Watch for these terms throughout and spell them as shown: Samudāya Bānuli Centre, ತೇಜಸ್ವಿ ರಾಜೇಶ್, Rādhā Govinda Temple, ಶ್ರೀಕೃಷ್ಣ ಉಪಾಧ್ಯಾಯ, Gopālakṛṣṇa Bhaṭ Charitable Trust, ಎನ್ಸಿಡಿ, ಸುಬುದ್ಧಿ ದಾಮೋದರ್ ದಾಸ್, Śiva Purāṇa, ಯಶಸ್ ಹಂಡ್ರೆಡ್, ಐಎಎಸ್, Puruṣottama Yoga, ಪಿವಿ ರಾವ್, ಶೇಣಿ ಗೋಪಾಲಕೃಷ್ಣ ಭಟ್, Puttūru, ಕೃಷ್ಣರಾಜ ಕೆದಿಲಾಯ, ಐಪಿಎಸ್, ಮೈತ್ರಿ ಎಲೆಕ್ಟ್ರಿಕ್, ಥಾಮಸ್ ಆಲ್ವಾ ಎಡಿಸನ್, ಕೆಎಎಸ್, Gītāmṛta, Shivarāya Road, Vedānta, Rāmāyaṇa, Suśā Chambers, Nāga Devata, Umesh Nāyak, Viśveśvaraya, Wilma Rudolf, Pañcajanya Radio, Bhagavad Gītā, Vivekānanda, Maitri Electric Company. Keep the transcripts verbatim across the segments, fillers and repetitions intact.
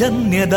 ಜನ್ಯದ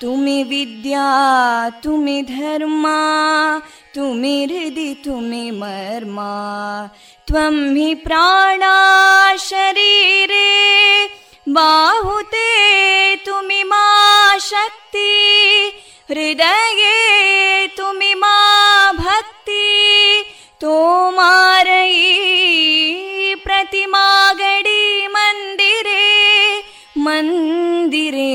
ತುಮಿ ವಿದ್ಯಾ ತುಮಿ ಧರ್ಮ ತುಮಿ ಹೃದಿ ತುಮಿ ಮರ್ಮ ತ್ವಂ ಹಿ ಪ್ರಾಣ ಶರೀರೇ ಬಾಹುತೇ ತುಮಿ ಮಾ ಶಕ್ತಿ ಹೃದಯೇ ತುಮಿ ಮಾ ಭಕ್ತಿ ತೋಮಾರಯಿ ಪ್ರತಿಮಾ ಗಡಿ ಮಂದಿರೇ ಮಂದಿರೇ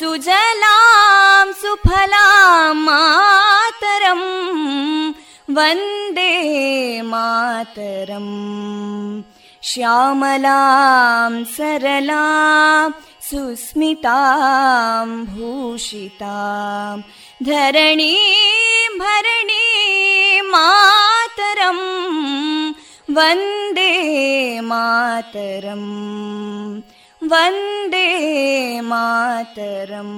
ಸುಜಲಾಂ ಸುಫಲಾಂ ಮಾತರಂ ವಂದೇ ಮಾತರಂ. ಶ್ಯಾಮಲಾಂ ಸರಳಾಂ ಸುಸ್ಮಿತಾಂ ಭೂಷಿತಾಂ ಧರಣೀಂ ಭರಣೀಂ ಮಾತರಂ ವಂದೇ ಮಾತರಂ ವಂದೇ ಮಾತರಂ.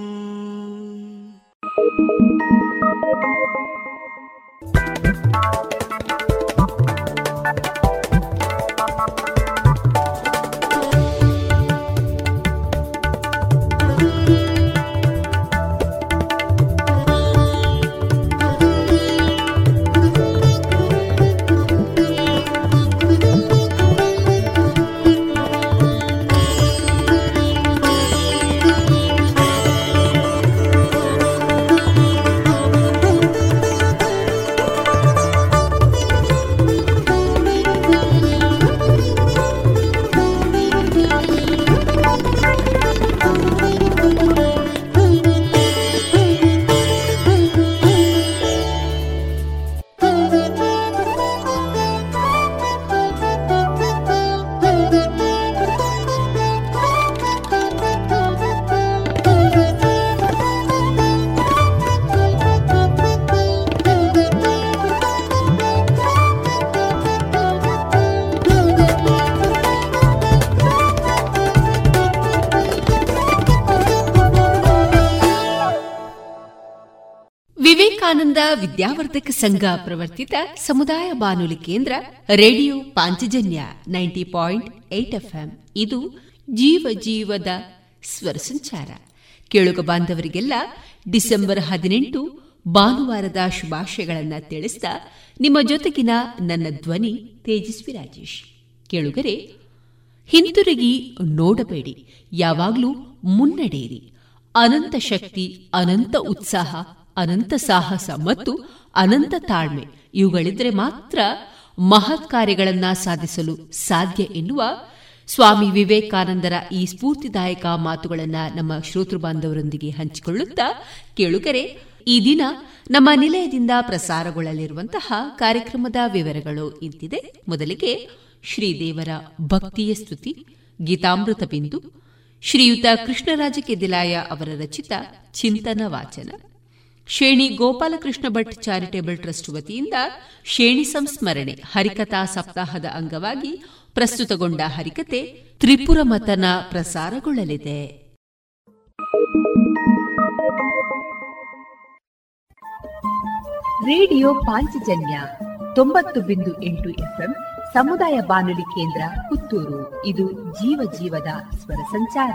ವಿವೇಕಾನಂದ ವಿದ್ಯಾವರ್ಧಕ ಸಂಘ ಪ್ರವರ್ತಿತ ಸಮುದಾಯ ಬಾನುಲಿ ಕೇಂದ್ರ radio Panchajanya ninety point eight FM ಇದು ಜೀವ ಜೀವದ ಸ್ವರ ಸಂಚಾರ. ಕೇಳುಗ ಬಾಂಧವರಿಗೆಲ್ಲ ಡಿಸೆಂಬರ್ ಹದಿನೆಂಟು ಭಾನುವಾರದ ಶುಭಾಶಯಗಳನ್ನು ತಿಳಿಸಿದ ನಿಮ್ಮ ಜೊತೆಗಿನ ನನ್ನ ಧ್ವನಿ ತೇಜಸ್ವಿ ರಾಜೇಶ್. ಕೇಳುಗರೆ, ಹಿಂತಿರುಗಿ ನೋಡಬೇಡಿ, ಯಾವಾಗಲೂ ಮುನ್ನಡೆಯಿರಿ. ಅನಂತ ಶಕ್ತಿ, ಅನಂತ ಉತ್ಸಾಹ, ಅನಂತ ಸಾಹಸ ಮತ್ತು ಅನಂತ ತಾಳ್ಮೆ ಇವುಗಳಿದ್ರೆ ಮಾತ್ರ ಮಹತ್ ಕಾರ್ಯಗಳನ್ನು ಸಾಧಿಸಲು ಸಾಧ್ಯ ಎನ್ನುವ ಸ್ವಾಮಿ ವಿವೇಕಾನಂದರ ಈ ಸ್ಫೂರ್ತಿದಾಯಕ ಮಾತುಗಳನ್ನು ನಮ್ಮ ಶ್ರೋತೃ ಬಾಂಧವರೊಂದಿಗೆ ಹಂಚಿಕೊಳ್ಳುತ್ತಾ ಕೇಳುಗರೆ, ಈ ದಿನ ನಮ್ಮ ನಿಲಯದಿಂದ ಪ್ರಸಾರಗೊಳ್ಳಲಿರುವಂತಹ ಕಾರ್ಯಕ್ರಮದ ವಿವರಗಳು ಇಂತಿದೆ. ಮೊದಲಿಗೆ ಶ್ರೀದೇವರ ಭಕ್ತಿಯ ಸ್ತುತಿ ಗೀತಾಮೃತ ಬಿಂದು, ಶ್ರೀಯುತ ಕೃಷ್ಣರಾಜ ಕೆದಿಲಾಯ ಅವರ ರಚಿತ ಚಿಂತನ ವಾಚನ, ಶ್ರೇಣಿ ಗೋಪಾಲಕೃಷ್ಣ ಭಟ್ ಚಾರಿಟೇಬಲ್ ಟ್ರಸ್ಟ್ ವತಿಯಿಂದ ಶ್ರೇಣಿ ಸಂಸ್ಮರಣೆ ಹರಿಕಥಾ ಸಪ್ತಾಹದ ಅಂಗವಾಗಿ ಪ್ರಸ್ತುತಗೊಂಡ ಹರಿಕತೆ ತ್ರಿಪುರ ಮಥನ ಪ್ರಸಾರಗೊಳ್ಳಲಿದೆ. ರೇಡಿಯೋ ಪಾಂಚಜನ್ಯ ತೊಂಬತ್ತು ಬಿಂದು ಎಂಟು ಎಫ್ಎಂ ಸಮುದಾಯ ಬಾನುಲಿ ಕೇಂದ್ರ ಪುತ್ತೂರು, ಇದು ಜೀವ ಜೀವದ ಸ್ವರ ಸಂಚಾರ.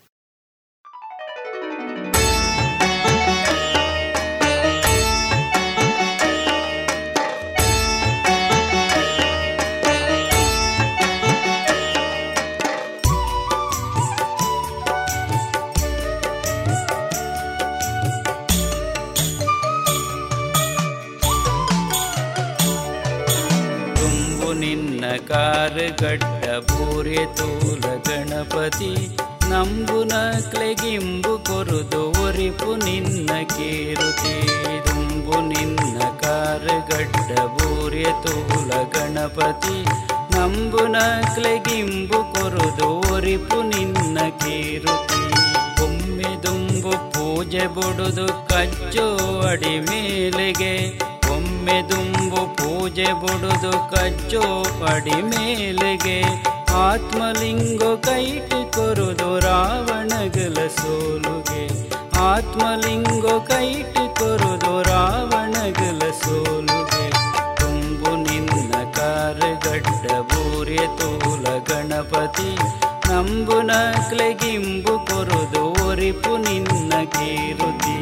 ಕಾರ್ಗಡ್ಡ ಪೂರೆ ತೋಲ ಗಣಪತಿ ನಂಬುನ ಕ್ಲೆಗಿಂಬು ಕೊರುದು ಒರಿಪು ನಿನ್ನ ಕೀರುತಿ ದುಂಬು ನಿನ್ನ ಕಾರ್ಗಡ್ಡ ಪೂರೆ ತೋಲ ಗಣಪತಿ ನಂಬುನ ಕ್ಲೆಗಿಂಬು ಕೊರುದು ಒರಿಪು ನಿನ್ನ ಕೀರುತಿ ಒಮ್ಮೆ ದುಂಬು ಪೂಜೆ ಬುಡುದು ಕಚ್ಚೋ ಅಡಿ ಮೇಲೆಗೆ ಒಮ್ಮೆ ದುಂಬು ಪೂಜೆ ಬುಡುದು ಕಚ್ಚೋ ಪಡಿ ಮೇಲೆಗೆ ಆತ್ಮಲಿಂಗೋ ಕೈಟಿ ಕೊರುದು ರಾವಣಗಲ ಸೋಲುಗೆ ಆತ್ಮಲಿಂಗೋ ಕೈಟಿ ಕೊರುದು ರಾವಣಗಲ ಸೋಲುಗೆ ತುಂಬು ನಿನ್ನ ಕಾರ್ಗಡ್ಡ ಬೂರೆ ತೋಲ ಗಣಪತಿ ನಂಬು ನಕ್ಲೆಗಿಂಬು ಕೊರುದು ಒರಿಪು ನಿನ್ನ ಕೀರುತಿ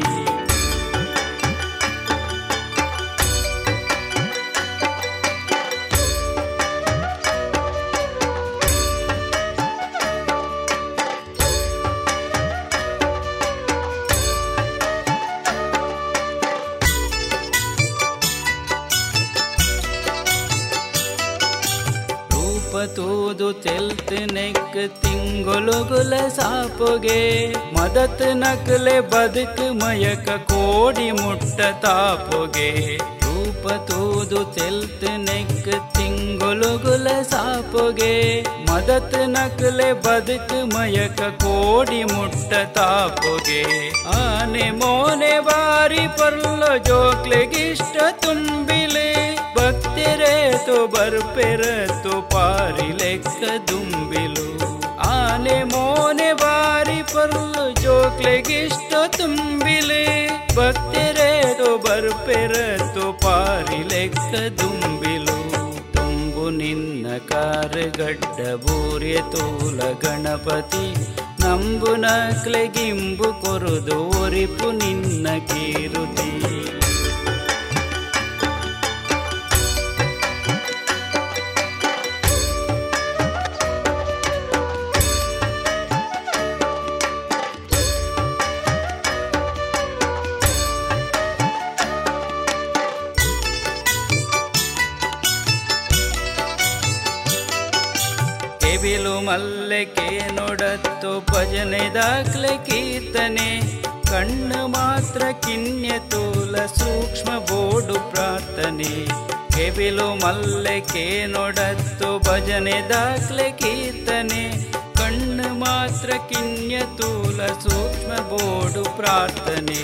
ತೆಲ್ತ್ ನೆಕ್ ತಿಂಗೊಳುಗುಲ ಸಾಪುಗೆ ಮದತ್ ನಕಲೆ ಬದುಕು ಮಯಕ ಕೋಡಿ ಮುಟ್ಟ ತಾಪುಗೆ ರೂಪ ತೂದು ಚೆಲ್ತ್ ನೆಕ್ ತಿಂಗುಲುಗುಲ ಸಾಪುಗೆ ಮದತ್ ನಕಲೆ ಬದುಕ್ ಮಯಕ ಕೋಡಿ ಮುಟ್ಟ ತಾಪುಗೆ ಆನೆ ಮೋನೆ ಬಾರಿ ಪರ್ಲ ಜೋಕ್ಲೆಗಿಷ್ಟ ತುಂಬಿಲೆ ಭಕ್ತಿರೇತು ಬರ್ಪೆರತು ಪಾರಿ ಲೆಕ್ಕ ದುಂಬಿಲು ಆನೆ ಮೋನೆ ಬಾರಿ ಪರ್ಲ ಜೋಕ್ಲೆಗಿಷ್ಟ ತುಂಬಿಲೆ ಭಕ್ತಿರೇತು ಬರ್ಪೆರತು ಪಾರಿ ಲೆಕ್ಕ ದುಂಬಿಲು ತುಂಬು ನಿನ್ನ ಕಾರ್ಗಡ್ಡ ಭೂರ್ಯ ತೂಲ ಗಣಪತಿ ನಂಬು ನಕ್ಲೆಗಿಂಬು ಕೊರುದು ಒರಿಪು ನಿನ್ನ ಕೀರುತಿ ಮಲ್ಲಕೆ ನೋಡತ್ತು ಭಜನೆ ದಾಖಲೆ ಕೀರ್ತನೆ ಕಣ್ಣು ಮಾತ್ರ ಕಿನ್ಯ ತೂಲ ಸೂಕ್ಷ್ಮ ಬೋಡು ಪ್ರಾರ್ಥನೆ ಕೆಬಿಲು ಮಲ್ಲಕೆ ನೋಡತ್ತು ಭಜನೆ ದಾಖಲೆ ಕೀರ್ತನೆ ಕಣ್ಣು ಮಾತ್ರ ಕಿನ್ಯ ತೂಲ ಸೂಕ್ಷ್ಮ ಬೋಡು ಪ್ರಾರ್ಥನೆ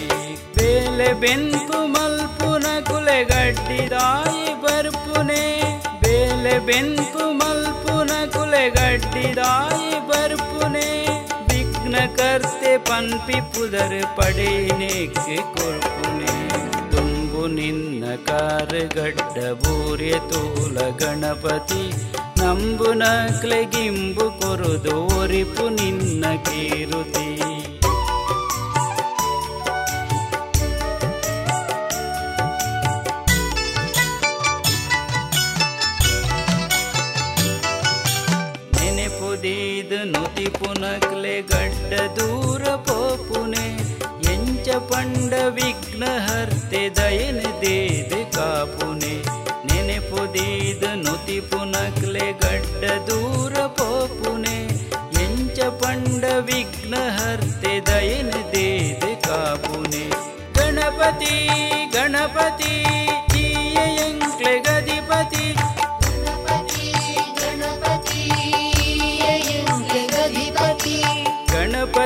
ಬೇಲೆ ಬೆನ್ಪು ಮಲ್ಪುನ ಕುಲೆ ಗಡ್ಡಿದಾಯಿ ಬರ್ಪುನೆ ಬೇಲೆ ಬೆನ್ಪು ಮಲ್ಪುನ ಗಟ್ಟಿದಾಯಿ ಬರ್ಪುನೆ ವಿಘ್ನ ಕರ್ತೆ ಪನ್ಪಿ ಪುದರ್ ಪಡೇನೆಕ್ಕೆ ಕೊರ್ಪುನೆ ತುಂಬು ನಿನ್ನ ಕಾರ್ಗಡ್ಡ ಭೂರ್ಯ ತೂಲ ಗಣಪತಿ ನಂಬು ನಕ್ಲೆಗಿಂಬು ಕೊರುದೋರಿಪು ನಿನ್ನ ಕೀರುತಿ ಪುನಕ್ಲೆ ಗಡ್ಡ ದೂರ ಪೋಪುನೆ ಎಂಚ ಪಂಡ ವಿಘ್ನ ಹರ್ತೆ ದಯನ ದೇದ ಕಾಪುನೆ ನೆನೆಪು ದೇದ ನುತಿ ಪುನಕ್ಲೆ ಗಡ್ಡ ದೂರ ಪೋಪುನೆ ಎಂಚ ಪಂಡ ವಿಘ್ನ ಹರ್ತೆ ದಯನ ದೇದ ಕಾಪುನೆ ಗಣಪತಿ ಗಣಪತಿ ಎಂಕ್ಲೆ ಗದಿಪತಿ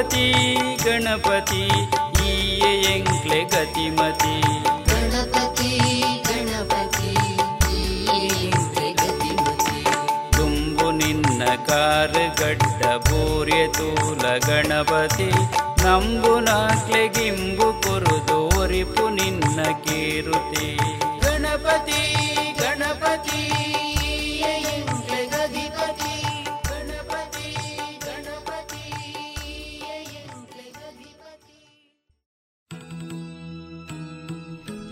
ಗಣಪತಿ ಗಣಪತಿ ಈಯೆ ಎಂಕ್ಲೆ ಗತಿಮತಿ ಗಣಪತಿ ಗಣಪತಿ ತುಂಬು ನಿನ್ನ ಕಾರ್ಗಡ್ಡ ಭೂರ್ಯ ತೂಲ ಗಣಪತಿ ನಂಬು ನಾಕ್ಲೆಗಿಂಬು ಕೊರುದೋರಿಪು ನಿನ್ನ ಕೀರುತಿ ಗಣಪತಿ ಗಣಪತಿ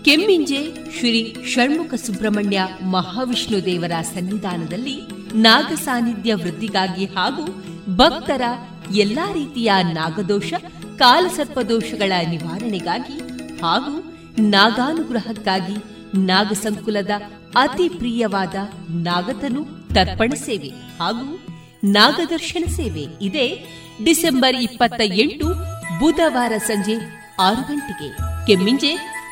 ಕೆಮ್ಮಿಂಜೆ ಶ್ರೀ ಷಣ್ಮುಖ ಸುಬ್ರಹ್ಮಣ್ಯ ಮಹಾವಿಷ್ಣು ದೇವರ ಸನ್ನಿಧಾನದಲ್ಲಿ ನಾಗ ಸಾನ್ನಿಧ್ಯ ವೃದ್ಧಿಗಾಗಿ ಹಾಗೂ ಭಕ್ತರ ಎಲ್ಲಾ ರೀತಿಯ ನಾಗದೋಷ ಕಾಲಸರ್ಪದೋಷಗಳ ನಿವಾರಣೆಗಾಗಿ ಹಾಗೂ ನಾಗಾನುಗ್ರಹಕ್ಕಾಗಿ ನಾಗಸಂಕುಲದ ಅತಿ ಪ್ರಿಯವಾದ ನಾಗತನು ತರ್ಪಣ ಸೇವೆ ಹಾಗೂ ನಾಗದರ್ಶನ ಸೇವೆ ಇದೆ ಡಿಸೆಂಬರ್ ಇಪ್ಪತ್ತ ಎಂಟು ಬುಧವಾರ ಸಂಜೆ ಆರು ಗಂಟೆಗೆ ಕೆಮ್ಮಿಂಜೆ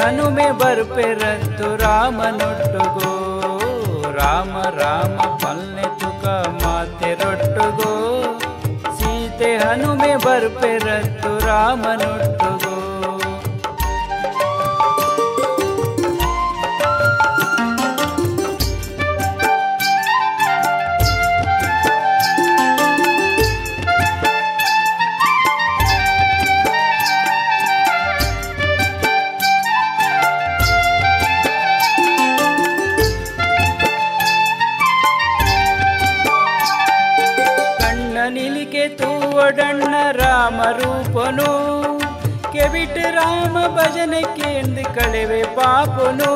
ಹನುಮೆ ಬರ್ಪೆರಂತು ರಾಮನೊಟ್ಟುಗೋ ರಾಮ ರಾಮ ಪಲ್ನೆ ತುಕ ಮಾತೆರೊಟ್ಟುಗೋ ಸೀತೆ ಹನುಮೆ ಬರ್ಪೆರಂತು ರಾಮನೊಟ್ಟುಗೋ ರಾಮ ರೂಪನು ಕೆವಿಟ್ ರಾಮ ಭಜನೆ ಕೇಂದ್ರ ಕಳೆವೆ ಪಾಪನು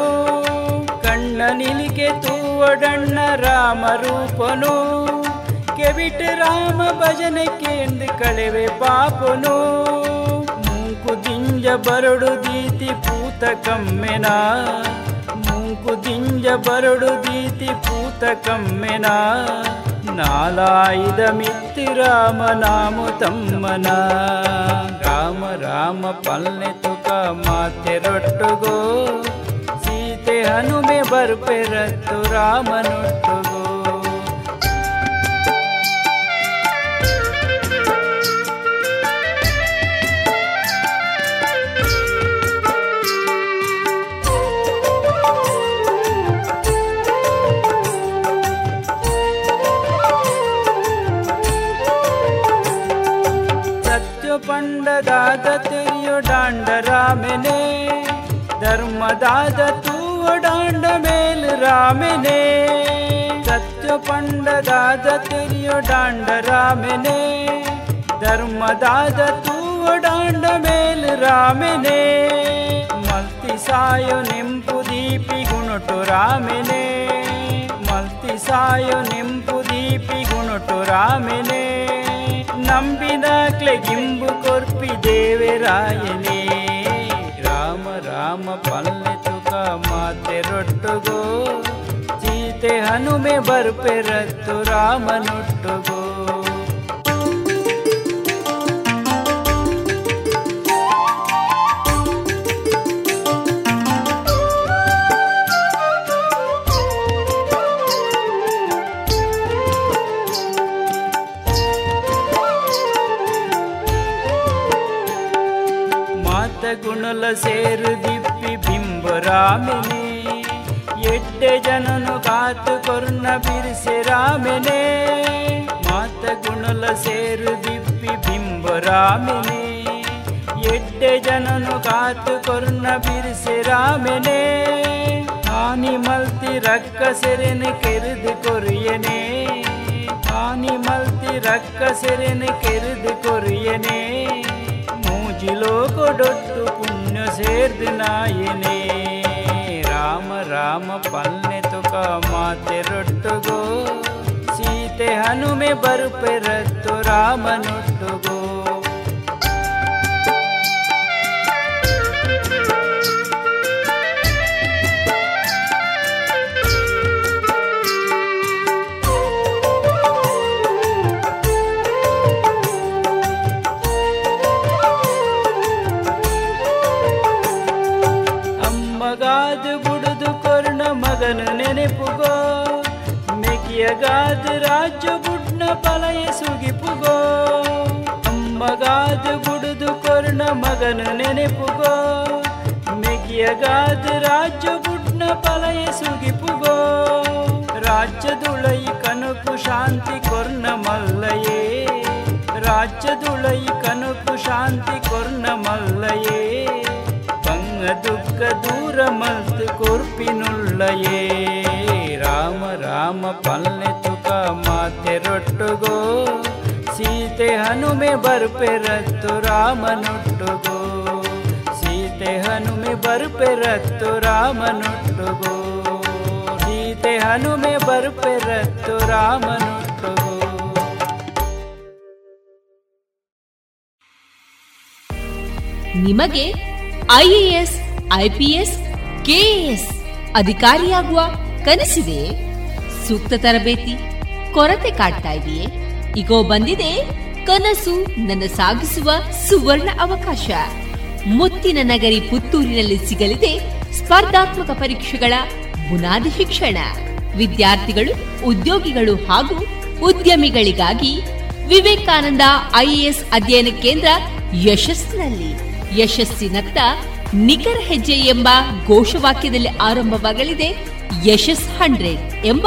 ಕಣ್ಣ ನಿಲಿಕೆ ತೂವಡಣ್ಣ ರಾಮ ರೂಪನು ಕೆವಿಟ್ ರಾಮ ಭಜನೆ ಕೇಂದ್ರ ಕಳೆವೆ ಪಾಪನು ಮೂಂಕುದಿಂಜ ಬರಡು ದೀತಿ ಪೂತ ಕಮ್ಮೆನಾ ಮೂಂಕುದಿಂಜ ಬರಡು ದೀತಿ ಪೂತ ಕಮ್ಮೆನಾ ನಾಲಾಯಿದ ಮಿತ್ತಿ ರಾಮ ನಾಮು ತಮ್ಮನ ರಾಮ ರಾಮ ಪಲ್ನೆ ತುಕ ಮಾತೆರೊಟ್ಟುಗೋ ಸೀತೆ ಹನುಮೆ ಬರ್ಪೆರತ್ತು ರಾಮನೊಟ್ಟುಗೋ ದಾದತೆಯೋ ದಾಂಡ ರಾಮನೆ ಧರ್ಮ ದಾದ ತೂವ ದಾಂಡ ಮೇಲ್ ರಾಮನೆ ಸತ್ಯ ಪಂಡ ದಾದತೆಯೋ ದಾಂಡ ರಾಮನೆ ಧರ್ಮ ದಾದ ತೂವ ದಾಂಡ ಮೇಲ್ ರಾಮನೆ ಮಲ್ತಿ ಸಾಯೋ ನಿಂಪು ದೀಪಿ ಗುಣಟು ರಾಮನೆ ಮಲ್ತಿ ಸಾಯೋ ನಿಂಪು ದೀಪಿ ಗುಣಟು ರಾಮನೆ ನಂಬಿದಾಗ್ಲೆ ಗಿಂಬು ಕೊರ್ಪಿ ದೇವರಾಯನೇ ರಾಮ ರಾಮ ಪಲ್ಲೆ ತುಕ ಮಾತೆರೊಟ್ಟುಗೋ ಸೀತೆ ಹನುಮೆ ಬರ್ಪೆರತ್ತು ರಾಮನೊಟ್ಟುಗೋ ಗುಣಲ ಸೇರು ದಿಪ್ಪಿ ಬಿಂಬ ರಾಮನೆ ಎಡ್ಡೆ ಜನನು ಕಾತು ಕೊರ್ನ ಬಿರ್ಸೆ ರಾಮನೆ ಮಾತ ಗುಣಲ ಸೇರು ದಿಪ್ಪಿ ಬಿಂಬ ರಾಮನೆ ಎಡ್ಡೆ ಜನನು ಕಾತು ಕೊರ್ನ ಬಿರ್ಸೆ ರಾಮನೆ ಆನಿ ಮಲ್ತಿ ರಕ್ಕ ಸೆರೆನೆ ಕೆರೆದು ಕೊರಿಯನೆ ಆನಿ ಮಲ್ತಿ ರಕ್ಕ ಸೆರೆನೆ ಕೆರೆದು ಕೊರಿಯನೆ ಜಿಲೋಕೊಡೊಟ್ಟು ಪುಣ್ಯ ಸೇರ್ದು ನಾಯನೇ ರಾಮ ರಾಮ ಪಲ್ನೆ ತುಕ ಮಾತೆರೊಟ್ಟುಗೋ ಸೀತೆ ಹನುಮೆ ಬರ್ಪೆರತ್ತು ರಾಮನೊಟ್ಟುಗೋ ನೆನೆಪುಗೋ ಮೆಗಿಯಗಾದ ರಾಜ್ಯ ಬುಡ್ನ ಪಲಯ ಸುಗಿಪುಗೋ ಅಮ್ಮಗಾದ ಬುಡದು ಕೊರ್ಣ ಮಗನ ನೆನೆಪುಗೋ ಮೆಗಿಯಗಾದ ರಾಜ್ಯ ಬುಡ್ನ ಪಲಯ ಸುಗಿಪುಗೋ ರಾಜ್ಯದುಳೈ ಕನಕು ಶಾಂತಿ ಕೊರ್ಣ ಮಲ್ಲಯೇ ರಾಜ್ಯದುಳೈ ಕನಕು ಶಾಂತಿ ಕೊರ್ಣ ಮಲ್ಲಯೇ ದುಃಖ ದೂರ ಮಲ್ತು ಕೊರ್ಪಿನುಳ್ಳಯೇ ರಾಮ ರಾಮ ಪಲ್ಲೆ ತುಕ ಮಾತೆರೊಟ್ಟುಗೋ ಸೀತೆ ಹನುಮೆ ಬರ್ಪೆರತ್ತು ರಾಮನೊಟ್ಟುಗೋ ಸೀತೆ ಹನುಮೆ ಬರ್ಪೆರತ್ತು ರಾಮನೊಟ್ಟುಗೋ ಸೀತೆ ಹನುಮೆ ಬರ್ಪೆರತ್ತು ರಾಮನೊಟ್ಟುಗೋ. ನಿಮಗೆ I A S, I P S, K A S ಅಧಿಕಾರಿಯಾಗುವ ಕನಸಿದೆಯೇ? ಸೂಕ್ತ ತರಬೇತಿ ಕೊರತೆ ಕಾಡ್ತಾ ಇದೆಯೇ? ಈಗೋ ಬಂದಿದೆ ಕನಸು ನನ್ನ ಸಾಗಿಸುವ ಸುವರ್ಣ ಅವಕಾಶ. ಮುತ್ತಿನ ನಗರಿ ಪುತ್ತೂರಿನಲ್ಲಿ ಸಿಗಲಿದೆ ಸ್ಪರ್ಧಾತ್ಮಕ ಪರೀಕ್ಷೆಗಳ ಬುನಾದಿ ಶಿಕ್ಷಣ. ವಿದ್ಯಾರ್ಥಿಗಳು, ಉದ್ಯೋಗಿಗಳು ಹಾಗೂ ಉದ್ಯಮಿಗಳಿಗಾಗಿ ವಿವೇಕಾನಂದ ಐ ಎ ಎಸ್ ಅಧ್ಯಯನ ಕೇಂದ್ರ ಯಶಸ್ಸಿನಲ್ಲಿ ಯಶಸ್ಸಿನತ್ತ ನಿಖರ ಹೆಜ್ಜೆ ಎಂಬ ಘೋಷವಾಕ್ಯದಲ್ಲಿ ಆರಂಭವಾಗಲಿದೆ ಯಶಸ್ ಹಂಡ್ರೆಡ್ ಎಂಬ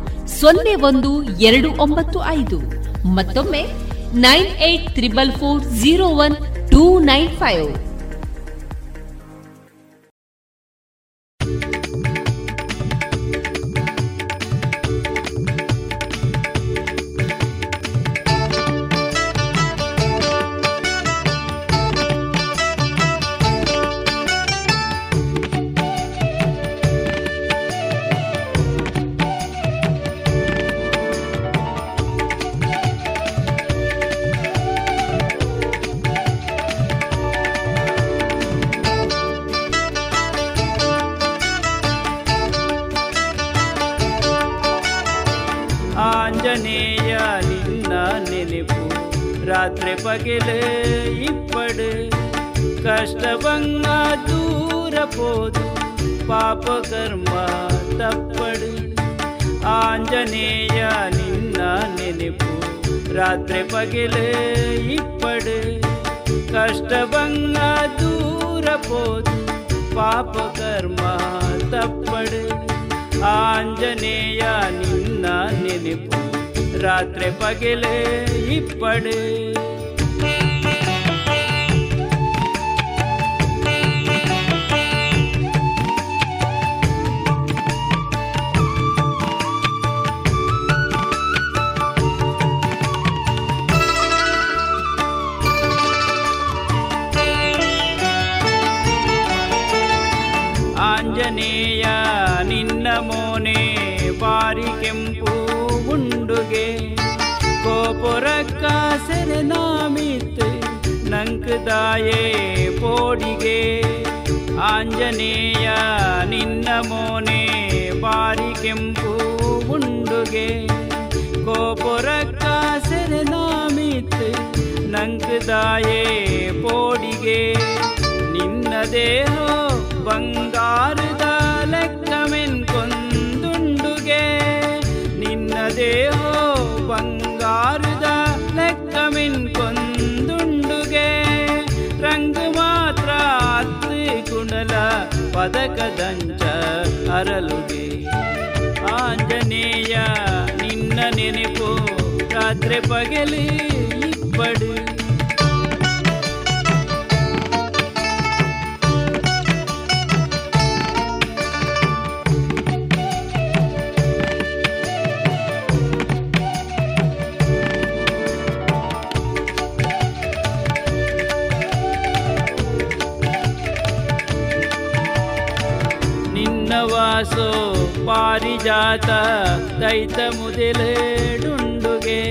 ಸೊನ್ನೆ ಒಂದು ಎರಡು ಒಂಬತ್ತು ಐದು. ಮತ್ತೊಮ್ಮೆ nine eight triple four zero one two nine five. ರಾತ್ರಿ ಪಗಲು ಇಪ್ಪಡು ಕಷ್ಟವನ್ನ ದೂರ ಪೋದು ಪಾಪ ಕರ್ಮ ತಪ್ಪಡು. ಆಂಜನೇಯ ನಿನ್ನ ನೆನಪು ರಾತ್ರಿ ಪಗಲು ಇಪ್ಪಡು ಕಷ್ಟವನ್ನ ದೂರ ಪೋದು ಪಾಪ ಕರ್ಮ ತಪ್ಪಡು. ಆಂಜನೇಯ ನಿನ್ನ ನೆನಪು ರಾತ್ರಿ ಪಗಲು ಇಪ್ಪಡು. ಆಂಜನೇಯ ನಿನ್ನ ಮೋನೆ ಬಾರಿ ಕೆಂಪು ಉಂಡುಗೆ ಗೋಪುರಕ್ಕ ಸೆರೆನಾಮಿತ್ತು ನಂಕದಾಯೇ ಪೋಡಿಗೆ. ಆಂಜನೇಯ ನಿನ್ನ ಮೋನೆ ಬಾರಿ ಕೆಂಪು ಉಂಡುಗೆ ಗೋಪುರಕ್ಕ ಸೆರೆನಾಮಿತ್ತು ನಂಕದಾಯೇ ಪೋಡಿಗೆ. ನಿನ್ನ ದೇಹ ಬಂಗಾರದ ಲೆಕ್ಕಮೆನ್ಕೊಂದುಂಡುಗೆ ನಿನ್ನ ದೇಹ ಬಂಗಾರದ ಲೆಕ್ಕಮೆನ್ಕೊಂದುಂಡುಗೆ. ರಂಗ ಮಾತ್ರ ಅತ್ತಿ ಗುಣಲ ಪದಕದಂಚ ಅರಲುಗೆ. ಆಂಜನೇಯ ನಿನ್ನ ನೆನಪು ರಾತ್ರಿ ಪಗಲಿ ಇಪ್ಪಡು. ವಾಸೋ ಪಾರಿಜಾತ ದೈತ ಮುದೆಲೆಡುಂಡುಗೆ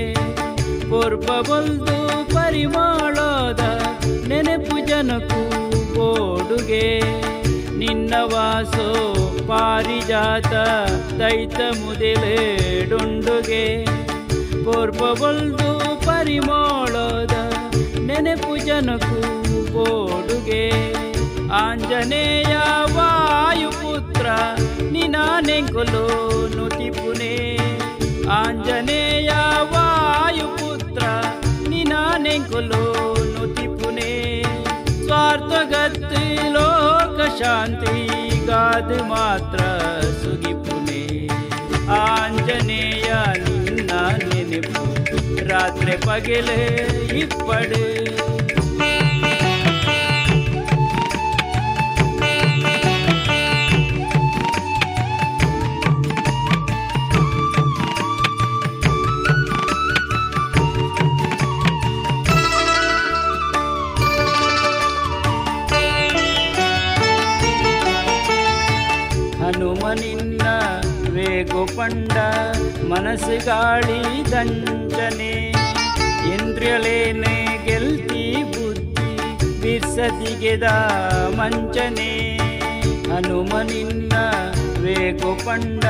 ಪೂರ್ವಬೊಲ್ದು ಪರಿಮಾಳೋದ ನೆನಪು ಜನಕು ಓಡುಗೆ. ನಿನ್ನ ವಾಸೋ ಪಾರಿಜಾತ ದೈತ ಮುದೆಲೆಡುಂಡುಗೆ ಪೂರ್ವಬೊಲ್ದು ಪರಿಮಾಳೋದ ನೆನಪು ಜನಕು ಓಡುಗೆ. ಆಂಜನೇಯ ವಾಯುಪುತ್ರ ನಿನಾನೆಂಕೊಲೋ ನುತಿಪುನೆ. ಆಂಜನೇಯ ವಾಯುಪುತ್ರ ನಿನಾನೆಂಕೊಲೋ ನುತಿಪುನೆ. ಸ್ವಾರ್ಥಗತ್ತಿ ಲೋಕಶಾಂತಿ ಗಾದು ಮಾತ್ರ ಸುಗಿಪುನೆ. ಆಂಜನೇಯ ನಿನ್ನ ನೆನಪು ರಾತ್ರಿ ಪಗಲು ಇಪ್ಪಡು. ನಿನ್ನ ವೇಗೋಪಂಡ ಮನಸ್ಸು ಗಾಳಿ ದಂಡನೆ ಇಂದ್ರಿಯಲೇನೆ ಗೆಲ್ತಿ ಬುದ್ಧಿ ಬಿರ್ಸದಿಗೆದ ಮಂಚನೆ. ಹನುಮ ನಿನ್ನ ವೇಗೋಪಂಡ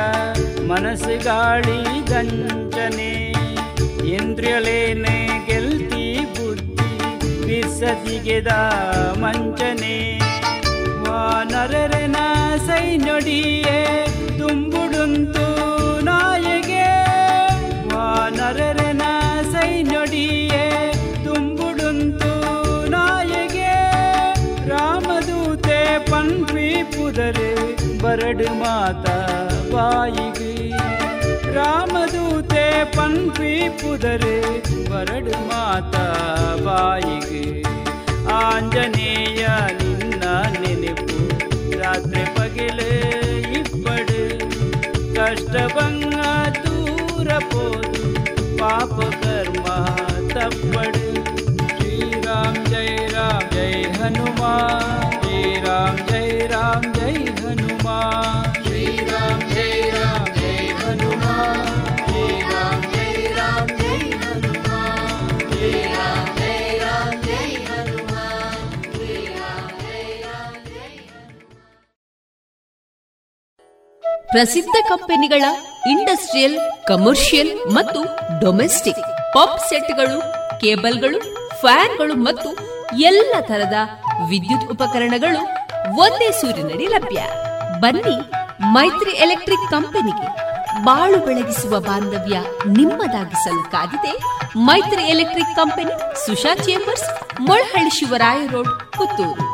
ಮನಸ್ಸು ಗಾಳಿ ದಂಡನೆ ಇಂದ್ರಿಯಲೇನೆ ಗೆಲ್ತಿ ಬುದ್ಧಿ ಬಿರ್ಸದಿಗೆದ ಮಂಚನೆ. ವಾನರನ ಸೈನೊಡಿಯೇ ತುಂಬುಡುಂತು ನಾಯಗೆ. ವಾನರನ ಸೈನೊಡಿಯೇ ತುಂಬುಡುಂತು வரடு மாதா வாயிகு ராமதூதே பண்பி புதரு வரடு மாதா வாயிகு ಆಂಜನೇಯ ನಿನ್ನ ನೆನಪು ರಾತ್ರಿ ಪಗಲು ಇಬ್ಬಡು ಕಷ್ಟ ಭಂಗ ದೂರ ಪೋದು ಪಾಪ ಕರ್ಮ ತಪ್ಪಡು ಶ್ರೀರಾಮ ಜಯ ರಾಮ ಜಯ ಹನುಮಾನ್ ಶ್ರೀರಾಮ ಜಯ ರಾಮ ಜಯ ಹನುಮಾನ್ ಶ್ರೀರಾಮ ಜಯ ರಾಮ ಜಯ ಹನುಮಾನ್ ಶ್ರೀರಾಮ ಜಯ ರಾಮ ಜಯ ಹನುಮಾನ್ ಶ್ರೀರಾಮ ಜಯ ರಾಮ ಜಯ ಹನುಮಾನ್ ಶ್ರೀರಾಮ ಜಯ ರಾಮ ಜಯ ಹನುಮಾನ್. ಪ್ರಸಿದ್ಧ ಕಂಪನಿಗಳ ಇಂಡಸ್ಟ್ರಿಯಲ್, ಕಮರ್ಷಿಯಲ್ ಮತ್ತು ಡೊಮೆಸ್ಟಿಕ್ ಪಂಪ್ ಸೆಟ್ಗಳು, ಕೇಬಲ್ಗಳು, ಫ್ಯಾನ್ಗಳು ಮತ್ತು ಎಲ್ಲ ತರಹದ ವಿದ್ಯುತ್ ಉಪಕರಣಗಳು ಒಂದೇ ಸೂರಿನಡಿ ಲಭ್ಯ. ಬನ್ನಿ ಮೈತ್ರಿ ಎಲೆಕ್ಟ್ರಿಕ್ ಕಂಪನಿಗೆ. ಬಾಳು ಬೆಳಗಿಸುವ ಬಾಂಧವ್ಯ ನಿಮ್ಮದಾಗಿಸಲು ಕಾದಿದೆ ಮೈತ್ರಿ ಎಲೆಕ್ಟ್ರಿಕ್ company, Susha chambers, Molahalli Shivaraya road, Puttur.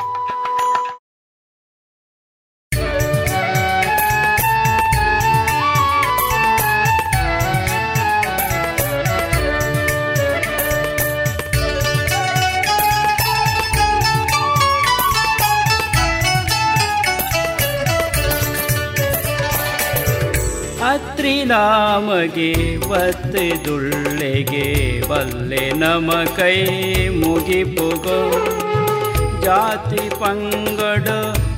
ತ್ರಿನಾಮಗೆ ಬತ್ತದುಳ್ಳೆಗೆ ಬಲ್ಲೆ ನಮ ಕೈ ಮುಗಿಪುಗೋ ಜಾತಿ ಪಂಗಡ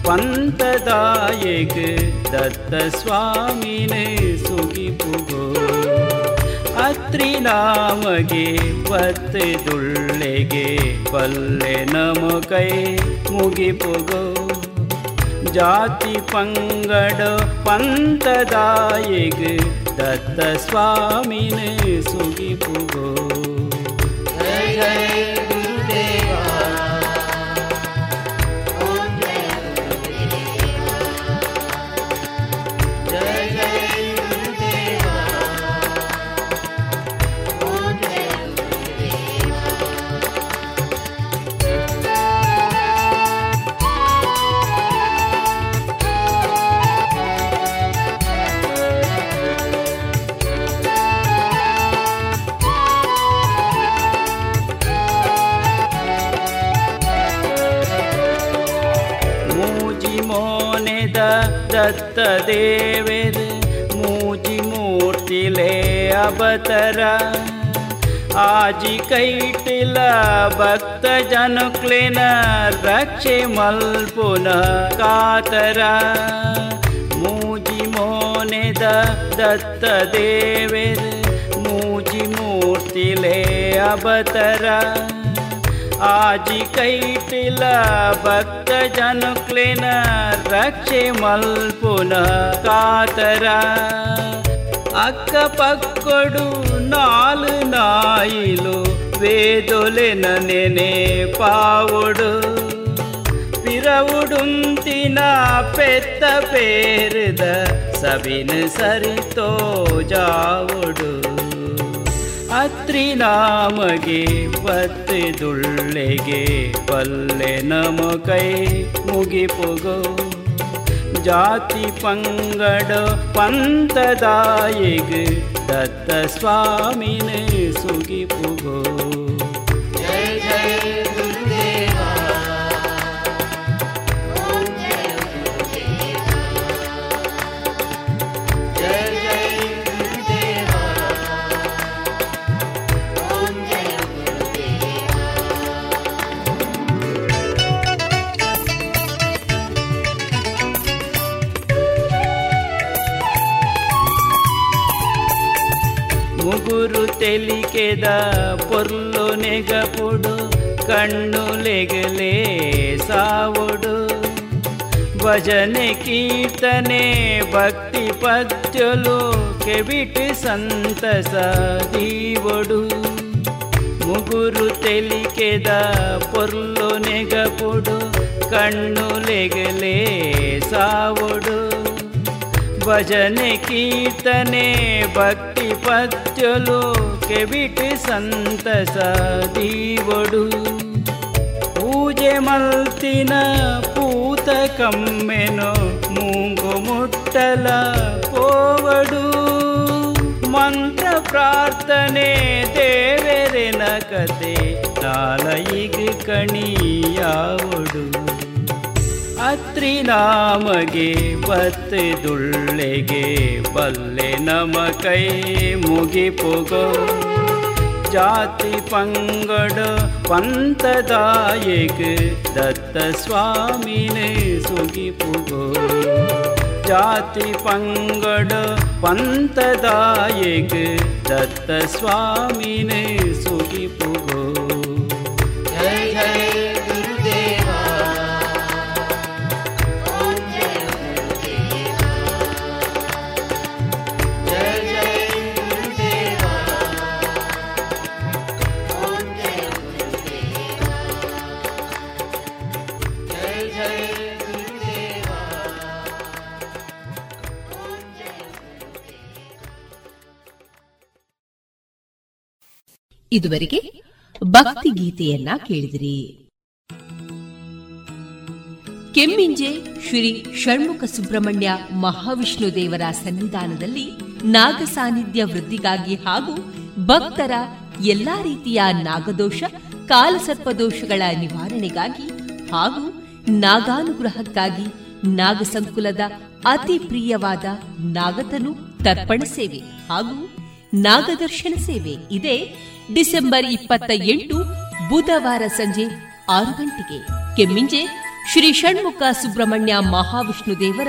ಪಂತದಾಯಕ ದತ್ತ ಸ್ವಾಮಿನೇ ಸುಗಿಪುಗೋ ಅತ್ರಿನಾಮಗೆ ಬತ್ತದುಳ್ಳೆಗೆ ಬಲ್ಲೆ ನಮ ಕೈ ಮುಗಿಪುಗೋ ಜಾತಿ ಪಂಗಡ ಪಂತದಾಯಗ ದತ್ತ ಸ್ವಾಮಿನ ಸುಗಿಪುಗೋ. ಜಯ ಜಯ ಗುರುದೇವ, ಓಂ ಜಯ ಗುರುದೇವ, ಜಯ ಜಯ ಗುರುದೇವ, ಓಂ ಜಯ ಗುರುದೇವ. ದತ್ತ ದೇವೇದ ಮೂಜಿ ಮೂರ್ತಿಲೆ ಅವತರ ಆಜಿ ಕೈಟಿಲ ಭಕ್ತ ಜನಕ್ಲಿನ ರಕ್ಷೆ ಮಲ್ಪುನ ಕಾತರ ಮೂಜಿ ಮೋನೆದ ದತ್ತ ದೇವೇದ ಮೂಜಿ ಮೂರ್ತಿಲೆ ಅವತರ ಆಜಿ ಕೈಟಿಲ ಭಕ್ತ ಜನುಕ್ಲಿನ ರಕ್ಷೆ ಮಲ್ಪುನ ಕಾತರ ಅಕ್ಕ ಪಕ್ಕಡು ನಾಲು ನಾಯಿಲು ವೇದೊಲೆನ ನೆನೆ ಪಾವುಡು ಪಿರವುಡುಂತಿನ ಪೆತ್ತ ಪೇರಿದ ಸಬಿನ ಸರಿತೋ ಜಾವುಡು ಅತ್ರಿ ನಾಮಗೆ ಬತ್ತದುಳ್ಳೆಗೆ ಪಲ್ಲೆ ನಮ ಕೈ ಮುಗಿಪುಗೋ ಜಾತಿ ಪಂಗಡ ಪಂತದಾಯಗ ದತ್ತ ಸ್ವಾಮಿನ ಸುಗಿಪುಗೋ. ಜಯ ಜಯ ಗುರುದೇವ, ಓಂ ಜಯ ಗುರುದೇವ, ಜಯ ಜಯ ಗುರುದೇವ, ಓಂ ಜಯ ಗುರುದೇವ. ಮುಗುರು ತೆಲಿಕೆದ ಪೊರ್ಲು ನೆಗಪುಡು ಕಣ್ಣು ಲೆಗಲೇ ಸಾವುಡು ಭಜನೆ ಕೀರ್ತನೆ ಭಕ್ತಿ ಪದ್ಯಲು ಕೆಬಿಟ್ ಸಂತಸ ದೀವಡು ಮುಗುರು ತೆಲಿಕೆದ ಪೊರ್ಲು ನೆಗಪುಡು ಕಣ್ಣು ಲೆಗಲೇ ಸಾವುಡು ಭಜನೆ ಕೀರ್ತನೆ ಭಕ್ತಿ ಪದ್ಯಲು ಕೆಬಿಟ್ ಸಂತಸ ದೀವಡು ಪೂಜೆ ಮಲ್ತಿನ ಪೂತ ಕಮ್ಮೆನು ಮೂಂಗು ವಿಠಲ ಕೋವಡು ಮಂತ್ರ ಪ್ರಾರ್ಥನೆ ದೇವರೆನ ಕತೆ ನಾಲಯಿಗೆ ಕಣಿಯಾವಡು ಅತ್ರಿ ನಾಮಗೆ ಬತ್ತೆ ದುಳ್ಳೆಗೆ ಬಲ್ಲೆ ನಮ ಕೈ ಮುಗಿಪೊಗೋ ಜಾತಿ ಪಂಗಡ ಪಂತದಾಯಕ ದತ್ತ ಸ್ವಾಮಿನೇ ಸುಗಿಪುಗೋ ಜಾತಿ ಪಂಗಡ ಪಂತದಾಯಕ ದತ್ತ ಸ್ವಾಮಿನೇ ಸುಗಿಪುಗೋ ಜೈ ಜೈ ಗುರುದೇವ ಓಂ ಜೈ ಗುರುದೇವ ಜೈ ಜೈ ಗುರುದೇವ ಓಂ ಜೈ ಗುರುದೇವ ಜೈ ಜೈ ಗುರುದೇವ ಓಂ ಜೈ ಗುರುದೇವ. ಇದುವರೆಗೆ ಭಕ್ತಿ ಗೀತೆಯನ್ನ ಕೇಳಿದಿರಿ. ಕೆಮ್ಮಿಂಜೆ ಶ್ರೀ ಷಣ್ಮುಖ ಸುಬ್ರಹ್ಮಣ್ಯ ಮಹಾವಿಷ್ಣು ದೇವರ ಸನ್ನಿಧಾನದಲ್ಲಿ ನಾಗ ಸಾನ್ನಿಧ್ಯ ವೃದ್ಧಿಗಾಗಿ ಹಾಗೂ ಭಕ್ತರ ಎಲ್ಲಾ ರೀತಿಯ ನಾಗದೋಷ, ಕಾಲಸರ್ಪದೋಷಗಳ ನಿವಾರಣೆಗಾಗಿ ಹಾಗೂ ನಾಗಾನುಗ್ರಹಕ್ಕಾಗಿ ನಾಗಸಂಕುಲದ ಅತಿ ಪ್ರಿಯವಾದ ನಾಗತನು ತರ್ಪಣ ಸೇವೆ ಹಾಗೂ ನಾಗದರ್ಶನ ಸೇವೆ ಇದೆ. ಡಿಸೆಂಬರ್ ಇಪ್ಪತ್ತ ಎಂಟು ಬುಧವಾರ ಸಂಜೆ ಆರು ಗಂಟೆಗೆ ಕೆಮ್ಮಿಂಜೆ ಶ್ರೀ ಷಣ್ಮುಖ ಸುಬ್ರಹ್ಮಣ್ಯ ಮಹಾವಿಷ್ಣು ದೇವರ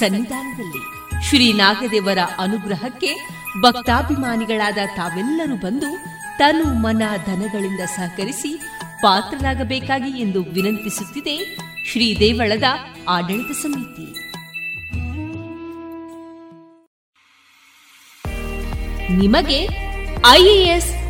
ಸನ್ನಿಧಾನದಲ್ಲಿ ಶ್ರೀ ನಾಗದೇವರ ಅನುಗ್ರಹಕ್ಕೆ ಭಕ್ತಾಭಿಮಾನಿಗಳಾದ ತಾವೆಲ್ಲರೂ ಬಂದು ತನು ಮನ ಧನಗಳಿಂದ ಸಹಕರಿಸಿ ಪಾತ್ರರಾಗಬೇಕಾಗಿ ಎಂದು ವಿನಂತಿಸುತ್ತಿದೆ ಶ್ರೀ ದೇವಳದ ಆಡಳಿತ ಸಮಿತಿ. ನಿಮಗೆ ಐಎಎಸ್,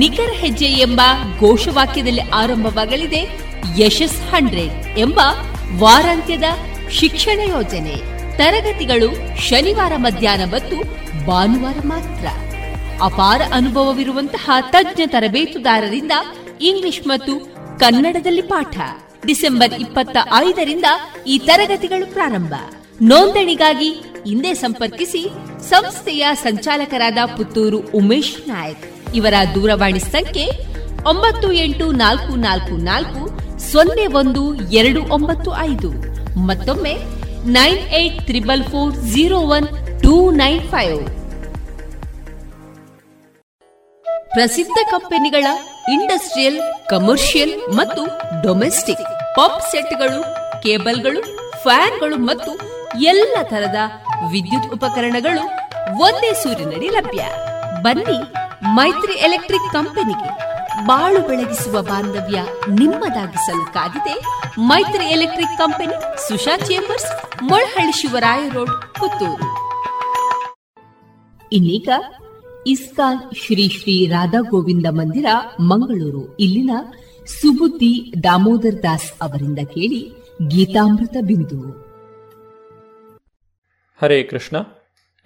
ನಿಖರ ಹೆಜ್ಜೆ ಎಂಬ ಘೋಷವಾಕ್ಯದಲ್ಲಿ ಆರಂಭವಾಗಲಿದೆ ಯಶಸ್ ಹಂಡ್ರೆಡ್ ಎಂಬ ವಾರಾಂತ್ಯದ ಶಿಕ್ಷಣ ಯೋಜನೆ. ತರಗತಿಗಳು ಶನಿವಾರ ಮಧ್ಯಾಹ್ನ ಮತ್ತು ಭಾನುವಾರ ಮಾತ್ರ. ಅಪಾರ ಅನುಭವವಿರುವಂತಹ ತಜ್ಞ ತರಬೇತುದಾರರಿಂದ ಇಂಗ್ಲಿಷ್ ಮತ್ತು ಕನ್ನಡದಲ್ಲಿ ಪಾಠ. ಡಿಸೆಂಬರ್ ಇಪ್ಪತ್ತ ಐದರಿಂದ ಈ ತರಗತಿಗಳು ಪ್ರಾರಂಭ. ನೋಂದಣಿಗಾಗಿ ಇಂದೇ ಸಂಪರ್ಕಿಸಿ ಸಂಸ್ಥೆಯ ಸಂಚಾಲಕರಾದ ಪುತ್ತೂರು ಉಮೇಶ್ ನಾಯಕ್ ಇವರ ದೂರವಾಣಿ ಸಂಖ್ಯೆ ಒಂಬತ್ತು ಎಂಟು ನಾಲ್ಕು ನಾಲ್ಕು ನಾಲ್ಕು ಸೊನ್ನೆ ಒಂದು ಎರಡು ಒಂಬತ್ತು ಐದು. ಮತ್ತೊಮ್ಮೆ nine eight triple four zero one two nine five. ಪ್ರಸಿದ್ಧ ಕಂಪನಿಗಳ ಇಂಡಸ್ಟ್ರಿಯಲ್, ಕಮರ್ಷಿಯಲ್ ಮತ್ತು ಡೊಮೆಸ್ಟಿಕ್ ಪಂಪ್ ಸೆಟ್ಗಳು, ಕೇಬಲ್ಗಳು, ಫ್ಯಾನ್ಗಳು ಮತ್ತು ಎಲ್ಲ ತರದ ವಿದ್ಯುತ್ ಉಪಕರಣಗಳು ಒಂದೇ ಸೂರಿನಡಿ ಲಭ್ಯ. ಬನ್ನಿ ಮೈತ್ರಿ ಎಲೆಕ್ಟ್ರಿಕ್ ಕಂಪನಿಗೆ. ಬಾಳು ಬೆಳಗಿಸುವ ಬಾಂಧವ್ಯ ನಿಮ್ಮದಾಗಿಸಲು ಕಾದಿದೆ ಮೈತ್ರಿ ಎಲೆಕ್ಟ್ರಿಕ್ company, Susha chambers, Molahalli, Shivaraya road, Puttur. ಇನ್ನೀಗ ಇಸ್ಕಾನ್ ಶ್ರೀ ಶ್ರೀ ರಾಧಾ ಗೋವಿಂದ ಮಂದಿರ, ಮಂಗಳೂರು, ಇಲ್ಲಿನ ಸುಬುದ್ಧಿ ದಾಮೋದರ್ ದಾಸ್ ಅವರಿಂದ ಕೇಳಿ ಗೀತಾಮೃತ ಬಿಂದು. ಹರೇ ಕೃಷ್ಣ.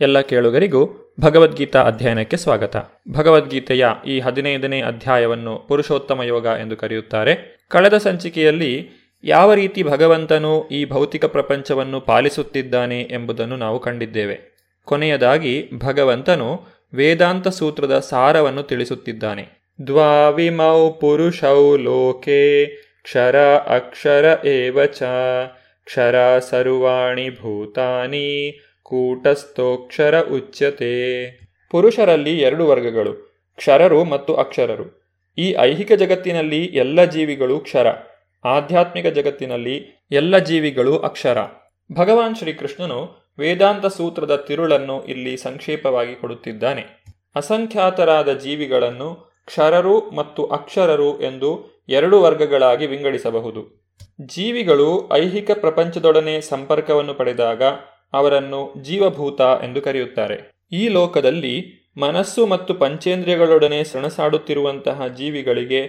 ಎಲ್ಲ ಕೇಳುಗರಿಗೂ ಭಗವದ್ಗೀತಾ ಅಧ್ಯಯನಕ್ಕೆ ಸ್ವಾಗತ. ಭಗವದ್ಗೀತೆಯ ಈ ಹದಿನೈದನೇ ಅಧ್ಯಾಯವನ್ನು ಪುರುಷೋತ್ತಮ ಯೋಗ ಎಂದು ಕರೆಯುತ್ತಾರೆ. ಕಳೆದ ಸಂಚಿಕೆಯಲ್ಲಿ ಯಾವ ರೀತಿ ಭಗವಂತನು ಈ ಭೌತಿಕ ಪ್ರಪಂಚವನ್ನು ಪಾಲಿಸುತ್ತಿದ್ದಾನೆ ಎಂಬುದನ್ನು ನಾವು ಕಂಡಿದ್ದೇವೆ. ಕೊನೆಯದಾಗಿ ಭಗವಂತನು ವೇದಾಂತ ಸೂತ್ರದ ಸಾರವನ್ನು ತಿಳಿಸುತ್ತಿದ್ದಾನೆ. ದ್ವಾವಿಮೌ ಪುರುಷೌ ಲೋಕೆ ಕ್ಷರ ಅಕ್ಷರ ಏವ ಚ. ಕ್ಷರ ಸರ್ವಾಣಿ ಭೂತಾನಿ ಕೂಟಸ್ಥೋಕ್ಷರ ಉಚ್ಯತೆ. ಪುರುಷರಲ್ಲಿ ಎರಡು ವರ್ಗಗಳು, ಕ್ಷರರು ಮತ್ತು ಅಕ್ಷರರು. ಈ ಐಹಿಕ ಜಗತ್ತಿನಲ್ಲಿ ಎಲ್ಲ ಜೀವಿಗಳು ಕ್ಷರ, ಆಧ್ಯಾತ್ಮಿಕ ಜಗತ್ತಿನಲ್ಲಿ ಎಲ್ಲ ಜೀವಿಗಳು ಅಕ್ಷರ. ಭಗವಾನ್ ಶ್ರೀಕೃಷ್ಣನು ವೇದಾಂತ ಸೂತ್ರದ ತಿರುಳನ್ನು ಇಲ್ಲಿ ಸಂಕ್ಷೇಪವಾಗಿ ಕೊಡುತ್ತಿದ್ದಾನೆ. ಅಸಂಖ್ಯಾತರಾದ ಜೀವಿಗಳನ್ನು ಕ್ಷರರು ಮತ್ತು ಅಕ್ಷರರು ಎಂದು ಎರಡು ವರ್ಗಗಳಾಗಿ ವಿಂಗಡಿಸಬಹುದು. ಜೀವಿಗಳು ಐಹಿಕ ಪ್ರಪಂಚದೊಡನೆ ಸಂಪರ್ಕವನ್ನು ಪಡೆದಾಗ ಅವರನ್ನು ಜೀವಭೂತ ಎಂದು ಕರೆಯುತ್ತಾರೆ. ಈ ಲೋಕದಲ್ಲಿ ಮನಸ್ಸು ಮತ್ತು ಪಂಚೇಂದ್ರಿಯಗಳೊಡನೆ ಸಣಸಾಡುತ್ತಿರುವಂತಹ ಜೀವಿಗಳಿಗೆ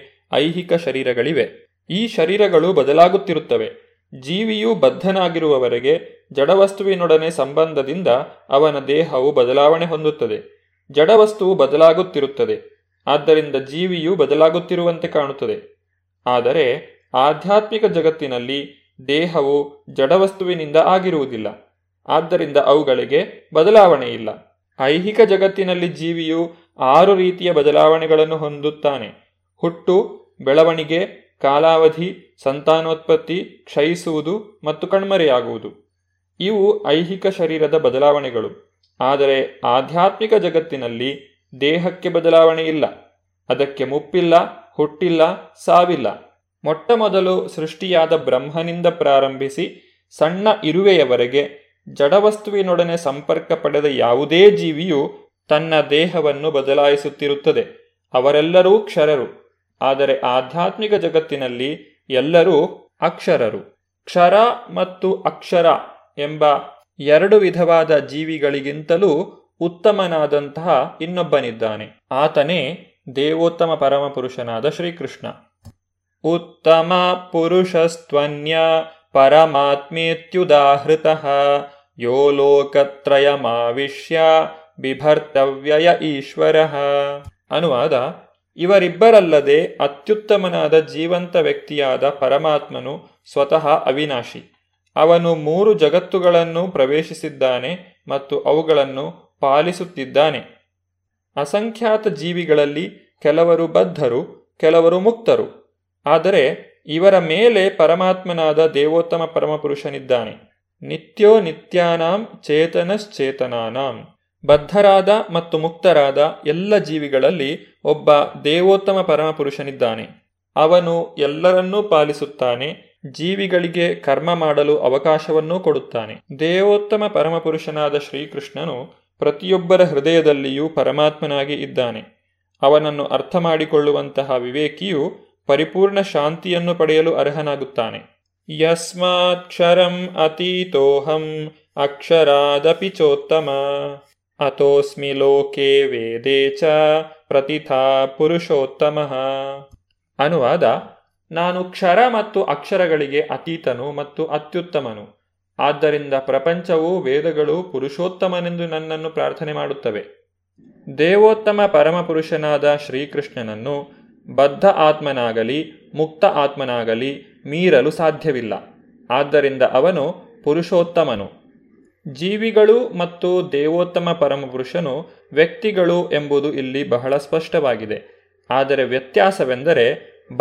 ಐಹಿಕ ಶರೀರಗಳಿವೆ. ಈ ಶರೀರಗಳು ಬದಲಾಗುತ್ತಿರುತ್ತವೆ. ಜೀವಿಯು ಬದ್ಧನಾಗಿರುವವರೆಗೆ ಜಡವಸ್ತುವಿನೊಡನೆ ಸಂಬಂಧದಿಂದ ಅವನ ದೇಹವು ಬದಲಾವಣೆ ಹೊಂದುತ್ತದೆ. ಜಡವಸ್ತುವು ಬದಲಾಗುತ್ತಿರುತ್ತದೆ, ಆದ್ದರಿಂದ ಜೀವಿಯು ಬದಲಾಗುತ್ತಿರುವಂತೆ ಕಾಣುತ್ತದೆ. ಆದರೆ ಆಧ್ಯಾತ್ಮಿಕ ಜಗತ್ತಿನಲ್ಲಿ ದೇಹವು ಜಡವಸ್ತುವಿನಿಂದ ಆಗಿರುವುದಿಲ್ಲ, ಆದ್ದರಿಂದ ಅವುಗಳಿಗೆ ಬದಲಾವಣೆ ಇಲ್ಲ. ಐಹಿಕ ಜಗತ್ತಿನಲ್ಲಿ ಜೀವಿಯು ಆರು ರೀತಿಯ ಬದಲಾವಣೆಗಳನ್ನು ಹೊಂದುತ್ತಾನೆ: ಹುಟ್ಟು, ಬೆಳವಣಿಗೆ, ಕಾಲಾವಧಿ, ಸಂತಾನೋತ್ಪತ್ತಿ, ಕ್ಷಯಿಸುವುದು ಮತ್ತು ಕಣ್ಮರೆಯಾಗುವುದು. ಇವು ಐಹಿಕ ಶರೀರದ ಬದಲಾವಣೆಗಳು. ಆದರೆ ಆಧ್ಯಾತ್ಮಿಕ ಜಗತ್ತಿನಲ್ಲಿ ದೇಹಕ್ಕೆ ಬದಲಾವಣೆ ಇಲ್ಲ, ಅದಕ್ಕೆ ಮುಪ್ಪಿಲ್ಲ, ಹುಟ್ಟಿಲ್ಲ, ಸಾವಿಲ್ಲ. ಮೊಟ್ಟ ಮೊದಲು ಸೃಷ್ಟಿಯಾದ ಬ್ರಹ್ಮನಿಂದ ಪ್ರಾರಂಭಿಸಿ ಸಣ್ಣ ಇರುವೆಯವರೆಗೆ ಜಡವಸ್ತುವಿನೊಡನೆ ಸಂಪರ್ಕ ಪಡೆದ ಯಾವುದೇ ಜೀವಿಯು ತನ್ನ ದೇಹವನ್ನು ಬದಲಾಯಿಸುತ್ತಿರುತ್ತದೆ. ಅವರೆಲ್ಲರೂ ಕ್ಷರರು. ಆದರೆ ಆಧ್ಯಾತ್ಮಿಕ ಜಗತ್ತಿನಲ್ಲಿ ಎಲ್ಲರೂ ಅಕ್ಷರರು. ಕ್ಷರ ಮತ್ತು ಅಕ್ಷರ ಎಂಬ ಎರಡು ವಿಧವಾದ ಜೀವಿಗಳಿಗಿಂತಲೂ ಉತ್ತಮನಾದಂತಹ ಇನ್ನೊಬ್ಬನಿದ್ದಾನೆ. ಆತನೇ ದೇವೋತ್ತಮ ಪರಮಪುರುಷನಾದ ಶ್ರೀಕೃಷ್ಣ. ಉತ್ತಮ ಪುರುಷಸ್ತ್ವನ್ಯ ಪರಮಾತ್ಮೇತ್ಯುದಾಹೃತಃ ಯೋ ಲೋಕತ್ರಯಮಾವಿಶ್ಯ ಬಿಭರ್ತವ್ಯಯ ಈಶ್ವರಃ. ಅನುವಾದ: ಇವರಿಬ್ಬರಲ್ಲದೆ ಅತ್ಯುತ್ತಮನಾದ ಜೀವಂತ ವ್ಯಕ್ತಿಯಾದ ಪರಮಾತ್ಮನು ಸ್ವತಃ ಅವಿನಾಶಿ. ಅವನು ಮೂರು ಜಗತ್ತುಗಳನ್ನು ಪ್ರವೇಶಿಸಿದ್ದಾನೆ ಮತ್ತು ಅವುಗಳನ್ನು ಪಾಲಿಸುತ್ತಿದ್ದಾನೆ. ಅಸಂಖ್ಯಾತ ಜೀವಿಗಳಲ್ಲಿ ಕೆಲವರು ಬದ್ಧರು, ಕೆಲವರು ಮುಕ್ತರು. ಆದರೆ ಇವರ ಮೇಲೆ ಪರಮಾತ್ಮನಾದ ದೇವೋತ್ತಮ ಪರಮಪುರುಷನಿದ್ದಾನೆ. ನಿತ್ಯೋ ನಿತ್ಯಾನಾಂ ಚೇತನಶ್ಚೇತನಾನಾಂ. ಬದ್ಧರಾದ ಮತ್ತು ಮುಕ್ತರಾದ ಎಲ್ಲ ಜೀವಿಗಳಲ್ಲಿ ಒಬ್ಬ ದೇವೋತ್ತಮ ಪರಮಪುರುಷನಿದ್ದಾನೆ. ಅವನು ಎಲ್ಲರನ್ನೂ ಪಾಲಿಸುತ್ತಾನೆ, ಜೀವಿಗಳಿಗೆ ಕರ್ಮ ಮಾಡಲು ಅವಕಾಶವನ್ನೂ ಕೊಡುತ್ತಾನೆ. ದೇವೋತ್ತಮ ಪರಮಪುರುಷನಾದ ಶ್ರೀಕೃಷ್ಣನು ಪ್ರತಿಯೊಬ್ಬರ ಹೃದಯದಲ್ಲಿಯೂ ಪರಮಾತ್ಮನಾಗಿ ಇದ್ದಾನೆ. ಅವನನ್ನು ಅರ್ಥ ಮಾಡಿಕೊಳ್ಳುವಂತಹ ವಿವೇಕಿಯು ಪರಿಪೂರ್ಣ ಶಾಂತಿಯನ್ನು ಪಡೆಯಲು ಅರ್ಹನಾಗುತ್ತಾನೆ. ಯಸ್ಮಾತ್ ಕ್ಷರಂ ಅತೀತೋಹಂ ಅಕ್ಷರಾದಪಿ ಚೋತ್ತಮ ಅತೋಸ್ಮಿ ಲೋಕೆ ವೇದೇ ಚ ಪ್ರತಿಥಾ ಪುರುಷೋತ್ತಮ. ಅನುವಾದ: ನಾನು ಕ್ಷರ ಮತ್ತು ಅಕ್ಷರಗಳಿಗೆ ಅತೀತನು ಮತ್ತು ಅತ್ಯುತ್ತಮನು. ಆದ್ದರಿಂದ ಪ್ರಪಂಚವು, ವೇದಗಳು ಪುರುಷೋತ್ತಮನೆಂದು ನನ್ನನ್ನು ಪ್ರಾರ್ಥನೆ ಮಾಡುತ್ತವೆ. ದೇವೋತ್ತಮ ಪರಮಪುರುಷನಾದ ಶ್ರೀಕೃಷ್ಣನನ್ನು ಬದ್ಧ ಆತ್ಮನಾಗಲಿ ಮುಕ್ತ ಆತ್ಮನಾಗಲಿ ಮೀರಲು ಸಾಧ್ಯವಿಲ್ಲ. ಆದ್ದರಿಂದ ಅವನು ಪುರುಷೋತ್ತಮನು. ಜೀವಿಗಳು ಮತ್ತು ದೇವೋತ್ತಮ ಪರಮಪುರುಷನು ವ್ಯಕ್ತಿಗಳು ಎಂಬುದು ಇಲ್ಲಿ ಬಹಳ ಸ್ಪಷ್ಟವಾಗಿದೆ. ಆದರೆ ವ್ಯತ್ಯಾಸವೆಂದರೆ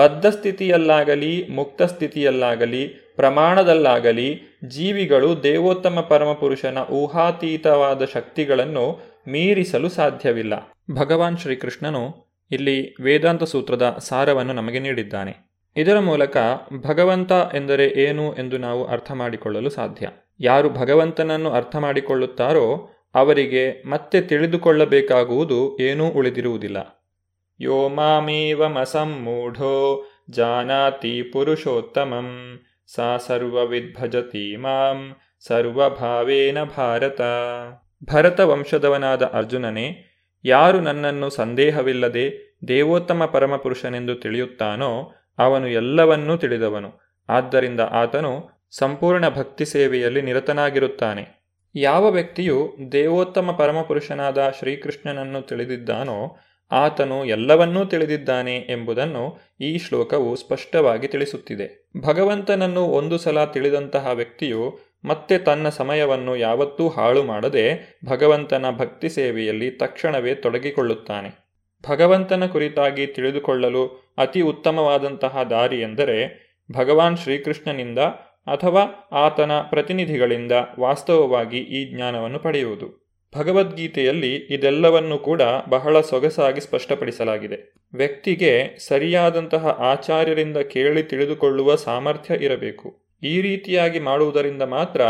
ಬದ್ಧ ಸ್ಥಿತಿಯಲ್ಲಾಗಲಿ ಮುಕ್ತ ಸ್ಥಿತಿಯಲ್ಲಾಗಲಿ ಪ್ರಮಾಣದಲ್ಲಾಗಲಿ ಜೀವಿಗಳು ದೇವೋತ್ತಮ ಪರಮಪುರುಷನ ಊಹಾತೀತವಾದ ಶಕ್ತಿಗಳನ್ನು ಮೀರಿಸಲು ಸಾಧ್ಯವಿಲ್ಲ. ಭಗವಾನ್ ಶ್ರೀಕೃಷ್ಣನು ಇಲ್ಲಿ ವೇದಾಂತ ಸೂತ್ರದ ಸಾರವನ್ನು ನಮಗೆ ನೀಡಿದ್ದಾನೆ. ಇದರ ಮೂಲಕ ಭಗವಂತ ಎಂದರೆ ಏನು ಎಂದು ನಾವು ಅರ್ಥ ಮಾಡಿಕೊಳ್ಳಲು ಸಾಧ್ಯ. ಯಾರು ಭಗವಂತನನ್ನು ಅರ್ಥ ಮಾಡಿಕೊಳ್ಳುತ್ತಾರೋ ಅವರಿಗೆ ಮತ್ತೆ ತಿಳಿದುಕೊಳ್ಳಬೇಕಾಗುವುದು ಏನೂ ಉಳಿದಿರುವುದಿಲ್ಲ. ಯೋ ಮಾಮೇವಮಸಮ್ಮೂಢೋ ಜಾನಾತಿ ಪುರುಷೋತ್ತಮಂ ಸ ಸರ್ವವಿದ್ ಭಜತಿ ಮಾಂ ಸರ್ವಭಾವೇನ ಭಾರತ. ಭರತ ವಂಶದವನಾದ ಅರ್ಜುನನೇ, ಯಾರು ನನ್ನನ್ನು ಸಂದೇಹವಿಲ್ಲದೆ ದೇವೋತ್ತಮ ಪರಮಪುರುಷನೆಂದು ತಿಳಿಯುತ್ತಾನೋ ಅವನು ಎಲ್ಲವನ್ನೂ ತಿಳಿದವನು. ಆದ್ದರಿಂದ ಆತನು ಸಂಪೂರ್ಣ ಭಕ್ತಿ ಸೇವೆಯಲ್ಲಿ ನಿರತನಾಗಿರುತ್ತಾನೆ. ಯಾವ ವ್ಯಕ್ತಿಯು ದೇವೋತ್ತಮ ಪರಮಪುರುಷನಾದ ಶ್ರೀಕೃಷ್ಣನನ್ನು ತಿಳಿದಿದ್ದಾನೋ ಆತನು ಎಲ್ಲವನ್ನೂ ತಿಳಿದಿದ್ದಾನೆ ಎಂಬುದನ್ನು ಈ ಶ್ಲೋಕವು ಸ್ಪಷ್ಟವಾಗಿ ತಿಳಿಸುತ್ತಿದೆ. ಭಗವಂತನನ್ನು ಒಂದು ಸಲ ತಿಳಿದಂತಹ ವ್ಯಕ್ತಿಯು ಮತ್ತೆ ತನ್ನ ಸಮಯವನ್ನು ಯಾವತ್ತೂ ಹಾಳು ಮಾಡದೆ ಭಗವಂತನ ಭಕ್ತಿ ಸೇವೆಯಲ್ಲಿ ತಕ್ಷಣವೇ ತೊಡಗಿಕೊಳ್ಳುತ್ತಾನೆ. ಭಗವಂತನ ಕುರಿತಾಗಿ ತಿಳಿದುಕೊಳ್ಳಲು ಅತಿ ಉತ್ತಮವಾದಂತಹ ದಾರಿ ಎಂದರೆ ಭಗವಾನ್ ಶ್ರೀಕೃಷ್ಣನಿಂದ ಅಥವಾ ಆತನ ಪ್ರತಿನಿಧಿಗಳಿಂದ ವಾಸ್ತವವಾಗಿ ಈ ಜ್ಞಾನವನ್ನು ಪಡೆಯುವುದು. ಭಗವದ್ಗೀತೆಯಲ್ಲಿ ಇದೆಲ್ಲವನ್ನೂ ಕೂಡ ಬಹಳ ಸೊಗಸಾಗಿ ಸ್ಪಷ್ಟಪಡಿಸಲಾಗಿದೆ. ವ್ಯಕ್ತಿಗೆ ಸರಿಯಾದಂತಹ ಆಚಾರ್ಯರಿಂದ ಕೇಳಿ ತಿಳಿದುಕೊಳ್ಳುವ ಸಾಮರ್ಥ್ಯ ಇರಬೇಕು. ಈ ರೀತಿಯಾಗಿ ಮಾಡುವುದರಿಂದ ಮಾತ್ರ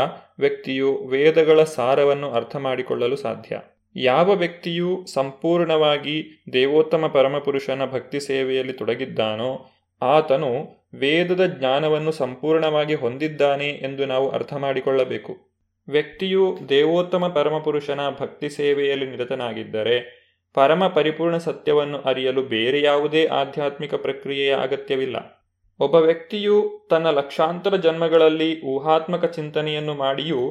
ವ್ಯಕ್ತಿಯು ವೇದಗಳ ಸಾರವನ್ನು ಅರ್ಥ ಮಾಡಿಕೊಳ್ಳಲು ಸಾಧ್ಯ. ಯಾವ ವ್ಯಕ್ತಿಯು ಸಂಪೂರ್ಣವಾಗಿ ದೇವೋತ್ತಮ ಪರಮಪುರುಷನ ಭಕ್ತಿ ಸೇವೆಯಲ್ಲಿ ತೊಡಗಿದ್ದಾನೋ ಆತನು ವೇದದ ಜ್ಞಾನವನ್ನು ಸಂಪೂರ್ಣವಾಗಿ ಹೊಂದಿದ್ದಾನೆ ಎಂದು ನಾವು ಅರ್ಥ ಮಾಡಿಕೊಳ್ಳಬೇಕು. ವ್ಯಕ್ತಿಯು ದೇವೋತ್ತಮ ಪರಮಪುರುಷನ ಭಕ್ತಿ ಸೇವೆಯಲ್ಲಿ ನಿರತನಾಗಿದ್ದರೆ ಪರಮ ಪರಿಪೂರ್ಣ ಸತ್ಯವನ್ನು ಅರಿಯಲು ಬೇರೆ ಯಾವುದೇ ಆಧ್ಯಾತ್ಮಿಕ ಪ್ರಕ್ರಿಯೆಯ ಅಗತ್ಯವಿಲ್ಲ. ಒಬ್ಬ ವ್ಯಕ್ತಿಯು ತನ್ನ ಲಕ್ಷಾಂತರ ಜನ್ಮಗಳಲ್ಲಿ ಊಹಾತ್ಮಕ ಚಿಂತನೆಯನ್ನು ಮಾಡಿಯೂ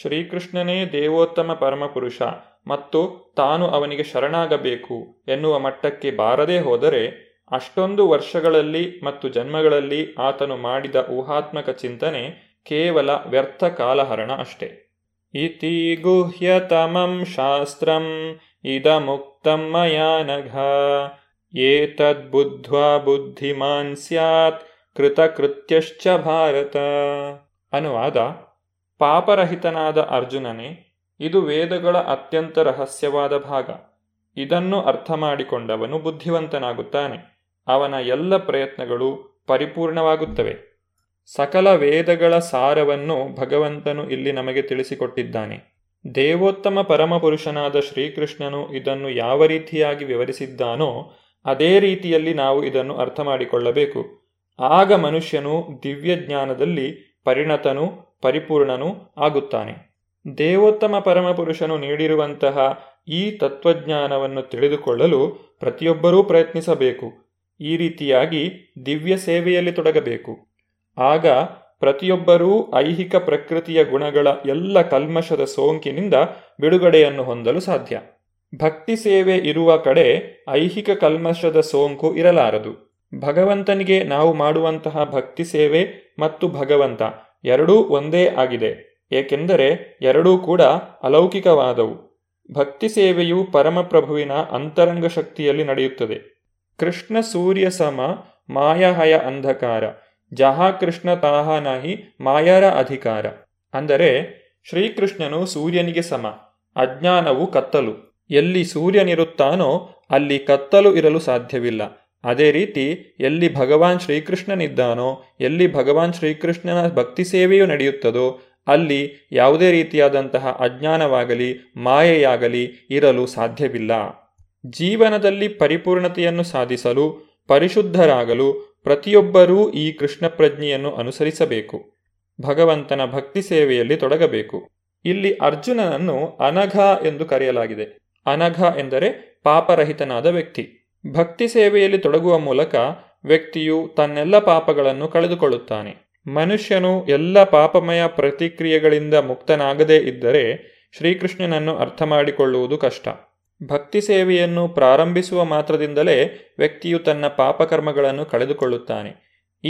ಶ್ರೀಕೃಷ್ಣನೇ ದೇವೋತ್ತಮ ಪರಮಪುರುಷ ಮತ್ತು ತಾನು ಅವನಿಗೆ ಶರಣಾಗಬೇಕು ಎನ್ನುವ ಮಟ್ಟಕ್ಕೆ ಬಾರದೇ ಹೋದರೆ ಅಷ್ಟೊಂದು ವರ್ಷಗಳಲ್ಲಿ ಮತ್ತು ಜನ್ಮಗಳಲ್ಲಿ ಆತನು ಮಾಡಿದ ಊಹಾತ್ಮಕ ಚಿಂತನೆ ಕೇವಲ ವ್ಯರ್ಥ ಕಾಲಹರಣ ಅಷ್ಟೇ. ಇತಿ ಗುಹ್ಯತಮಂ ಶಾಸ್ತ್ರಂ ಇದಮುಕ್ತಂ ಮಯಾ ನಘ ಏತದ್ ಬುದ್ಧ್ವಾ ಬುದ್ಧಿಮಾನ್ ಸ್ಯಾತ್ ಕೃತಕೃತ್ಯಶ್ಚ ಭಾರತ. ಅನುವಾದ: ಪಾಪರಹಿತನಾದ ಅರ್ಜುನನೇ, ಇದು ವೇದಗಳ ಅತ್ಯಂತ ರಹಸ್ಯವಾದ ಭಾಗ. ಇದನ್ನು ಅರ್ಥ ಮಾಡಿಕೊಂಡವನು ಬುದ್ಧಿವಂತನಾಗುತ್ತಾನೆ. ಅವನ ಎಲ್ಲ ಪ್ರಯತ್ನಗಳು ಪರಿಪೂರ್ಣವಾಗುತ್ತವೆ. ಸಕಲ ವೇದಗಳ ಸಾರವನ್ನು ಭಗವಂತನು ಇಲ್ಲಿ ನಮಗೆ ತಿಳಿಸಿಕೊಟ್ಟಿದ್ದಾನೆ. ದೇವೋತ್ತಮ ಪರಮಪುರುಷನಾದ ಶ್ರೀಕೃಷ್ಣನು ಇದನ್ನು ಯಾವ ರೀತಿಯಾಗಿ ವಿವರಿಸಿದ್ದಾನೋ ಅದೇ ರೀತಿಯಲ್ಲಿ ನಾವು ಇದನ್ನು ಅರ್ಥ ಮಾಡಿಕೊಳ್ಳಬೇಕು. ಆಗ ಮನುಷ್ಯನು ದಿವ್ಯ ಜ್ಞಾನದಲ್ಲಿ ಪರಿಣತನೂ ಪರಿಪೂರ್ಣನೂ ಆಗುತ್ತಾನೆ. ದೇವೋತ್ತಮ ಪರಮಪುರುಷನು ನೀಡಿರುವಂತಹ ಈ ತತ್ವಜ್ಞಾನವನ್ನು ತಿಳಿದುಕೊಳ್ಳಲು ಪ್ರತಿಯೊಬ್ಬರೂ ಪ್ರಯತ್ನಿಸಬೇಕು. ಈ ರೀತಿಯಾಗಿ ದಿವ್ಯ ಸೇವೆಯಲ್ಲಿ ತೊಡಗಬೇಕು. ಆಗ ಪ್ರತಿಯೊಬ್ಬರೂ ಐಹಿಕ ಪ್ರಕೃತಿಯ ಗುಣಗಳ ಎಲ್ಲ ಕಲ್ಮಶದ ಸೋಂಕಿನಿಂದ ಬಿಡುಗಡೆಯನ್ನು ಹೊಂದಲು ಸಾಧ್ಯ. ಭಕ್ತಿ ಸೇವೆ ಇರುವ ಕಡೆ ಐಹಿಕ ಕಲ್ಮಶದ ಸೋಂಕು ಇರಲಾರದು. ಭಗವಂತನಿಗೆ ನಾವು ಮಾಡುವಂತಹ ಭಕ್ತಿ ಸೇವೆ ಮತ್ತು ಭಗವಂತ ಎರಡೂ ಒಂದೇ ಆಗಿದೆ, ಏಕೆಂದರೆ ಎರಡೂ ಕೂಡ ಅಲೌಕಿಕವಾದವು. ಭಕ್ತಿ ಸೇವೆಯು ಪರಮಪ್ರಭುವಿನ ಅಂತರಂಗ ಶಕ್ತಿಯಲ್ಲಿ ನಡೆಯುತ್ತದೆ. ಕೃಷ್ಣ ಸೂರ್ಯ ಸಮ ಮಾಯಾಹಯ ಅಂಧಕಾರ ಜಹಾ ಕೃಷ್ಣ ತಾಹ ನಾಹಿ ಮಾಯಾರ ಅಧಿಕಾರ. ಅಂದರೆ ಶ್ರೀಕೃಷ್ಣನು ಸೂರ್ಯನಿಗೆ ಸಮ. ಅಜ್ಞಾನವು ಕತ್ತಲು. ಎಲ್ಲಿ ಸೂರ್ಯನಿರುತ್ತಾನೋ ಅಲ್ಲಿ ಕತ್ತಲು ಇರಲು ಸಾಧ್ಯವಿಲ್ಲ. ಅದೇ ರೀತಿ ಎಲ್ಲಿ ಭಗವಾನ್ ಶ್ರೀಕೃಷ್ಣನಿದ್ದಾನೋ, ಎಲ್ಲಿ ಭಗವಾನ್ ಶ್ರೀಕೃಷ್ಣನ ಭಕ್ತಿ ಸೇವೆಯೂ ನಡೆಯುತ್ತದೋ ಅಲ್ಲಿ ಯಾವುದೇ ರೀತಿಯಾದಂತಹ ಅಜ್ಞಾನವಾಗಲಿ ಮಾಯೆಯಾಗಲಿ ಇರಲು ಸಾಧ್ಯವಿಲ್ಲ. ಜೀವನದಲ್ಲಿ ಪರಿಪೂರ್ಣತೆಯನ್ನು ಸಾಧಿಸಲು, ಪರಿಶುದ್ಧರಾಗಲು ಪ್ರತಿಯೊಬ್ಬರೂ ಈ ಕೃಷ್ಣ ಪ್ರಜ್ಞೆಯನ್ನು ಅನುಸರಿಸಬೇಕು. ಭಗವಂತನ ಭಕ್ತಿ ಸೇವೆಯಲ್ಲಿ ತೊಡಗಬೇಕು. ಇಲ್ಲಿ ಅರ್ಜುನನನ್ನು ಅನಘ ಎಂದು ಕರೆಯಲಾಗಿದೆ. ಅನಘ ಎಂದರೆ ಪಾಪರಹಿತನಾದ ವ್ಯಕ್ತಿ. ಭಕ್ತಿ ಸೇವೆಯಲ್ಲಿ ತೊಡಗುವ ಮೂಲಕ ವ್ಯಕ್ತಿಯು ತನ್ನೆಲ್ಲ ಪಾಪಗಳನ್ನು ಕಳೆದುಕೊಳ್ಳುತ್ತಾನೆ. ಮನುಷ್ಯನು ಎಲ್ಲ ಪಾಪಮಯ ಪ್ರತಿಕ್ರಿಯೆಗಳಿಂದ ಮುಕ್ತನಾಗದೇ ಇದ್ದರೆ ಶ್ರೀಕೃಷ್ಣನನ್ನು ಅರ್ಥ ಮಾಡಿಕೊಳ್ಳುವುದು ಕಷ್ಟ. ಭಕ್ತಿ ಸೇವೆಯನ್ನು ಪ್ರಾರಂಭಿಸುವ ಮಾತ್ರದಿಂದಲೇ ವ್ಯಕ್ತಿಯು ತನ್ನ ಪಾಪಕರ್ಮಗಳನ್ನು ಕಳೆದುಕೊಳ್ಳುತ್ತಾನೆ.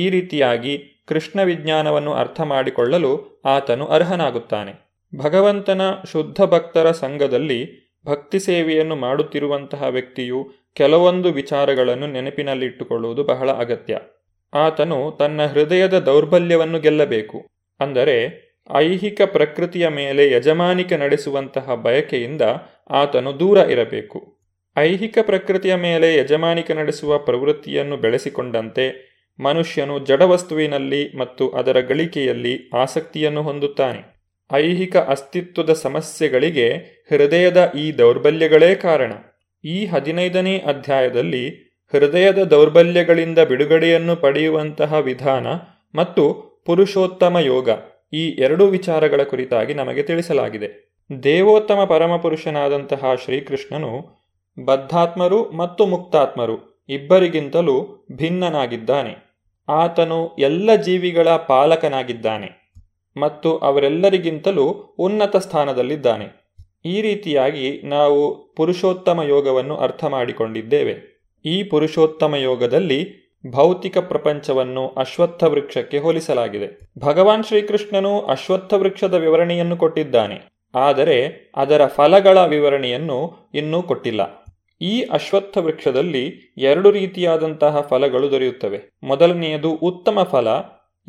ಈ ರೀತಿಯಾಗಿ ಕೃಷ್ಣ ವಿಜ್ಞಾನವನ್ನು ಅರ್ಥ ಮಾಡಿಕೊಳ್ಳಲು ಆತನು ಅರ್ಹನಾಗುತ್ತಾನೆ. ಭಗವಂತನ ಶುದ್ಧ ಭಕ್ತರ ಸಂಘದಲ್ಲಿ ಭಕ್ತಿ ಸೇವೆಯನ್ನು ಮಾಡುತ್ತಿರುವಂತಹ ವ್ಯಕ್ತಿಯು ಕೆಲವೊಂದು ವಿಚಾರಗಳನ್ನು ನೆನಪಿನಲ್ಲಿಟ್ಟುಕೊಳ್ಳುವುದು ಬಹಳ ಅಗತ್ಯ. ಆತನು ತನ್ನ ಹೃದಯದ ದೌರ್ಬಲ್ಯವನ್ನು ಗೆಲ್ಲಬೇಕು. ಅಂದರೆ ಐಹಿಕ ಪ್ರಕೃತಿಯ ಮೇಲೆ ಯಜಮಾನಿಕೆ ನಡೆಸುವಂತಹ ಬಯಕೆಯಿಂದ ಆತನು ದೂರ ಇರಬೇಕು. ಐಹಿಕ ಪ್ರಕೃತಿಯ ಮೇಲೆ ಯಜಮಾನಿಕೆ ನಡೆಸುವ ಪ್ರವೃತ್ತಿಯನ್ನು ಬೆಳೆಸಿಕೊಂಡಂತೆ ಮನುಷ್ಯನು ಜಡವಸ್ತುವಿನಲ್ಲಿ ಮತ್ತು ಅದರ ಗಳಿಕೆಯಲ್ಲಿ ಆಸಕ್ತಿಯನ್ನು ಹೊಂದುತ್ತಾನೆ. ಐಹಿಕ ಅಸ್ತಿತ್ವದ ಸಮಸ್ಯೆಗಳಿಗೆ ಹೃದಯದ ಈ ದೌರ್ಬಲ್ಯಗಳೇ ಕಾರಣ. ಈ ಹದಿನೈದನೇ ಅಧ್ಯಾಯದಲ್ಲಿ ಹೃದಯದ ದೌರ್ಬಲ್ಯಗಳಿಂದ ಬಿಡುಗಡೆಯನ್ನು ಪಡೆಯುವಂತಹ ವಿಧಾನ ಮತ್ತು ಪುರುಷೋತ್ತಮ ಯೋಗ, ಈ ಎರಡೂ ವಿಚಾರಗಳ ಕುರಿತಾಗಿ ನಮಗೆ ತಿಳಿಸಲಾಗಿದೆ. ದೇವೋತ್ತಮ ಪರಮಪುರುಷನಾದಂತಹ ಶ್ರೀಕೃಷ್ಣನು ಬದ್ಧಾತ್ಮರು ಮತ್ತು ಮುಕ್ತಾತ್ಮರು ಇಬ್ಬರಿಗಿಂತಲೂ ಭಿನ್ನನಾಗಿದ್ದಾನೆ. ಆತನು ಎಲ್ಲ ಜೀವಿಗಳ ಪಾಲಕನಾಗಿದ್ದಾನೆ ಮತ್ತು ಅವರೆಲ್ಲರಿಗಿಂತಲೂ ಉನ್ನತ ಸ್ಥಾನದಲ್ಲಿದ್ದಾನೆ. ಈ ರೀತಿಯಾಗಿ ನಾವು ಪುರುಷೋತ್ತಮ ಯೋಗವನ್ನು ಅರ್ಥ ಮಾಡಿಕೊಂಡಿದ್ದೇವೆ. ಈ ಪುರುಷೋತ್ತಮ ಯೋಗದಲ್ಲಿ ಭೌತಿಕ ಪ್ರಪಂಚವನ್ನು ಅಶ್ವತ್ಥ ವೃಕ್ಷಕ್ಕೆ ಹೋಲಿಸಲಾಗಿದೆ. ಭಗವಾನ್ ಶ್ರೀಕೃಷ್ಣನು ಅಶ್ವತ್ಥ ವೃಕ್ಷದ ವಿವರಣೆಯನ್ನು ಕೊಟ್ಟಿದ್ದಾನೆ, ಆದರೆ ಅದರ ಫಲಗಳ ವಿವರಣೆಯನ್ನು ಇನ್ನೂ ಕೊಟ್ಟಿಲ್ಲ. ಈ ಅಶ್ವತ್ಥ ವೃಕ್ಷದಲ್ಲಿ ಎರಡು ರೀತಿಯಾದಂತಹ ಫಲಗಳು ದೊರೆಯುತ್ತವೆ. ಮೊದಲನೆಯದು ಉತ್ತಮ ಫಲ.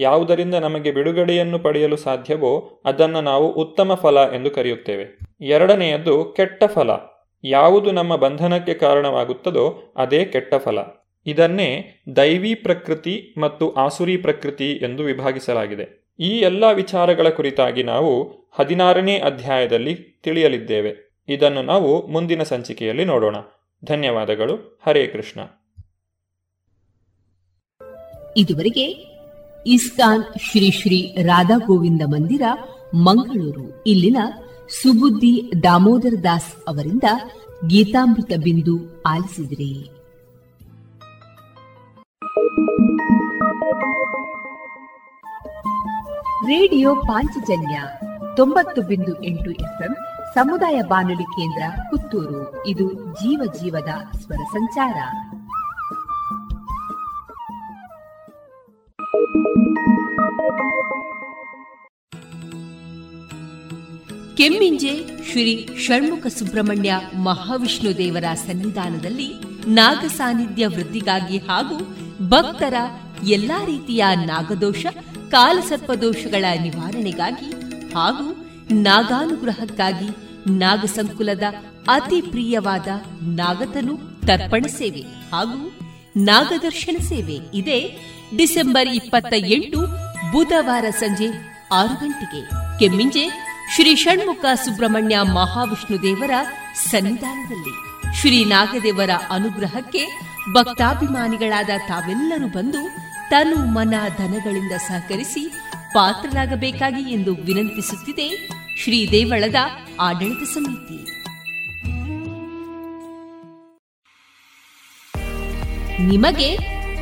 ಯಾವುದರಿಂದ ನಮಗೆ ಬಿಡುಗಡೆಯನ್ನು ಪಡೆಯಲು ಸಾಧ್ಯವೋ ಅದನ್ನು ನಾವು ಉತ್ತಮ ಫಲ ಎಂದು ಕರೆಯುತ್ತೇವೆ. ಎರಡನೆಯದು ಕೆಟ್ಟ ಫಲ. ಯಾವುದು ನಮ್ಮ ಬಂಧನಕ್ಕೆ ಕಾರಣವಾಗುತ್ತದೋ ಅದೇ ಕೆಟ್ಟ ಫಲ. ಇದನ್ನೇ ದೈವಿ ಪ್ರಕೃತಿ ಮತ್ತು ಆಸುರಿ ಪ್ರಕೃತಿ ಎಂದು ವಿಭಾಗಿಸಲಾಗಿದೆ. ಈ ಎಲ್ಲ ವಿಚಾರಗಳ ಕುರಿತಾಗಿ ನಾವು ಹದಿನಾರನೇ ಅಧ್ಯಾಯದಲ್ಲಿ ತಿಳಿಯಲಿದ್ದೇವೆ. ಇದನ್ನು ನಾವು ಮುಂದಿನ ಸಂಚಿಕೆಯಲ್ಲಿ ನೋಡೋಣ. ಧನ್ಯವಾದಗಳು. ಹರೇ ಕೃಷ್ಣ. ಇದುವರೆಗೆ ಇಸ್ಕಾನ್ ಶ್ರೀ ಶ್ರೀ ರಾಧಾ ಗೋವಿಂದ ಮಂದಿರ ಮಂಗಳೂರು ಇಲ್ಲಿನ ಸುಬುದ್ಧಿ ದಾಮೋದರ್ ದಾಸ್ ಅವರಿಂದ ಗೀತಾಮೃತ ಬಿಂದು ಆಲಿಸಿದ್ರಿ. ರೇಡಿಯೋ ಪಾಂಚಜನ್ಯ ತೊಂಬತ್ತು ಬಿಂದು ಎಂಟು ಎಫ್ಎಂ ಸಮುದಾಯ ಬಾನುಲಿ ಕೇಂದ್ರ ಪುತ್ತೂರು. ಇದು ಜೀವ ಜೀವದ ಸ್ವರ ಸಂಚಾರ. ಕೆಮ್ಮಿಂಜೆ ಶ್ರೀ ಷಣ್ಮುಖ ಸುಬ್ರಹ್ಮಣ್ಯ ಮಹಾವಿಷ್ಣು ದೇವರ ಸನ್ನಿಧಾನದಲ್ಲಿ ನಾಗಸಾನ್ನಿಧ್ಯ ವೃದ್ಧಿಗಾಗಿ ಹಾಗೂ ಭಕ್ತರ ಎಲ್ಲಾ ರೀತಿಯ ನಾಗದೋಷ, ಕಾಲಸರ್ಪದೋಷಗಳ ನಿವಾರಣೆಗಾಗಿ ಹಾಗೂ ನಾಗಾನುಗ್ರಹಕ್ಕಾಗಿ ನಾಗಸಂಕುಲದ ಅತಿ ಪ್ರಿಯವಾದ ನಾಗತನು ತರ್ಪಣ ಸೇವೆ ಹಾಗೂ ನಾಗದರ್ಶನ ಸೇವೆ ಇದೆ. ಡಿಸೆಂಬರ್ ಇಪ್ಪತ್ತ ಎಂಟು ಬುಧವಾರ ಸಂಜೆ ಆರು ಗಂಟೆಗೆ ಕೆಮ್ಮಿಂಜೆ ಶ್ರೀ ಷಣ್ಮುಖ ಸುಬ್ರಹ್ಮಣ್ಯ ಮಹಾವಿಷ್ಣು ದೇವರ ಸನ್ನಿಧಾನದಲ್ಲಿ ಶ್ರೀ ನಾಗದೇವರ ಅನುಗ್ರಹಕ್ಕೆ ಭಕ್ತಾಭಿಮಾನಿಗಳಾದ ತಾವೆಲ್ಲರೂ ಬಂದು ತನು ಮನ ಧನಗಳಿಂದ ಸಹಕರಿಸಿ ಪಾತ್ರರಾಗಬೇಕಾಗಿ ಎಂದು ವಿನಂತಿಸುತ್ತಿದೆ ಶ್ರೀ ದೇವಳದ ಆಡಳಿತ ಸಮಿತಿ. ನಿಮಗೆ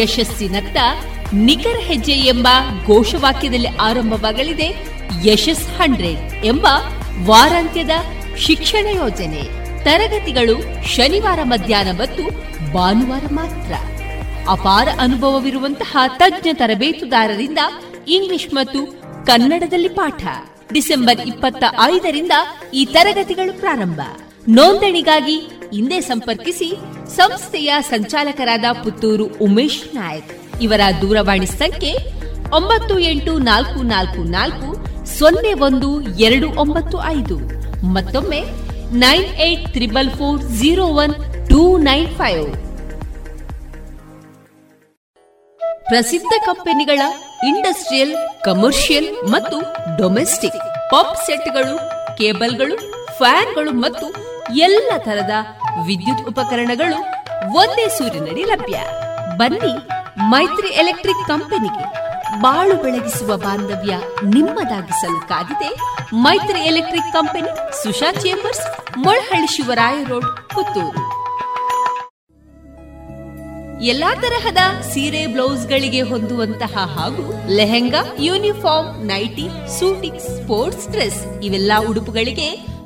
ಯಶಸ್ಸಿನತ್ತ ನಿಖರ ಹೆಜ್ಜೆ ಎಂಬ ಘೋಷವಾಕ್ಯದಲ್ಲಿ ಆರಂಭವಾಗಲಿದೆ ಯಶಸ್ ಹಂಡ್ರೆಡ್ ಎಂಬ ವಾರಾಂತ್ಯದ ಶಿಕ್ಷಣ ಯೋಜನೆ. ತರಗತಿಗಳು ಶನಿವಾರ ಮಧ್ಯಾಹ್ನ ಮತ್ತು ಭಾನುವಾರ ಮಾತ್ರ. ಅಪಾರ ಅನುಭವವಿರುವಂತಹ ತಜ್ಞ ತರಬೇತುದಾರರಿಂದ ಇಂಗ್ಲಿಷ್ ಮತ್ತು ಕನ್ನಡದಲ್ಲಿ ಪಾಠ. ಡಿಸೆಂಬರ್ ಇಪ್ಪತ್ತ ಐದರಿಂದ ಈ ತರಗತಿಗಳು ಪ್ರಾರಂಭ. ನೋಂದಣಿಗಾಗಿ ಇಂದೇ ಸಂಪರ್ಕಿಸಿ ಸಂಸ್ಥೆಯ ಸಂಚಾಲಕರಾದ ಪುತ್ತೂರು ಉಮೇಶ್ ನಾಯಕ್ ಇವರ ದೂರವಾಣಿ ಸಂಖ್ಯೆ ಒಂಬತ್ತು ಎಂಟು ನಾಲ್ಕು ನಾಲ್ಕು ನಾಲ್ಕು ಸೊನ್ನೆ ಒಂದು ಎರಡು ಒಂಬತ್ತು ಐದು. ಮತ್ತೊಮ್ಮೆ nine eight triple four zero one two nine five. ಪ್ರಸಿದ್ಧ ಕಂಪನಿಗಳ ಇಂಡಸ್ಟ್ರಿಯಲ್, ಕಮರ್ಷಿಯಲ್ ಮತ್ತು ಡೊಮೆಸ್ಟಿಕ್ ಪಂಪ್ ಸೆಟ್ಗಳು, ಕೇಬಲ್ಗಳು, ಫ್ಯಾನ್ಗಳು ಮತ್ತು ಎಲ್ಲ ತರದ ವಿದ್ಯುತ್ ಉಪಕರಣಗಳು ಒಂದೇ ಸೂರಿನಡಿ ಲಭ್ಯ. ಬನ್ನಿ ಮೈತ್ರಿ ಎಲೆಕ್ಟ್ರಿಕ್ ಕಂಪನಿಗೆ. ಬಾಳು ಬೆಳಗಿಸುವ ಬಾಂಧವ್ಯ ನಿಮ್ಮದಾಗಿಸಲು ಕಾದಿದೆ ಮೈತ್ರಿ ಎಲೆಕ್ಟ್ರಿಕ್ company, Susha chambers, Molahalli, Shivaraya road, Puttur. ಎಲ್ಲಾ ತರಹದ ಸೀರೆ, ಬ್ಲೌಸ್ಗಳಿಗೆ ಹೊಂದುವಂತಹ ಹಾಗೂ lehenga, uniform, nightie, suiting, sports dress ಇವೆಲ್ಲಾ ಉಡುಪುಗಳಿಗೆ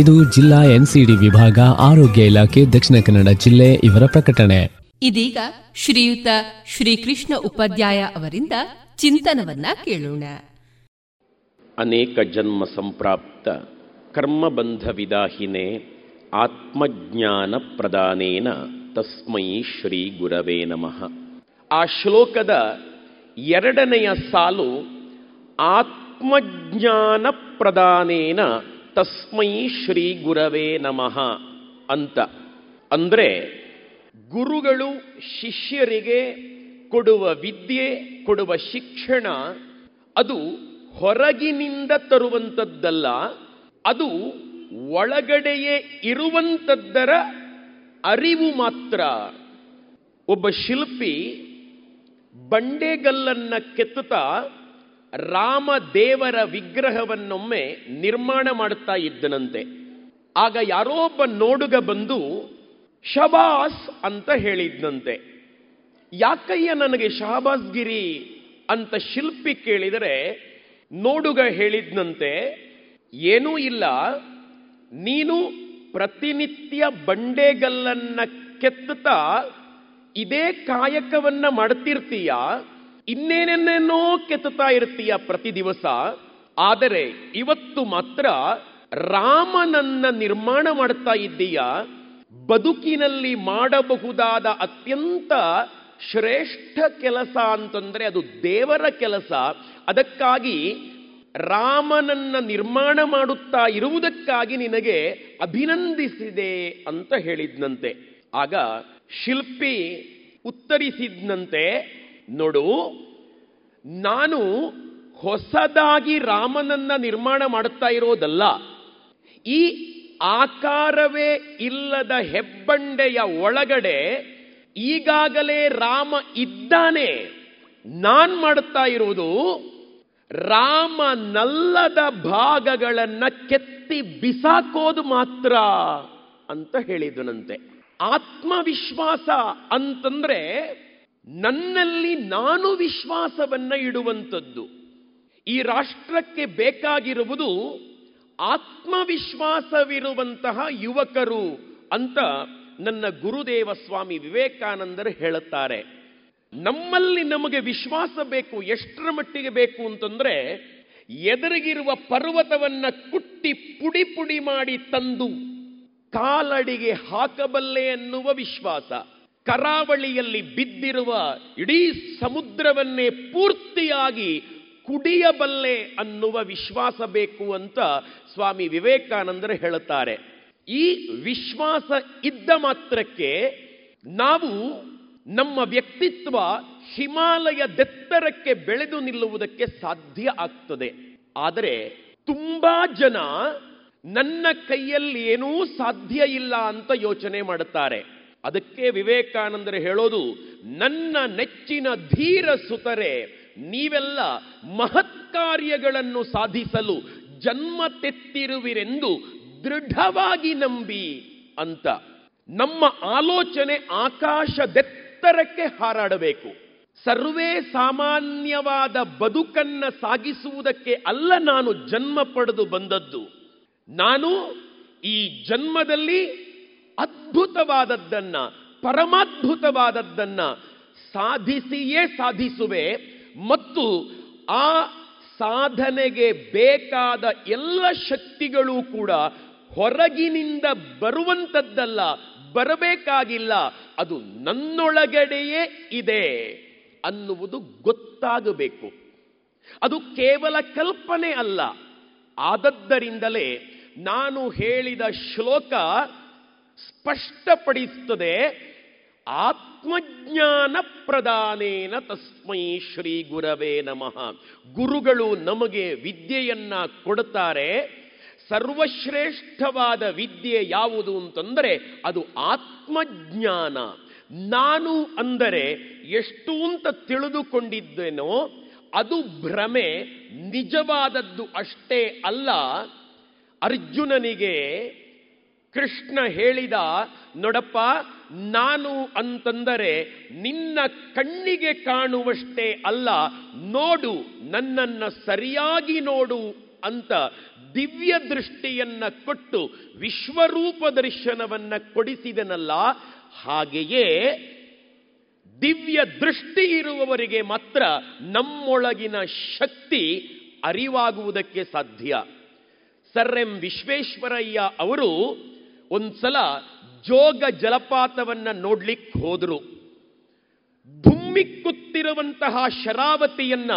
ಇದು ಜಿಲ್ಲಾ ಎನ್ಸಿಡಿ ವಿಭಾಗ, ಆರೋಗ್ಯ ಇಲಾಖೆ, ದಕ್ಷಿಣ ಕನ್ನಡ ಜಿಲ್ಲೆ ಇವರ ಪ್ರಕಟಣೆ. ಇದೀಗ ಶ್ರೀಯುತ ಶ್ರೀಕೃಷ್ಣ ಉಪಾಧ್ಯಾಯ ಅವರಿಂದ ಚಿಂತನವನ್ನ ಕೇಳೋಣ. ಅನೇಕ ಜನ್ಮ ಸಂಪ್ರಾಪ್ತ ಕರ್ಮಬಂಧ ವಿದಾಹಿನೇ ಆತ್ಮಜ್ಞಾನ ಪ್ರದಾನೇನ ತಸ್ಮೈ ಶ್ರೀ ಗುರವೇ ನಮಃ. ಆ ಶ್ಲೋಕದ ಎರಡನೆಯ ಸಾಲು ಆತ್ಮಜ್ಞಾನ ಪ್ರದಾನೇನ ತಸ್ಮೈ ಶ್ರೀ ಗುರವೇ ನಮಃ ಅಂತ ಅಂದರೆ ಗುರುಗಳು ಶಿಷ್ಯರಿಗೆ ಕೊಡುವ ವಿದ್ಯೆ, ಕೊಡುವ ಶಿಕ್ಷಣ ಅದು ಹೊರಗಿನಿಂದ ತರುವಂಥದ್ದಲ್ಲ, ಅದು ಒಳಗಡೆಯೇ ಇರುವಂಥದ್ದರ ಅರಿವು ಮಾತ್ರ. ಒಬ್ಬ ಶಿಲ್ಪಿ ಬಂಡೆಗಲ್ಲನ್ನು ಕೆತ್ತುತ್ತಾ ರಾಮದೇವರ ವಿಗ್ರಹವನ್ನೊಮ್ಮೆ ನಿರ್ಮಾಣ ಮಾಡುತ್ತಾ ಇದ್ದನಂತೆ. ಆಗ ಯಾರೋ ಒಬ್ಬ ನೋಡುಗ ಬಂದು ಶಬಾಸ್ ಅಂತ ಹೇಳಿದ್ನಂತೆ. ಯಾಕಯ್ಯ ನನಗೆ ಶಹಬಾಸ್ಗಿರಿ ಅಂತ ಶಿಲ್ಪಿ ಕೇಳಿದರೆ ನೋಡುಗ ಹೇಳಿದ್ನಂತೆ, ಏನೂ ಇಲ್ಲ, ನೀನು ಪ್ರತಿನಿತ್ಯ ಬಂಡೆಗಲ್ಲನ್ನು ಕೆತ್ತುತ್ತಾ ಇದೇ ಕಾಯಕವನ್ನು ಮಾಡ್ತಿರ್ತೀಯ, ಇನ್ನೇನೇನೇನೋ ಕೆತ್ತುತ್ತಾ ಇರ್ತೀಯ ಪ್ರತಿ ದಿವಸ, ಆದರೆ ಇವತ್ತು ಮಾತ್ರ ರಾಮನನ್ನ ನಿರ್ಮಾಣ ಮಾಡ್ತಾ ಇದ್ದೀಯ. ಬದುಕಿನಲ್ಲಿ ಮಾಡಬಹುದಾದ ಅತ್ಯಂತ ಶ್ರೇಷ್ಠ ಕೆಲಸ ಅಂತಂದರೆ ಅದು ದೇವರ ಕೆಲಸ. ಅದಕ್ಕಾಗಿ ರಾಮನನ್ನ ನಿರ್ಮಾಣ ಮಾಡುತ್ತಾ ಇರುವುದಕ್ಕಾಗಿ ನಿನಗೆ ಅಭಿನಂದಿಸಿದೆ ಅಂತ ಹೇಳಿದ್ನಂತೆ. ಆಗ ಶಿಲ್ಪಿ ಉತ್ತರಿಸಿದ್ನಂತೆ, ನೋಡು, ನಾನು ಹೊಸದಾಗಿ ರಾಮನನ್ನ ನಿರ್ಮಾಣ ಮಾಡುತ್ತಾ ಇರೋದಲ್ಲ, ಈ ಆಕಾರವೇ ಇಲ್ಲದ ಹೆಬ್ಬಂಡೆಯ ಒಳಗಡೆ ಈಗಾಗಲೇ ರಾಮ ಇದ್ದಾನೆ. ನಾನು ಮಾಡುತ್ತಾ ಇರೋದು ರಾಮನಲ್ಲದ ಭಾಗಗಳನ್ನು ಕೆತ್ತಿ ಬಿಸಾಕೋದು ಮಾತ್ರ ಅಂತ ಹೇಳಿದನಂತೆ. ಆತ್ಮವಿಶ್ವಾಸ ಅಂತಂದ್ರೆ ನನ್ನಲ್ಲಿ ನಾನು ವಿಶ್ವಾಸವನ್ನ ಇಡುವಂಥದ್ದು. ಈ ರಾಷ್ಟ್ರಕ್ಕೆ ಬೇಕಾಗಿರುವುದು ಆತ್ಮವಿಶ್ವಾಸವಿರುವಂತಹ ಯುವಕರು ಅಂತ ನನ್ನ ಗುರುದೇವ ಸ್ವಾಮಿ ವಿವೇಕಾನಂದರು ಹೇಳುತ್ತಾರೆ. ನಮ್ಮಲ್ಲಿ ನಮಗೆ ವಿಶ್ವಾಸ ಬೇಕು. ಎಷ್ಟರ ಮಟ್ಟಿಗೆ ಬೇಕು ಅಂತಂದ್ರೆ, ಎದುರಿಗಿರುವ ಪರ್ವತವನ್ನ ಕುಟ್ಟಿ ಪುಡಿ ಪುಡಿ ಮಾಡಿ ತಂದು ಕಾಲಡಿಗೆ ಹಾಕಬಲ್ಲೆ ಎನ್ನುವ ವಿಶ್ವಾಸ, ಕರಾವಳಿಯಲ್ಲಿ ಬಿದ್ದಿರುವ ಇಡೀ ಸಮುದ್ರವನ್ನೇ ಪೂರ್ತಿಯಾಗಿ ಕುಡಿಯಬಲ್ಲೆ ಅನ್ನುವ ವಿಶ್ವಾಸ ಬೇಕು ಅಂತ ಸ್ವಾಮಿ ವಿವೇಕಾನಂದರು ಹೇಳುತ್ತಾರೆ. ಈ ವಿಶ್ವಾಸ ಇದ್ದ ಮಾತ್ರಕ್ಕೆ ನಾವು ನಮ್ಮ ವ್ಯಕ್ತಿತ್ವ ಹಿಮಾಲಯದೆತ್ತರಕ್ಕೆ ಬೆಳೆದು ನಿಲ್ಲುವುದಕ್ಕೆ ಸಾಧ್ಯ ಆಗ್ತದೆ. ಆದರೆ ತುಂಬಾ ಜನ ನನ್ನ ಕೈಯಲ್ಲಿ ಏನೂ ಸಾಧ್ಯ ಇಲ್ಲ ಅಂತ ಯೋಚನೆ ಮಾಡುತ್ತಾರೆ. ಅದಕ್ಕೆ ವಿವೇಕಾನಂದರು ಹೇಳೋದು, ನನ್ನ ನೆಚ್ಚಿನ ಧೀರ ಸುತರೆ, ನೀವೆಲ್ಲ ಮಹತ್ಕಾರ್ಯಗಳನ್ನು ಸಾಧಿಸಲು ಜನ್ಮ ತೆತ್ತಿರುವಿರೆಂದು ದೃಢವಾಗಿ ನಂಬಿ ಅಂತ. ನಮ್ಮ ಆಲೋಚನೆ ಆಕಾಶದೆತ್ತರಕ್ಕೆ ಹಾರಾಡಬೇಕು. ಸರ್ವೇ ಸಾಮಾನ್ಯವಾದ ಬದುಕನ್ನು ಸಾಗಿಸುವುದಕ್ಕೆ ಅಲ್ಲ ನಾನು ಜನ್ಮ ಪಡೆದು ಬಂದದ್ದು. ನಾನು ಈ ಜನ್ಮದಲ್ಲಿ ಅದ್ಭುತವಾದದ್ದನ್ನ, ಪರಮಾದ್ಭುತವಾದದ್ದನ್ನ ಸಾಧಿಸಿಯೇ ಸಾಧಿಸುವೆ, ಮತ್ತು ಆ ಸಾಧನೆಗೆ ಬೇಕಾದ ಎಲ್ಲ ಶಕ್ತಿಗಳೂ ಕೂಡ ಹೊರಗಿನಿಂದ ಬರುವಂಥದ್ದಲ್ಲ, ಬರಬೇಕಾಗಿಲ್ಲ, ಅದು ನನ್ನೊಳಗಡೆಯೇ ಇದೆ ಅನ್ನುವುದು ಗೊತ್ತಾಗಬೇಕು. ಅದು ಕೇವಲ ಕಲ್ಪನೆ ಅಲ್ಲ. ಆದದ್ದರಿಂದಲೇ ನಾನು ಹೇಳಿದ ಶ್ಲೋಕ ಸ್ಪಷ್ಟಪಡಿಸುತ್ತದೆ, ಆತ್ಮಜ್ಞಾನ ಪ್ರದಾನೇನ ತಸ್ಮೈ ಶ್ರೀ ಗುರವೇ ನಮಃ. ಗುರುಗಳು ನಮಗೆ ವಿದ್ಯೆಯನ್ನ ಕೊಡುತ್ತಾರೆ. ಸರ್ವಶ್ರೇಷ್ಠವಾದ ವಿದ್ಯೆ ಯಾವುದು ಅಂತಂದರೆ ಅದು ಆತ್ಮಜ್ಞಾನ. ನಾನು ಅಂದರೆ ಎಷ್ಟು ಅಂತ ತಿಳಿದುಕೊಂಡಿದ್ದೇನೋ ಅದು ಭ್ರಮೆ, ನಿಜವಾದದ್ದು ಅಷ್ಟೇ ಅಲ್ಲ. ಅರ್ಜುನನಿಗೆ ಕೃಷ್ಣ ಹೇಳಿದ, ನೋಡಪ್ಪ, ನಾನು ಅಂತಂದರೆ ನಿನ್ನ ಕಣ್ಣಿಗೆ ಕಾಣುವಷ್ಟೇ ಅಲ್ಲ, ನೋಡು, ನನ್ನನ್ನು ಸರಿಯಾಗಿ ನೋಡು ಅಂತ ದಿವ್ಯ ದೃಷ್ಟಿಯನ್ನು ಕೊಟ್ಟು ವಿಶ್ವರೂಪ ದರ್ಶನವನ್ನು ಕೊಡಿಸಿದನಲ್ಲ. ಹಾಗೆಯೇ ದಿವ್ಯ ದೃಷ್ಟಿ ಇರುವವರಿಗೆ ಮಾತ್ರ ನಮ್ಮೊಳಗಿನ ಶಕ್ತಿ ಅರಿವಾಗುವುದಕ್ಕೆ ಸಾಧ್ಯ. ಸರ್ ಎಂ ವಿಶ್ವೇಶ್ವರಯ್ಯ ಅವರು ಒಂದ್ಸಲ ಜೋಗ ಜಲಪಾತವನ್ನ ನೋಡ್ಲಿಕ್ಕೆ ಹೋದ್ರು. ಧುಮ್ಮಿಕ್ಕುತ್ತಿರುವಂತಹ ಶರಾವತಿಯನ್ನ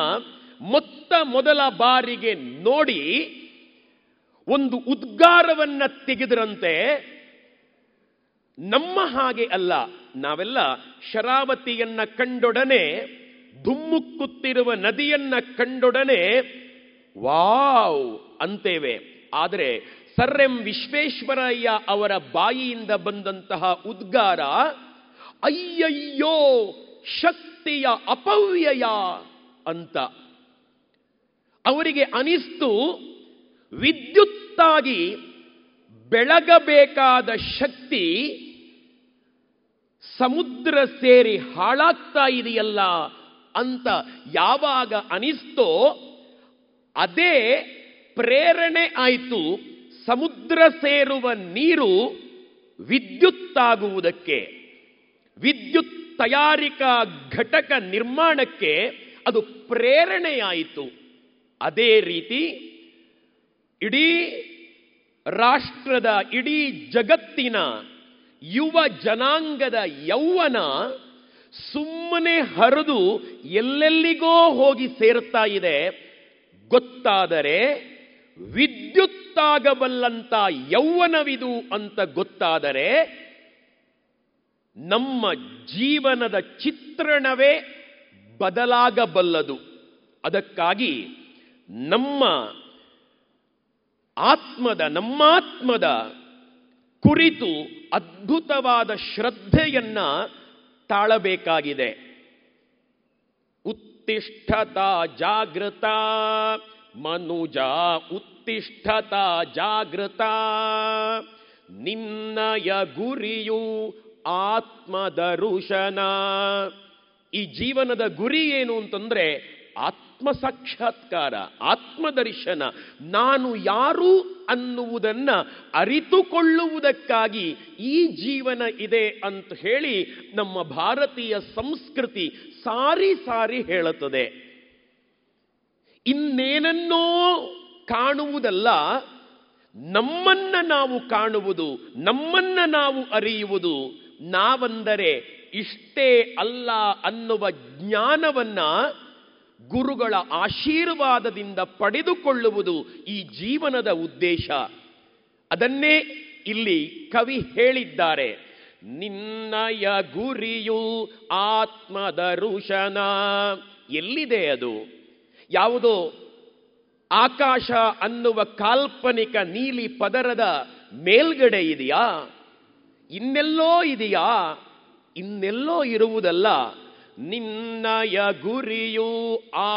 ಮೊತ್ತ ಮೊದಲ ಬಾರಿಗೆ ನೋಡಿ ಒಂದು ಉದ್ಗಾರವನ್ನ ತೆಗೆದರಂತೆ. ನಮ್ಮ ಹಾಗೆ ಅಲ್ಲ, ನಾವೆಲ್ಲ ಶರಾವತಿಯನ್ನ ಕಂಡೊಡನೆ ಧುಮ್ಮುಕ್ಕುತ್ತಿರುವ ನದಿಯನ್ನ ಕಂಡೊಡನೆ ವಾವ್ ಅಂತೇವೆ. ಆದರೆ ಸರ್ ಎಂ ವಿಶ್ವೇಶ್ವರಯ್ಯ ಅವರ ಬಾಯಿಯಿಂದ ಬಂದಂತಹ ಉದ್ಗಾರ ಅಯ್ಯಯ್ಯೋ ಶಕ್ತಿಯ ಅಪವ್ಯಯ ಅಂತ ಅವರಿಗೆ ಅನಿಸ್ತು. ವಿದ್ಯುತ್ತಾಗಿ ಬೆಳಗಬೇಕಾದ ಶಕ್ತಿ ಸಮುದ್ರ ಸೇರಿ ಹಾಳಾಗ್ತಾ ಇದೆಯಲ್ಲ ಅಂತ ಯಾವಾಗ ಅನಿಸ್ತೋ ಅದೇ ಪ್ರೇರಣೆ ಆಯಿತು ಸಮುದ್ರ ಸೇರುವ ನೀರು ವಿದ್ಯುತ್ತಾಗುವುದಕ್ಕೆ, ವಿದ್ಯುತ್ ತಯಾರಿಕಾ ಘಟಕ ನಿರ್ಮಾಣಕ್ಕೆ ಅದು ಪ್ರೇರಣೆಯಾಯಿತು. ಅದೇ ರೀತಿ ಇಡೀ ರಾಷ್ಟ್ರದ, ಇಡೀ ಜಗತ್ತಿನ ಯುವ ಜನಾಂಗದ ಯೌವನ ಸುಮ್ಮನೆ ಹರಿದು ಎಲ್ಲೆಲ್ಲಿಗೋ ಹೋಗಿ ಸೇರ್ತಾ ಇದೆ. ಗೊತ್ತಾದರೆ ವಿದ್ಯುತ್ತಾಗಬಲ್ಲಂತ ಯೌವನವಿದು ಅಂತ ಗೊತ್ತಾದರೆ ನಮ್ಮ ಜೀವನದ ಚಿತ್ರಣವೇ ಬದಲಾಗಬಲ್ಲದು. ಅದಕ್ಕಾಗಿ ನಮ್ಮ ಆತ್ಮದ ನಮ್ಮಾತ್ಮದ ಕುರಿತು ಅದ್ಭುತವಾದ ಶ್ರದ್ಧೆಯನ್ನ ತಾಳಬೇಕಾಗಿದೆ. ಉತ್ತಿಷ್ಠತಾ ಜಾಗೃತ ಮನುಜ ಉತ್ತಿಷ್ಠತಾ ಜಾಗೃತ ನಿನ್ನಯ ಗುರಿಯು ಆತ್ಮದರುಷನ. ಈ ಜೀವನದ ಗುರಿ ಏನು ಅಂತಂದ್ರೆ ಆತ್ಮ ಸಾಕ್ಷಾತ್ಕಾರ, ಆತ್ಮದರ್ಶನ, ನಾನು ಯಾರು ಅನ್ನುವುದನ್ನ ಅರಿತುಕೊಳ್ಳುವುದಕ್ಕಾಗಿ ಈ ಜೀವನ ಇದೆ ಅಂತ ಹೇಳಿ ನಮ್ಮ ಭಾರತೀಯ ಸಂಸ್ಕೃತಿ ಸಾರಿ ಸಾರಿ ಹೇಳುತ್ತದೆ. ಇನ್ನೇನನ್ನೋ ಕಾಣುವುದಲ್ಲ, ನಮ್ಮನ್ನ ನಾವು ಕಾಣುವುದು, ನಮ್ಮನ್ನ ನಾವು ಅರಿಯುವುದು, ನಾವಂದರೆ ಇಷ್ಟೇ ಅಲ್ಲ ಅನ್ನುವ ಜ್ಞಾನವನ್ನ ಗುರುಗಳ ಆಶೀರ್ವಾದದಿಂದ ಪಡೆದುಕೊಳ್ಳುವುದು ಈ ಜೀವನದ ಉದ್ದೇಶ. ಅದನ್ನೇ ಇಲ್ಲಿ ಕವಿ ಹೇಳಿದ್ದಾರೆ, ನಿನ್ನಯ ಗುರಿಯು ಆತ್ಮದರುಷನ. ಎಲ್ಲಿದೆ ಅದು? ಯಾವುದೋ ಆಕಾಶ ಅನ್ನುವ ಕಾಲ್ಪನಿಕ ನೀಲಿ ಪದರದ ಮೇಲ್ಗಡೆ ಇದೆಯಾ? ಇನ್ನೆಲ್ಲೋ ಇದೆಯಾ? ಇನ್ನೆಲ್ಲೋ ಇರುವುದಲ್ಲ. ನಿನ್ನಯ ಗುರಿಯು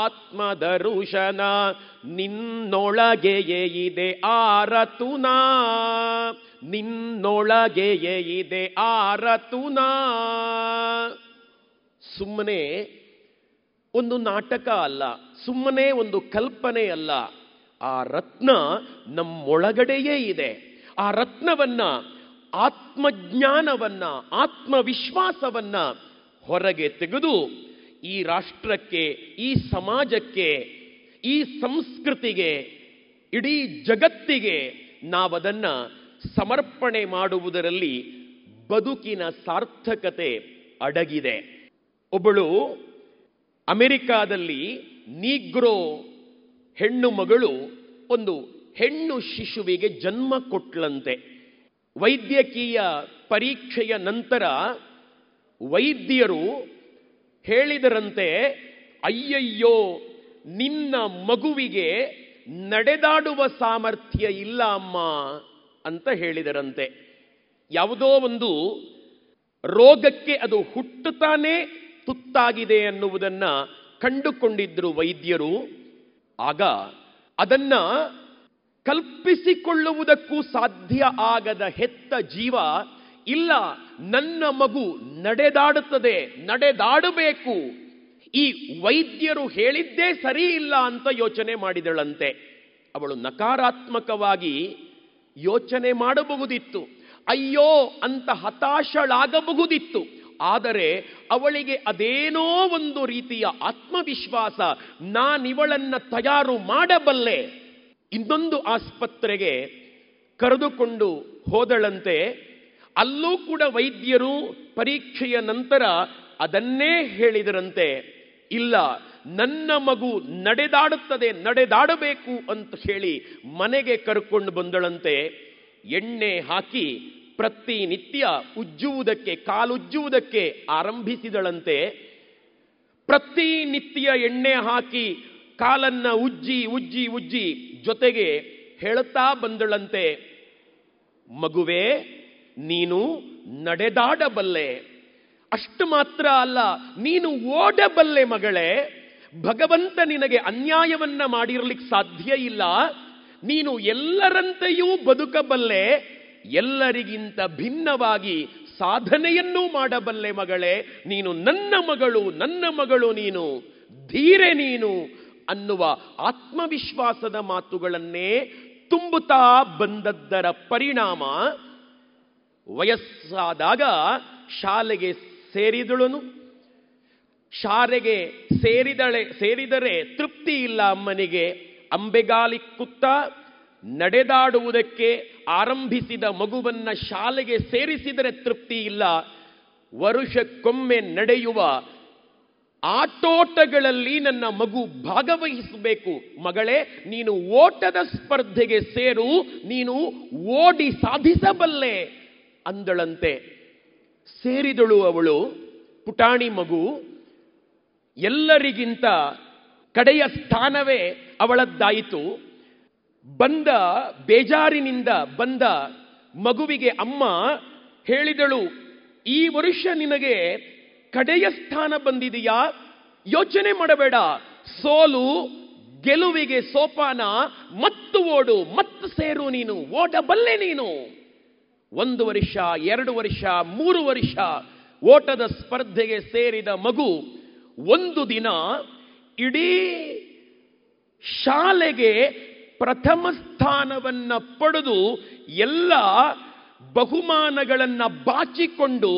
ಆತ್ಮದರುಷನ, ನಿನ್ನೊಳಗೆಯೇ ಇದೆ ಆರತುನಾ, ನಿನ್ನೊಳಗೆಯೇ ಇದೆ ಆರತುನಾ. ಸುಮ್ಮನೆ ಒಂದು ನಾಟಕ ಅಲ್ಲ, ಸುಮ್ಮನೆ ಒಂದು ಕಲ್ಪನೆ ಅಲ್ಲ. ಆ ರತ್ನ ನಮ್ಮೊಳಗಡೆಯೇ ಇದೆ. ಆ ರತ್ನವನ್ನ, ಆತ್ಮಜ್ಞಾನವನ್ನ, ಆತ್ಮವಿಶ್ವಾಸವನ್ನ ಹೊರಗೆ ತೆಗೆದು ಈ ರಾಷ್ಟ್ರಕ್ಕೆ, ಈ ಸಮಾಜಕ್ಕೆ, ಈ ಸಂಸ್ಕೃತಿಗೆ, ಇಡೀ ಜಗತ್ತಿಗೆ ನಾವದನ್ನು ಸಮರ್ಪಣೆ ಮಾಡುವುದರಲ್ಲಿ ಬದುಕಿನ ಸಾರ್ಥಕತೆ ಅಡಗಿದೆ. ಒಬ್ಬಳು ಅಮೆರಿಕಾದಲ್ಲಿ ನೀಗ್ರೋ ಹೆಣ್ಣು ಮಗಳು ಒಂದು ಹೆಣ್ಣು ಶಿಶುವಿಗೆ ಜನ್ಮ ಕೊಟ್ಟಳಂತೆ. ವೈದ್ಯಕೀಯ ಪರೀಕ್ಷೆಯ ನಂತರ ವೈದ್ಯರು ಹೇಳಿದರಂತೆ, ಅಯ್ಯಯ್ಯೋ ನಿನ್ನ ಮಗುವಿಗೆ ನಡೆದಾಡುವ ಸಾಮರ್ಥ್ಯ ಇಲ್ಲ ಅಮ್ಮ ಅಂತ ಹೇಳಿದರಂತೆ. ಯಾವುದೋ ಒಂದು ರೋಗಕ್ಕೆ ಅದು ಹುಟ್ಟುತ್ತಾನೆ ತುತ್ತಾಗಿದೆ ಅನ್ನುವುದನ್ನ ಕಂಡುಕೊಂಡಿದ್ರು ವೈದ್ಯರು. ಆಗ ಅದನ್ನ ಕಲ್ಪಿಸಿಕೊಳ್ಳುವುದಕ್ಕೂ ಸಾಧ್ಯ ಆಗದ ಹೆತ್ತ ಜೀವ, ಇಲ್ಲ ನನ್ನ ಮಗು ನಡೆದಾಡುತ್ತದೆ, ನಡೆದಾಡಬೇಕು, ಈ ವೈದ್ಯರು ಹೇಳಿದ್ದೇ ಸರಿ ಇಲ್ಲ ಅಂತ ಯೋಚನೆ ಮಾಡಿದಳಂತೆ. ಅವಳು ನಕಾರಾತ್ಮಕವಾಗಿ ಯೋಚನೆ ಮಾಡಬಹುದಿತ್ತು, ಅಯ್ಯೋ ಅಂತ ಹತಾಶಳಾಗಬಹುದಿತ್ತು. ಆದರೆ ಅವಳಿಗೆ ಅದೇನೋ ಒಂದು ರೀತಿಯ ಆತ್ಮವಿಶ್ವಾಸ, ನಾನಿವಳನ್ನ ತಯಾರು ಮಾಡಬಲ್ಲೆ. ಇನ್ನೊಂದು ಆಸ್ಪತ್ರೆಗೆ ಕರೆದುಕೊಂಡು ಹೋದಳಂತೆ. ಅಲ್ಲೂ ಕೂಡ ವೈದ್ಯರು ಪರೀಕ್ಷೆಯ ನಂತರ ಅದನ್ನೇ ಹೇಳಿದರಂತೆ, ಇಲ್ಲ ನನ್ನ ಮಗು ನಡೆದಾಡುತ್ತದೆ, ನಡೆದಾಡಬೇಕು ಅಂತ ಹೇಳಿ ಮನೆಗೆ ಕರ್ಕೊಂಡು ಬಂದಳಂತೆ. ಎಣ್ಣೆ ಹಾಕಿ ಪ್ರತಿನಿತ್ಯ ಉಜ್ಜುವುದಕ್ಕೆ, ಕಾಲುಜ್ಜುವುದಕ್ಕೆ ಆರಂಭಿಸಿದಳಂತೆ. ಪ್ರತಿನಿತ್ಯ ಎಣ್ಣೆ ಹಾಕಿ ಕಾಲನ್ನು ಉಜ್ಜಿ ಉಜ್ಜಿ ಉಜ್ಜಿ ಜೊತೆಗೆ ಹೇಳ್ತಾ ಬಂದಳಂತೆ, ಮಗುವೆ ನೀನು ನಡೆದಾಡಬಲ್ಲೆ, ಅಷ್ಟು ಮಾತ್ರ ಅಲ್ಲ ನೀನು ಓಡಬಲ್ಲೆ ಮಗಳೇ. ಭಗವಂತ ನಿನಗೆ ಅನ್ಯಾಯವನ್ನ ಮಾಡಿರ್ಲಿಕ್ಕೆ ಸಾಧ್ಯ ಇಲ್ಲ, ನೀನು ಎಲ್ಲರಂತೆಯೂ ಬದುಕಬಲ್ಲೆ, ಎಲ್ಲರಿಗಿಂತ ಭಿನ್ನವಾಗಿ ಸಾಧನೆಯನ್ನೂ ಮಾಡಬಲ್ಲೆ ಮಗಳೇ. ನೀನು ನನ್ನ ಮಗಳು, ನನ್ನ ಮಗಳು ನೀನು, ಧೀರೆ ನೀನು ಅನ್ನುವ ಆತ್ಮವಿಶ್ವಾಸದ ಮಾತುಗಳನ್ನೇ ತುಂಬುತ್ತಾ ಬಂದದ್ದರ ಪರಿಣಾಮ ವಯಸ್ಸಾದಾಗ ಶಾಲೆಗೆ ಸೇರಿದಳು. ಶಾಲೆಗೆ ಸೇರಿದಳೆ ಸೇರಿದರೆ ತೃಪ್ತಿ ಇಲ್ಲ ಅಮ್ಮನಿಗೆ. ಅಂಬೆಗಾಲಿಕ್ಕುತ್ತಾ ನಡೆದಾಡುವುದಕ್ಕೆ ಆರಂಭಿಸಿದ ಮಗುವನ್ನು ಶಾಲೆಗೆ ಸೇರಿಸಿದರೆ ತೃಪ್ತಿ ಇಲ್ಲ, ವರುಷಕ್ಕೊಮ್ಮೆ ನಡೆಯುವ ಆಟೋಟಗಳಲ್ಲಿ ನನ್ನ ಮಗು ಭಾಗವಹಿಸಬೇಕು. ಮಗಳೇ ನೀನು ಓಟದ ಸ್ಪರ್ಧೆಗೆ ಸೇರು, ನೀನು ಓಡಿ ಸಾಧಿಸಬಲ್ಲೆ ಅಂದಳಂತೆ. ಸೇರಿದಳು ಅವಳು, ಪುಟಾಣಿ ಮಗು. ಎಲ್ಲರಿಗಿಂತ ಕಡೆಯ ಸ್ಥಾನವೇ ಅವಳದ್ದಾಯಿತು. ಬಂದ ಬೇಜಾರಿನಿಂದ ಬಂದ ಮಗುವಿಗೆ ಅಮ್ಮ ಹೇಳಿದಳು, ಈ ವರುಷ ನಿನಗೆ ಕಡೆಯ ಸ್ಥಾನ ಬಂದಿದೆಯಾ, ಯೋಚನೆ ಮಾಡಬೇಡ, ಸೋಲು ಗೆಲುವಿಗೆ ಸೋಪಾನ, ಮತ್ತು ಓಡು, ಮತ್ತು ಸೇರು, ನೀನು ಓಡಬಲ್ಲೆ ನೀನು. ಒಂದು ವರ್ಷ, ಎರಡು ವರ್ಷ, ಮೂರು ವರ್ಷ ಓಟದ ಸ್ಪರ್ಧೆಗೆ ಸೇರಿದ ಮಗು ಒಂದು ದಿನ ಇಡೀ ಶಾಲೆಗೆ ಪ್ರಥಮ ಸ್ಥಾನವನ್ನು ಪಡೆದು ಎಲ್ಲ ಬಹುಮಾನಗಳನ್ನು ಬಾಚಿಕೊಂಡು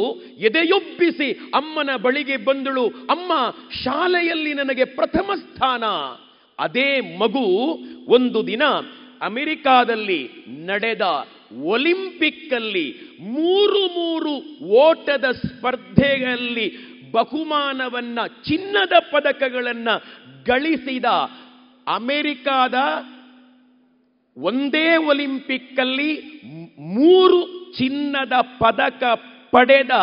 ಎದೆಯೊಬ್ಬಿಸಿ ಅಮ್ಮನ ಬಳಿಗೆ ಬಂದಳು. ಅಮ್ಮ, ಶಾಲೆಯಲ್ಲಿ ನನಗೆ ಪ್ರಥಮ ಸ್ಥಾನ. ಅದೇ ಮಗು ಒಂದು ದಿನ ಅಮೆರಿಕಾದಲ್ಲಿ ನಡೆದ ಒಲಿಂಪಿಕ್ಕಲ್ಲಿ ಮೂರು ಮೂರು ಓಟದ ಸ್ಪರ್ಧೆಯಲ್ಲಿ ಬಹುಮಾನವನ್ನು, ಚಿನ್ನದ ಪದಕಗಳನ್ನು ಗಳಿಸಿದ ಅಮೆರಿಕಾದ ಒಂದೇ ಒಲಿಂಪಿಕ್ಕಲ್ಲಿ ಮೂರು ಚಿನ್ನದ ಪದಕ ಪಡೆದ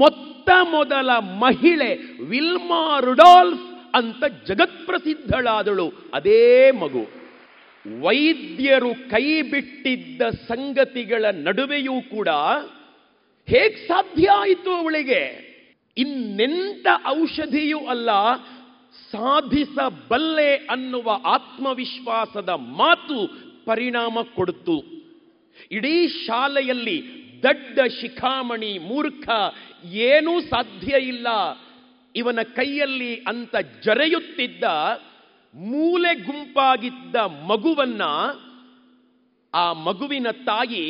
ಮೊತ್ತ ಮೊದಲ ಮಹಿಳೆ ವಿಲ್ಮಾ ರುಡಾಲ್ಫ್ ಅಂತ ಜಗತ್ಪ್ರಸಿದ್ಧಳಾದಳು ಅದೇ ಮಗು. ವೈದ್ಯರು ಕೈ ಬಿಟ್ಟಿದ್ದ ಸಂಗತಿಗಳ ನಡುವೆಯೂ ಕೂಡ ಹೇಗೆ ಸಾಧ್ಯ ಆಯಿತು ಅವಳಿಗೆ? ಇನ್ನೆಂಥ ಔಷಧಿಯೂ ಅಲ್ಲ, ಸಾಧಿಸಬಲ್ಲೆ ಅನ್ನುವ ಆತ್ಮವಿಶ್ವಾಸದ ಮಾತು ಪರಿಣಾಮ ಕೊಡುತ್ತು. ಇಡೀ ಶಾಲೆಯಲ್ಲಿ ದಡ್ಡ, ಶಿಖಾಮಣಿ, ಮೂರ್ಖ, ಏನೂ ಸಾಧ್ಯ ಇಲ್ಲ ಇವನ ಕೈಯಲ್ಲಿ ಅಂತ ಜರೆಯುತ್ತಿದ್ದ ಮೂಲೆ ಗುಂಪಾಗಿದ್ದ ಮಗುವನ್ನ ಆ ಮಗುವಿನ ತಾಯಿ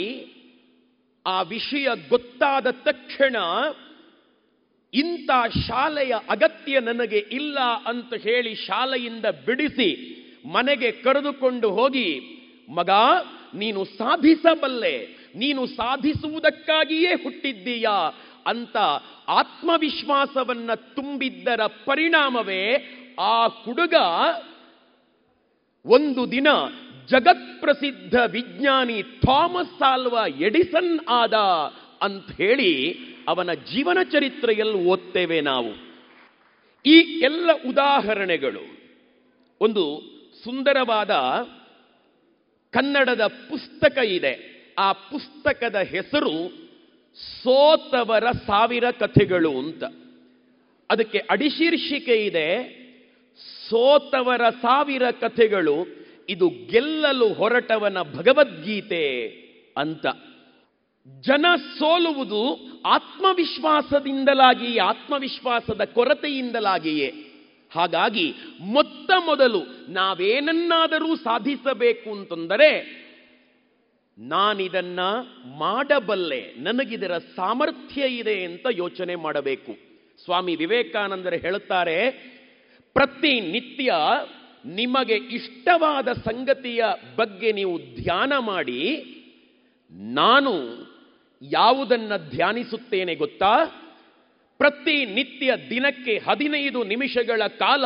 ಆ ವಿಷಯ ಗೊತ್ತಾದ ತಕ್ಷಣ ಇಂಥ ಶಾಲೆಯ ಅಗತ್ಯ ನನಗೆ ಇಲ್ಲ ಅಂತ ಹೇಳಿ ಶಾಲೆಯಿಂದ ಬಿಡಿಸಿ ಮನೆಗೆ ಕರೆದುಕೊಂಡು ಹೋಗಿ, ಮಗ ನೀನು ಸಾಧಿಸಬಲ್ಲೆ, ನೀನು ಸಾಧಿಸುವುದಕ್ಕಾಗಿಯೇ ಹುಟ್ಟಿದ್ದೀಯಾ ಅಂತ ಆತ್ಮವಿಶ್ವಾಸವನ್ನು ತುಂಬಿದ್ದರ ಪರಿಣಾಮವೇ ಆ ಹುಡುಗ ಒಂದು ದಿನ ಜಗತ್ಪ್ರಸಿದ್ಧ ವಿಜ್ಞಾನಿ ಥಾಮಸ್ ಆಲ್ವಾ ಎಡಿಸನ್ ಆದ ಅಂತ ಹೇಳಿ ಅವನ ಜೀವನ ಚರಿತ್ರೆಯಲ್ಲಿ ಓದ್ತೇವೆ ನಾವು. ಈ ಎಲ್ಲ ಉದಾಹರಣೆಗಳು ಒಂದು ಸುಂದರವಾದ ಕನ್ನಡದ ಪುಸ್ತಕ ಇದೆ. ಆ ಪುಸ್ತಕದ ಹೆಸರು ಸೋತವರ ಸಾವಿರ ಕಥೆಗಳು ಅಂತ. ಅದಕ್ಕೆ ಅಡಿಶೀರ್ಷಿಕೆ ಇದೆ, ಸೋತವರ ಸಾವಿರ ಕಥೆಗಳು, ಇದು ಗೆಲ್ಲಲು ಹೊರಟವನ ಭಗವದ್ಗೀತೆ ಅಂತ. ಜನ ಸೋಲುವುದು ಆತ್ಮವಿಶ್ವಾಸದಿಂದಲಾಗಿಯೇ, ಆತ್ಮವಿಶ್ವಾಸದ ಕೊರತೆಯಿಂದಲಾಗಿಯೇ. ಹಾಗಾಗಿ ಮೊತ್ತ ಮೊದಲು ನಾವೇನನ್ನಾದರೂ ಸಾಧಿಸಬೇಕು ಅಂತಂದರೆ ನಾನಿದನ್ನ ಮಾಡಬಲ್ಲೆ, ನನಗಿದರ ಸಾಮರ್ಥ್ಯ ಇದೆ ಅಂತ ಯೋಚನೆ ಮಾಡಬೇಕು. ಸ್ವಾಮಿ ವಿವೇಕಾನಂದರು ಹೇಳುತ್ತಾರೆ, ಪ್ರತಿನಿತ್ಯ ನಿಮಗೆ ಇಷ್ಟವಾದ ಸಂಗತಿಯ ಬಗ್ಗೆ ನೀವು ಧ್ಯಾನ ಮಾಡಿ. ನಾನು ಯಾವುದನ್ನು ಧ್ಯಾನಿಸುತ್ತೇನೆ ಗೊತ್ತಾ? ಪ್ರತಿನಿತ್ಯ ದಿನಕ್ಕೆ ಹದಿನೈದು ನಿಮಿಷಗಳ ಕಾಲ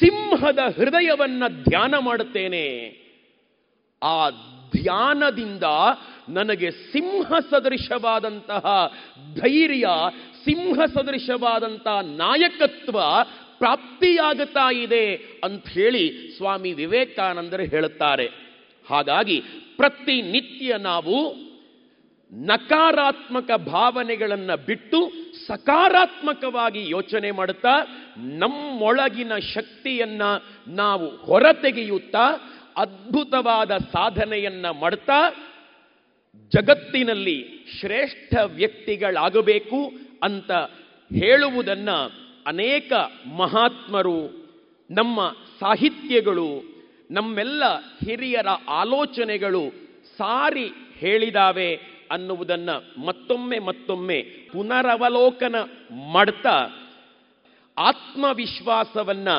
ಸಿಂಹದ ಹೃದಯವನ್ನು ಧ್ಯಾನ ಮಾಡುತ್ತೇನೆ. ಆ ಧ್ಯಾನದಿಂದ ನನಗೆ ಸಿಂಹ ಸದೃಶವಾದಂತಹ ಧೈರ್ಯ, ಸಿಂಹ ಸದೃಶವಾದಂತಹ ನಾಯಕತ್ವ ಪ್ರಾಪ್ತಿಯಾಗುತ್ತಾ ಇದೆ ಅಂತ ಹೇಳಿ ಸ್ವಾಮಿ ವಿವೇಕಾನಂದರು ಹೇಳುತ್ತಾರೆ. ಹಾಗಾಗಿ ಪ್ರತಿನಿತ್ಯ ನಾವು ನಕಾರಾತ್ಮಕ ಭಾವನೆಗಳನ್ನು ಬಿಟ್ಟು ಸಕಾರಾತ್ಮಕವಾಗಿ ಯೋಚನೆ ಮಾಡುತ್ತಾ ನಮ್ಮೊಳಗಿನ ಶಕ್ತಿಯನ್ನು ನಾವು ಹೊರತೆಗೆಯುತ್ತಾ ಅದ್ಭುತವಾದ ಸಾಧನೆಯನ್ನು ಮಾಡುತ್ತಾ ಜಗತ್ತಿನಲ್ಲಿ ಶ್ರೇಷ್ಠ ವ್ಯಕ್ತಿಗಳಾಗಬೇಕು ಅಂತ ಹೇಳುವುದನ್ನು ಅನೇಕ ಮಹಾತ್ಮರು, ನಮ್ಮ ಸಾಹಿತ್ಯಗಳು, ನಮ್ಮೆಲ್ಲ ಹಿರಿಯರ ಆಲೋಚನೆಗಳು ಸಾರಿ ಹೇಳಿದಾವೆ ಅನ್ನುವುದನ್ನು ಮತ್ತೊಮ್ಮೆ ಮತ್ತೊಮ್ಮೆ ಪುನರವಲೋಕನ ಮಾಡ್ತಾ ಆತ್ಮವಿಶ್ವಾಸವನ್ನು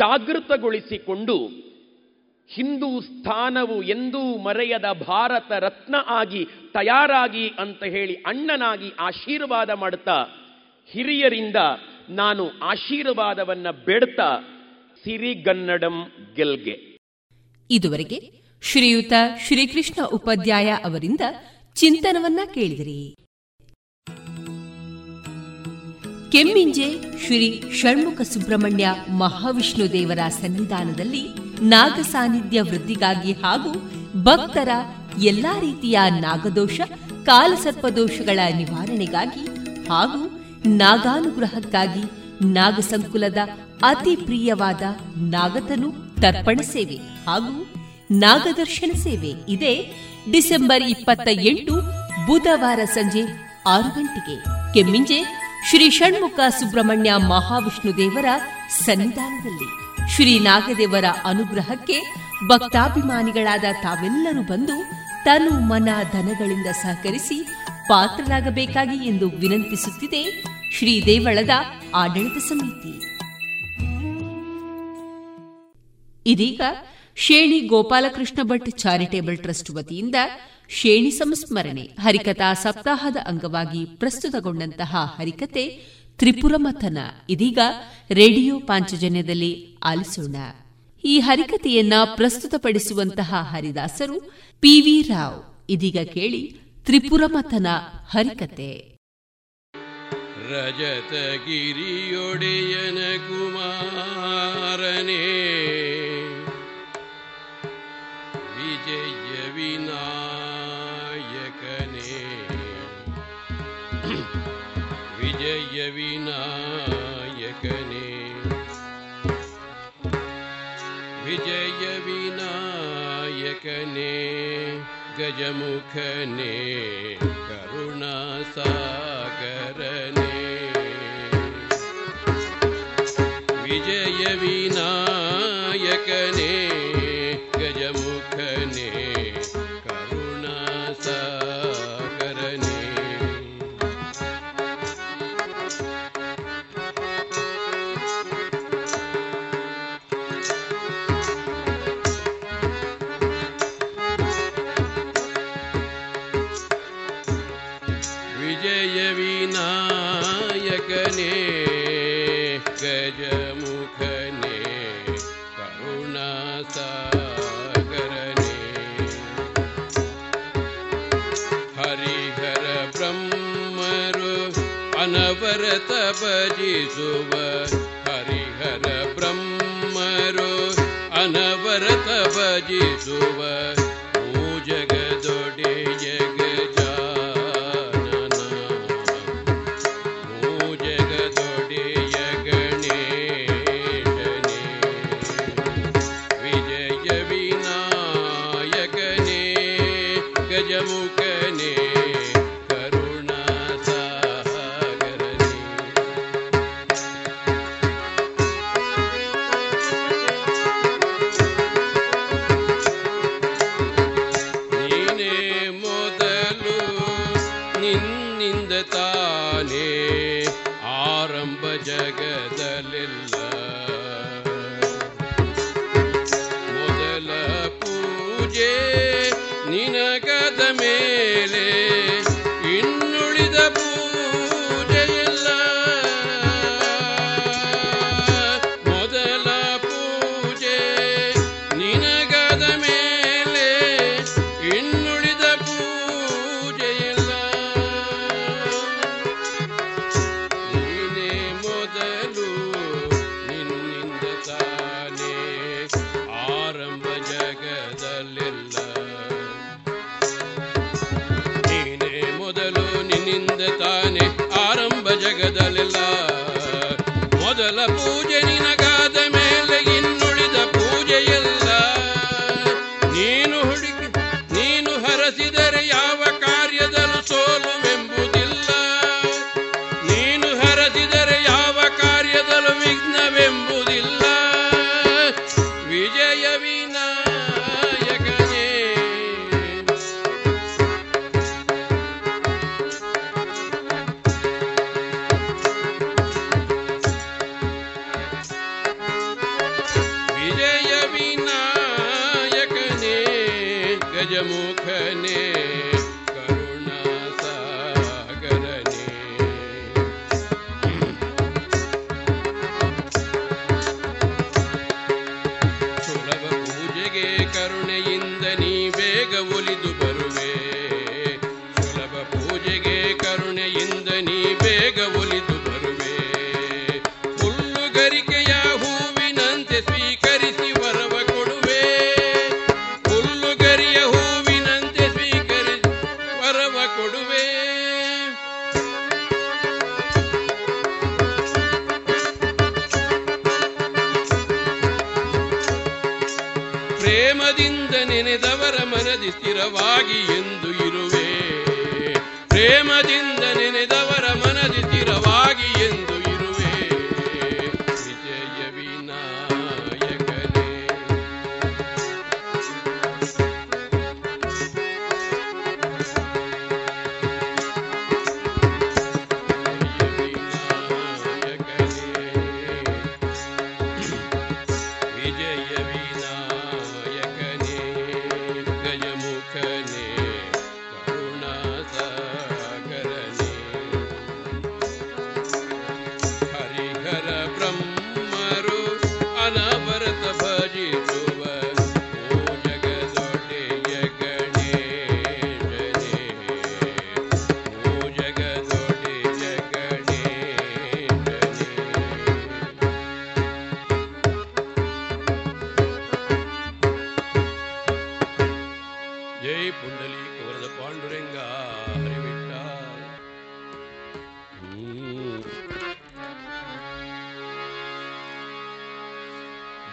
ಜಾಗೃತಗೊಳಿಸಿಕೊಂಡು ಹಿಂದೂಸ್ಥಾನವು ಎಂದೂ ಮರೆಯದ ಭಾರತ ರತ್ನ ಆಗಿ ತಯಾರಾಗಿ ಅಂತ ಹೇಳಿ ಅಣ್ಣನಾಗಿ ಆಶೀರ್ವಾದ ಮಾಡುತ್ತಾ, ಹಿರಿಯರಿಂದ ನಾನು ಆಶೀರ್ವಾದವನ್ನು ಬೇಡ್ತಾ ಸಿರಿಗನ್ನಡಂ ಗೆಲ್ಗೆ. ಇದುವರೆಗೆ ಶ್ರೀಯುತ ಶ್ರೀಕೃಷ್ಣ ಉಪಾಧ್ಯಾಯ ಅವರಿಂದ ಚಿಂತನವನ್ನ ಕೇಳಿದಿರಿ. ಕೆಮ್ಮಿಂಜೆ ಶ್ರೀ ಷಣ್ಮುಖ ಸುಬ್ರಹ್ಮಣ್ಯ ಮಹಾವಿಷ್ಣು ದೇವರ ಸನ್ನಿಧಾನದಲ್ಲಿ ನಾಗ ಸಾನ್ನಿಧ್ಯ ವೃದ್ಧಿಗಾಗಿ ಹಾಗೂ ಭಕ್ತರ ಎಲ್ಲಾ ರೀತಿಯ ನಾಗದೋಷ, ಕಾಲಸರ್ಪದೋಷಗಳ ನಿವಾರಣೆಗಾಗಿ ಹಾಗೂ ನಾಗಾನುಗ್ರಹಕ್ಕಾಗಿ ನಾಗಸಂಕುಲದ ಅತಿ ಪ್ರಿಯವಾದ ನಾಗತನು ತರ್ಪಣ ಸೇವೆ ಹಾಗೂ ನಾಗದರ್ಶನ ಸೇವೆ ಇದೆ ಡಿಸೆಂಬರ್ ಇಪ್ಪತ್ತ ಎಂಟು ಬುಧವಾರ ಸಂಜೆ ಆರು ಗಂಟೆಗೆ ಕೆಮ್ಮಿಂಜೆ ಶ್ರೀ ಷಣ್ಮುಖ ಸುಬ್ರಹ್ಮಣ್ಯ ಮಹಾವಿಷ್ಣು ದೇವರ ಸನ್ನಿಧಾನದಲ್ಲಿ. ಶ್ರೀ ನಾಗದೇವರ ಅನುಗ್ರಹಕ್ಕೆ ಭಕ್ತಾಭಿಮಾನಿಗಳಾದ ತಾವೆಲ್ಲರೂ ಬಂದು ತನು ಮನ ಧನಗಳಿಂದ ಸಹಕರಿಸಿ ಪಾತ್ರರಾಗಬೇಕಾಗಿ ಎಂದು ವಿನಂತಿಸುತ್ತಿದೆ ಶ್ರೀ ದೇವಳದ ಆಡಳಿತ ಸಮಿತಿ. ಇದೀಗ ಶೇಣಿ ಗೋಪಾಲಕೃಷ್ಣ ಭಟ್ ಚಾರಿಟೇಬಲ್ ಟ್ರಸ್ಟ್ ವತಿಯಿಂದ ಶೇಣಿ ಸಂಸ್ಮರಣೆ ಹರಿಕಥಾ ಸಪ್ತಾಹದ ಅಂಗವಾಗಿ ಪ್ರಸ್ತುತಗೊಂಡಂತಹ ಹರಿಕತೆ ತ್ರಿಪುರ ಮಥನ ಇದೀಗ ರೇಡಿಯೋ ಪಾಂಚಜನ್ಯದಲ್ಲಿ ಆಲಿಸೋಣ. ಈ ಹರಿಕತೆಯನ್ನ ಪ್ರಸ್ತುತಪಡಿಸುವಂತಹ ಹರಿದಾಸರು ಪಿವಿ ರಾವ್. ಇದೀಗ ಕೇಳಿ ತ್ರಿಪುರ ಮಥನ ಹರಿಕತೆ. ರಜತಗಿರಿಯೊಡೆಯನ ಕುಮಾರನೇ ವಿಜಯ ವಿನಾಯಕನೇ ವಿಜಯ ವಿನಾಯಕನೇ ವಿಜಯ ವಿನಾಯಕನೇ ಗಜಮುಖನೇ ಕರುಣಾಸಾಗರನೇ ವಿಜಯ ವಿನಾಯಕನೇ ಗಜಮುಖನೇ ಕರುಣಾಸಾಗರನೇ ವಿಜಯ ವಿನಾಯಕನೇ ಗಜಮುಖನೇ ಕರುಣಾಸಾಗರನೇ ಅನವರತ ಭಜಿಸುವ ಹರಿಹರ ಬ್ರಹ್ಮರು ಅನವರತ ಭಜಿಸುವ ಓ ಜಗದೊಡೆ ಜಗ ಜಾನನ ಓ ಜಗದೊಡೆ ಗಣೇಶನೇ ವಿಜಯ ವಿನಾಯಕನೇ ಗಜಮುಖನೇ ಹರಸಿದರೆ ಯಾವ ಕಾರ್ಯದಲ್ಲೂ ಸೋಲುವೆಂಬುದಿಲ್ಲ. ನೀನು ಹರಸಿದರೆ ಯಾವ ಕಾರ್ಯದಲ್ಲೂ ವಿಘ್ನವೆಂಬುದಿಲ್ಲ. ವಿಜಯ ವಿನಾಯಕನೇ. ವಿಜಯ ವಿನಾಯಕನೇ ಗಜಮುಖನೇ ಕರುಣಾಸಾಗರನೇ. ಸುಲಭ ಪೂಜೆಗೆ ಕರುಣೆಯಿಂದ ನೀ ಬೇಗ ಒಲಿದು ಬರುವೆ. ಸುಲಭ ಪೂಜೆಗೆ ಕರುಣೆಯಿಂದ ನೀ ಬೇಗ ಒಲಿದು ಬರುವೆ. ಹುಲ್ಲುಗರಿಕೆಯ ಹೂವಿನಂತೆ ಸ್ವೀಕರಿಸಿ ವರವ ಕೊಡುವೆ. ಹುಲ್ಲುಗರಿಯ ಹೂವಿನಂತೆ ಸ್ವೀಕರಿಸಿ ವರವ ಕೊಡುವೆ. ಪ್ರೇಮದಿಂದ ನೆನೆದವರ ಮನದಿ ಸ್ಥಿರವಾಗಿ ಎಂದು ಇರುವೆ. ಪ್ರೇಮದಿಂದ ನೆನೆದವರ ಮನದಿ ಸ್ಥಿರವಾಗಿ ಎಂದು ಇರುವೆ. ವಿಜಯ ವಿನಾಯಕನೇ. ವಿಜಯ ವಿನಾಯಕನೇ ಗಜಮುಖನೇ ಕರುಣಾಸಾಗರನೇ. ಹರಿಹರ ಬ್ರಹ್ಮರು ಅನವರತ ಭಜಿಸುವ ಓ ಜಗದೊಡೆಯ ಗಣೇಶನೇ. ಓ ಜಗದೊಡೆಯ ಗಣೇಶನೇ. ಜೈ ಪುಂಡಲೀಕ ವರದ ಪಾಂಡುರಂಗ ಹರಿವಿಟ್ಟ.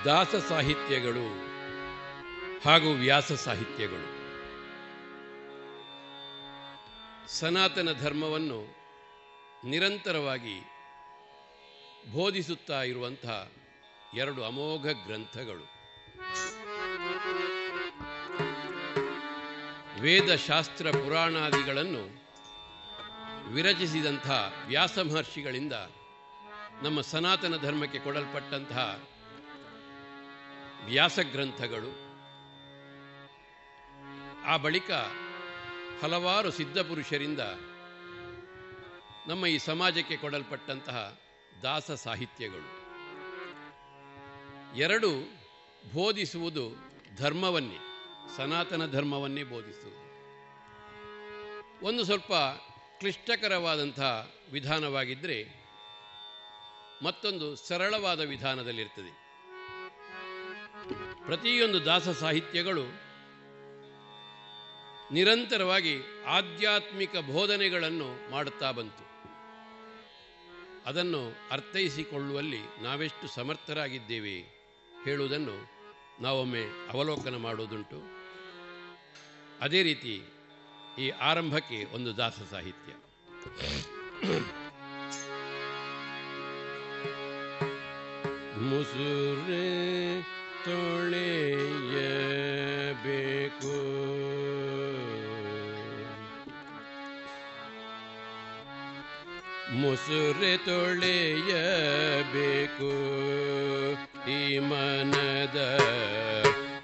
ದಾಸ ಸಾಹಿತ್ಯಗಳು ಹಾಗೂ ವ್ಯಾಸ ಸಾಹಿತ್ಯಗಳು ಸನಾತನ ಧರ್ಮವನ್ನು ನಿರಂತರವಾಗಿ ಬೋಧಿಸುತ್ತಾ ಇರುವಂತಹ ಎರಡು ಅಮೋಘ ಗ್ರಂಥಗಳು. ವೇದ ಶಾಸ್ತ್ರ ಪುರಾಣಾದಿಗಳನ್ನು ವಿರಚಿಸಿದಂಥ ವ್ಯಾಸ ಮಹರ್ಷಿಗಳಿಂದ ನಮ್ಮ ಸನಾತನ ಧರ್ಮಕ್ಕೆ ಕೊಡಲ್ಪಟ್ಟಂತಹ ವ್ಯಾಸಗ್ರಂಥಗಳು, ಆ ಬಳಿಕ ಹಲವಾರು ಸಿದ್ಧಪುರುಷರಿಂದ ನಮ್ಮ ಈ ಸಮಾಜಕ್ಕೆ ಕೊಡಲ್ಪಟ್ಟಂತಹ ದಾಸ ಸಾಹಿತ್ಯಗಳು ಎರಡು ಬೋಧಿಸುವುದು ಧರ್ಮವನ್ನೇ, ಸನಾತನ ಧರ್ಮವನ್ನೇ ಬೋಧಿಸುವುದು. ಒಂದು ಸ್ವಲ್ಪ ಕ್ಲಿಷ್ಟಕರವಾದಂಥ ವಿಧಾನವಾಗಿದ್ದರೆ ಮತ್ತೊಂದು ಸರಳವಾದ ವಿಧಾನದಲ್ಲಿರ್ತದೆ. ಪ್ರತಿಯೊಂದು ದಾಸ ಸಾಹಿತ್ಯಗಳು ನಿರಂತರವಾಗಿ ಆಧ್ಯಾತ್ಮಿಕ ಬೋಧನೆಗಳನ್ನು ಮಾಡುತ್ತಾ ಬಂತು. ಅದನ್ನು ಅರ್ಥೈಸಿಕೊಳ್ಳುವಲ್ಲಿ ನಾವೆಷ್ಟು ಸಮರ್ಥರಾಗಿದ್ದೇವೆ ಹೇಳುವುದನ್ನು ನಾವೊಮ್ಮೆ ಅವಲೋಕನ ಮಾಡುವುದುಂಟು. ಅದೇ ರೀತಿ ಈ ಆರಂಭಕ್ಕೆ ಒಂದು ದಾಸ ಸಾಹಿತ್ಯ. ಮುಸುರೆ ತೊಳೆಯಬೇಕು ಮುಸುರೆ ತೊಳೆಯಬೇಕು ಈ ಮನದ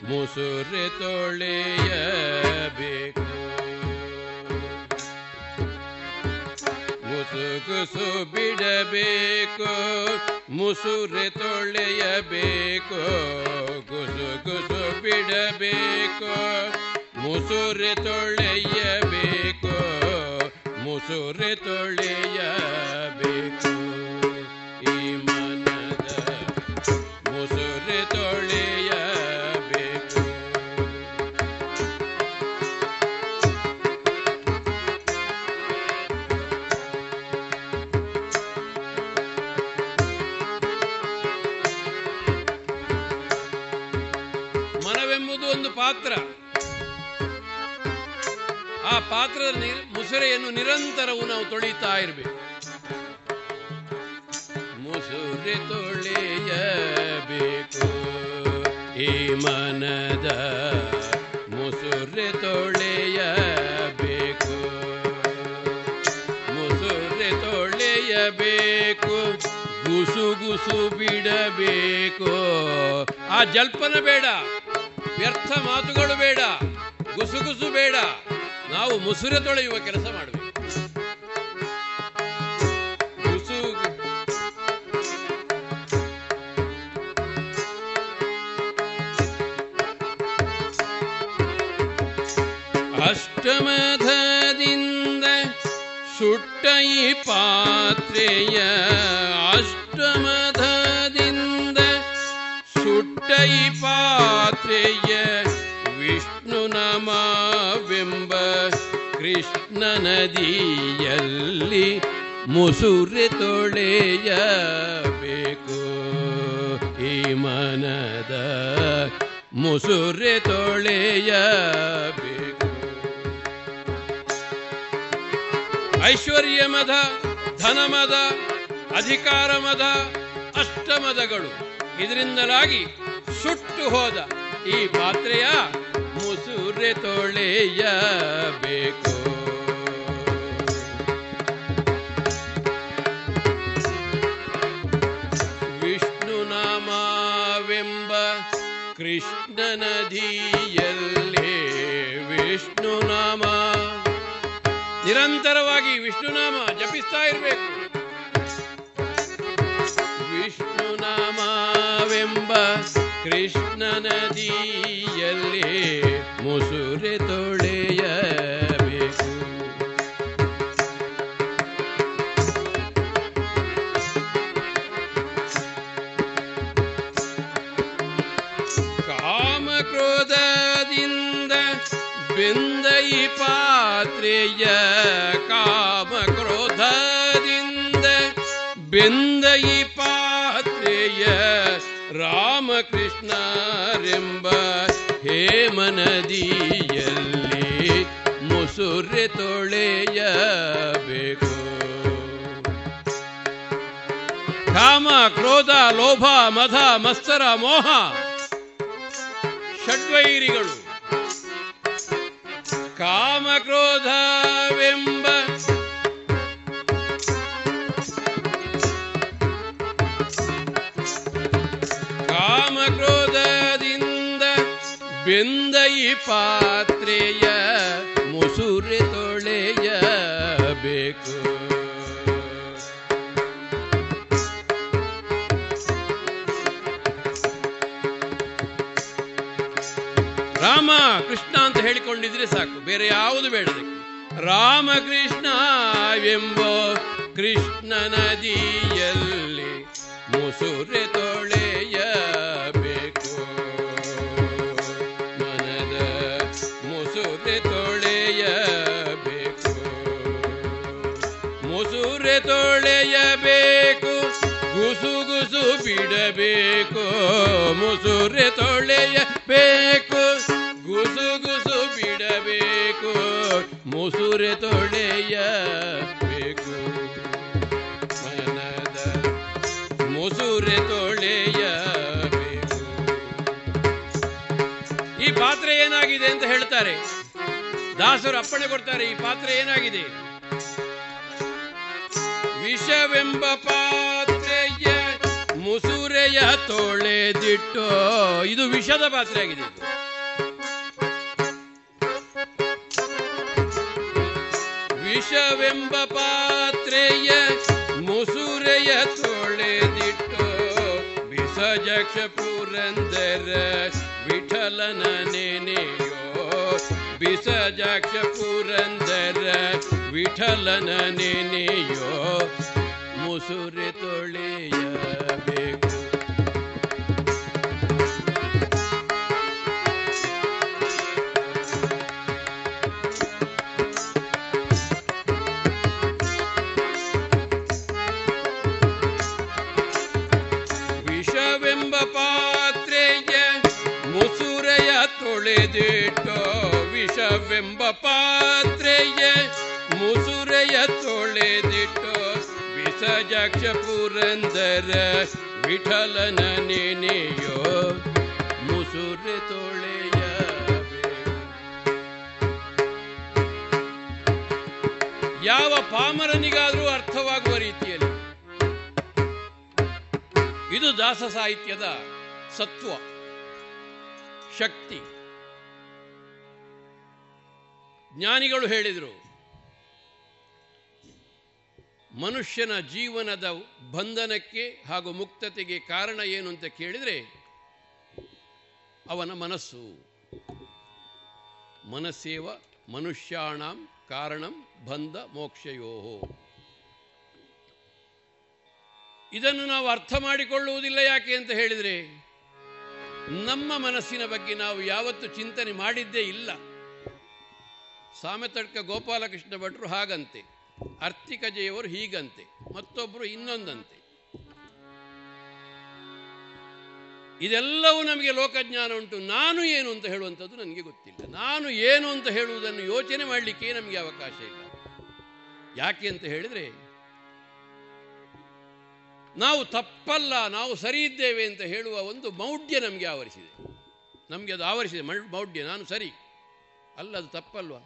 ಮುಸುರೆ ತೊಳೆಯಬೇಕು. ಮುಸುಗುಸು ಬಿಡಬೇಕು ಮುಸುರೆ ತೊಳೆಯಬೇಕು. ಗುಸುಗುಸು ಬಿಡಬೇಕು ಮುಸುರೆ ತೊಳೆಯಬೇಕು. ಮುಸುರೆ ತೊಳೆಯಬೇಕು ಈ ಮನದ ಮುಸುರೆ ತೊಳೆಯಬೇಕು. ಮನವೆಂಬುದು ಒಂದು ಪಾತ್ರ, ಆ ಪಾತ್ರದ ನೀರು ಮುಸುರೆಯನ್ನು ನಿರಂತರವೂ ನಾವು ತೊಳಿತಾ ಇರಬೇಕು. ಮುಸುರೆ ತೊಳೆಯಬೇಕು ಈ ಮನದ ಮುಸುರೆ ತೊಳೆಯಬೇಕು, ಮುಸುರೆ ತೊಳೆಯಬೇಕು, ಗುಸುಗುಸು ಬಿಡಬೇಕು. ಆ ಜಲ್ಪನ ಬೇಡ, ವ್ಯರ್ಥ ಮಾತುಗಳು ಬೇಡ, ಗುಸುಗುಸು ಬೇಡ, ನಾವು ಮುಸುರೆ ತೊಳೆಯುವ ಕೆಲಸ ಮಾಡಬೇಕು. ಗುಸು ಅಷ್ಟಮಧದಿಂದ ಸುಟ್ಟ ಈ ಪಾತ್ರೆಯ, ಅಷ್ಟಮಧದಿಂದ ಸುಟ್ಟ ಈ ಪಾತ್ರೆಯ ವಿಷ್ಣು ನಮವೆಂಬ ಕೃಷ್ಣ ನದಿಯಲ್ಲಿ ಮುಸುರೆ ತೊಳೆಯಬೇಕು ಈ ಮನದ ಮುಸುರೆ ತೊಳೆಯಬೇಕು. ಐಶ್ವರ್ಯ ಮದ, ಧನಮದ, ಅಧಿಕಾರ ಮದ, ಅಷ್ಟಮದಗಳು ಇದರಿಂದಲಾಗಿ ಸುಟ್ಟು ಹೋದ ಈ ಪಾತ್ರೆಯ ಮುಸುರೆ ತೊಳೆಯಬೇಕು. ವಿಷ್ಣು ನಾಮವೆಂಬ ಕೃಷ್ಣ ನದಿಯಲ್ಲಿ ವಿಷ್ಣು ನಾಮ ನಿರಂತರವಾಗಿ ವಿಷ್ಣು ನಾಮ ಜಪಿಸ್ತಾ ಇರಬೇಕು. ವಿಷ್ಣು ನಾಮವೆಂಬ ಕೃಷ್ಣ ನದಿಯಲ್ಲಿ ಮುಸುರೆ ತೊಳೆಯಬೇಕು. ಕಾಮಕ್ರೋಧದಿಂದ ಬೆಂದ ಈ ಪಾತ್ರೆಯ, ಕಾಮಕ್ರೋಧದಿಂದ ಬೆಂದ ಈ ಪಾತ್ರೆಯ ರಾಮಕೃಷ್ಣರೆಂಬ ಹೇಮನದಿಯಲ್ಲಿ ಮುಸುರೆ ತೊಳೆಯಬೇಕು. ಕಾಮ, ಕ್ರೋಧ, ಲೋಭ, ಮದ, ಮತ್ಸರ, ಮೋಹ ಷಡ್ವೈರಿಗಳು. ಕಾಮಕ್ರೋಧವೆಂಬ ಕ್ರೋಧದಿಂದ ಬೆಂದ ಈ ಪಾತ್ರೆಯ ಮುಸುರೆ ತೊಳೆಯಬೇಕು. ರಾಮ ಕೃಷ್ಣ ಅಂತ ಹೇಳಿಕೊಂಡಿದ್ರೆ ಸಾಕು, ಬೇರೆ ಯಾವುದು ಬೇಡಬೇಕು. ರಾಮಕೃಷ್ಣ ಎಂಬ ಕೃಷ್ಣ ನದಿಯಲ್ಲಿ ಮುಸುರೆ ತೊಳೆಯಬೇಕು. ಮನದ ಮುಸುರೆ ತೊಳೆಯಬೇಕು, ಮುಸುರೆ ತೊಳೆಯಬೇಕು, ಗುಸುಗುಸು ಬಿಡಬೇಕು, ಮುಸುರೆ ತೊಳೆಯಬೇಕು, ಗುಸುಗುಸು ಬಿಡಬೇಕು, ಮುಸುರೆ ತೊಳೆಯಬೇಕು. ಮನದ ಮುಸುರೆ ತೊಳೆಯಬೇಕು. ಈ ಪಾತ್ರೆ ಏನಾಗಿದೆ ಅಂತ ಹೇಳ್ತಾರೆ ದಾಸರು, ಅಪ್ಪಣೆ ಕೊಡ್ತಾರೆ. ಈ ಪಾತ್ರೆ ಏನಾಗಿದೆ? ವಿಷವೆಂಬ ಪಾತ್ರೆಯ ಮುಸುರೆಯ ತೊಳೆದಿಟ್ಟು, ಇದು ವಿಷದ ಪಾತ್ರೆ ಆಗಿದೆ. ವಿಷವೆಂಬ ಪಾತ್ರೆಯ ಮುಸುರೆಯ ತೊಳೆದಿಟ್ಟು ಬಿಸಜಕ್ಷ ಪುರಂದರ ವಿಠಲನ ನೆನೆಯೋ, ಬಿಸಜಕ್ಷ ಪುರಂದರ ವಿಠಲನ ನೆನೆಯೋ, ಮುಸುರೆ ತೊಳೆಯಬೇಕು. ಪಾತ್ರೆಯ ಮುಸುರೆಯ ತೊಳೆದಿಟ್ಟು ವಿಷವೆಂಬ ಎಂಬ ಪಾತ್ರೆಯ ಮುಸುರೆಯ ತೊಳೆದಿಟ್ಟು ವಿಸಜಾಕ್ಷ ಪುರಂದರ ವಿಠಲನ ನೆನೆಯೋ ಮುಸುರೆ ತೊಳೆಯ ಯಾವ ಪಾಮರನಿಗಾದರೂ ಅರ್ಥವಾಗುವ ರೀತಿಯಲ್ಲಿ. ಇದು ದಾಸ ಸಾಹಿತ್ಯದ ಸತ್ವ ಶಕ್ತಿ. ಜ್ಞಾನಿಗಳು ಹೇಳಿದರು, ಮನುಷ್ಯನ ಜೀವನದ ಬಂಧನಕ್ಕೆ ಹಾಗೂ ಮುಕ್ತತೆಗೆ ಕಾರಣ ಏನು ಅಂತ ಕೇಳಿದರೆ ಅವನ ಮನಸ್ಸು. ಮನಸ್ಸೇವ ಮನುಷ್ಯಾಣಾಂ ಕಾರಣಂ ಬಂಧ ಮೋಕ್ಷಯೋಹೋ. ಇದನ್ನು ನಾವು ಅರ್ಥ ಮಾಡಿಕೊಳ್ಳುವುದಿಲ್ಲ. ಯಾಕೆ ಅಂತ ಹೇಳಿದರೆ ನಮ್ಮ ಮನಸ್ಸಿನ ಬಗ್ಗೆ ನಾವು ಯಾವತ್ತೂ ಚಿಂತನೆ ಮಾಡಿದ್ದೇ ಇಲ್ಲ. ಸಾಮತಡ್ಕ ಗೋಪಾಲಕೃಷ್ಣ ಭಟ್ರು ಹಾಗಂತೆ, ಅರ್ತಿಕಜೆಯವರು ಹೀಗಂತೆ, ಮತ್ತೊಬ್ಬರು ಇನ್ನೊಂದಂತೆ. ಇದೆಲ್ಲವೂ ನಮಗೆ ಲೋಕಜ್ಞಾನ ಉಂಟು. ನಾನು ಏನು ಅಂತ ಹೇಳುವಂಥದ್ದು ನನಗೆ ಗೊತ್ತಿಲ್ಲ. ನಾನು ಏನು ಅಂತ ಹೇಳುವುದನ್ನು ಯೋಚನೆ ಮಾಡಲಿಕ್ಕೆ ನಮಗೆ ಅವಕಾಶ ಇಲ್ಲ. ಯಾಕೆ ಅಂತ ಹೇಳಿದರೆ ನಾವು ತಪ್ಪಲ್ಲ, ನಾವು ಸರಿ ಇದ್ದೇವೆ ಅಂತ ಹೇಳುವ ಒಂದು ಮೌಢ್ಯ ನಮಗೆ ಆವರಿಸಿದೆ. ನಮಗೆ ಅದು ಆವರಿಸಿದೆ ಮೌಢ್ಯ. ನಾನು ಸರಿ ಅಲ್ಲ, ಅದು ತಪ್ಪಲ್ವ,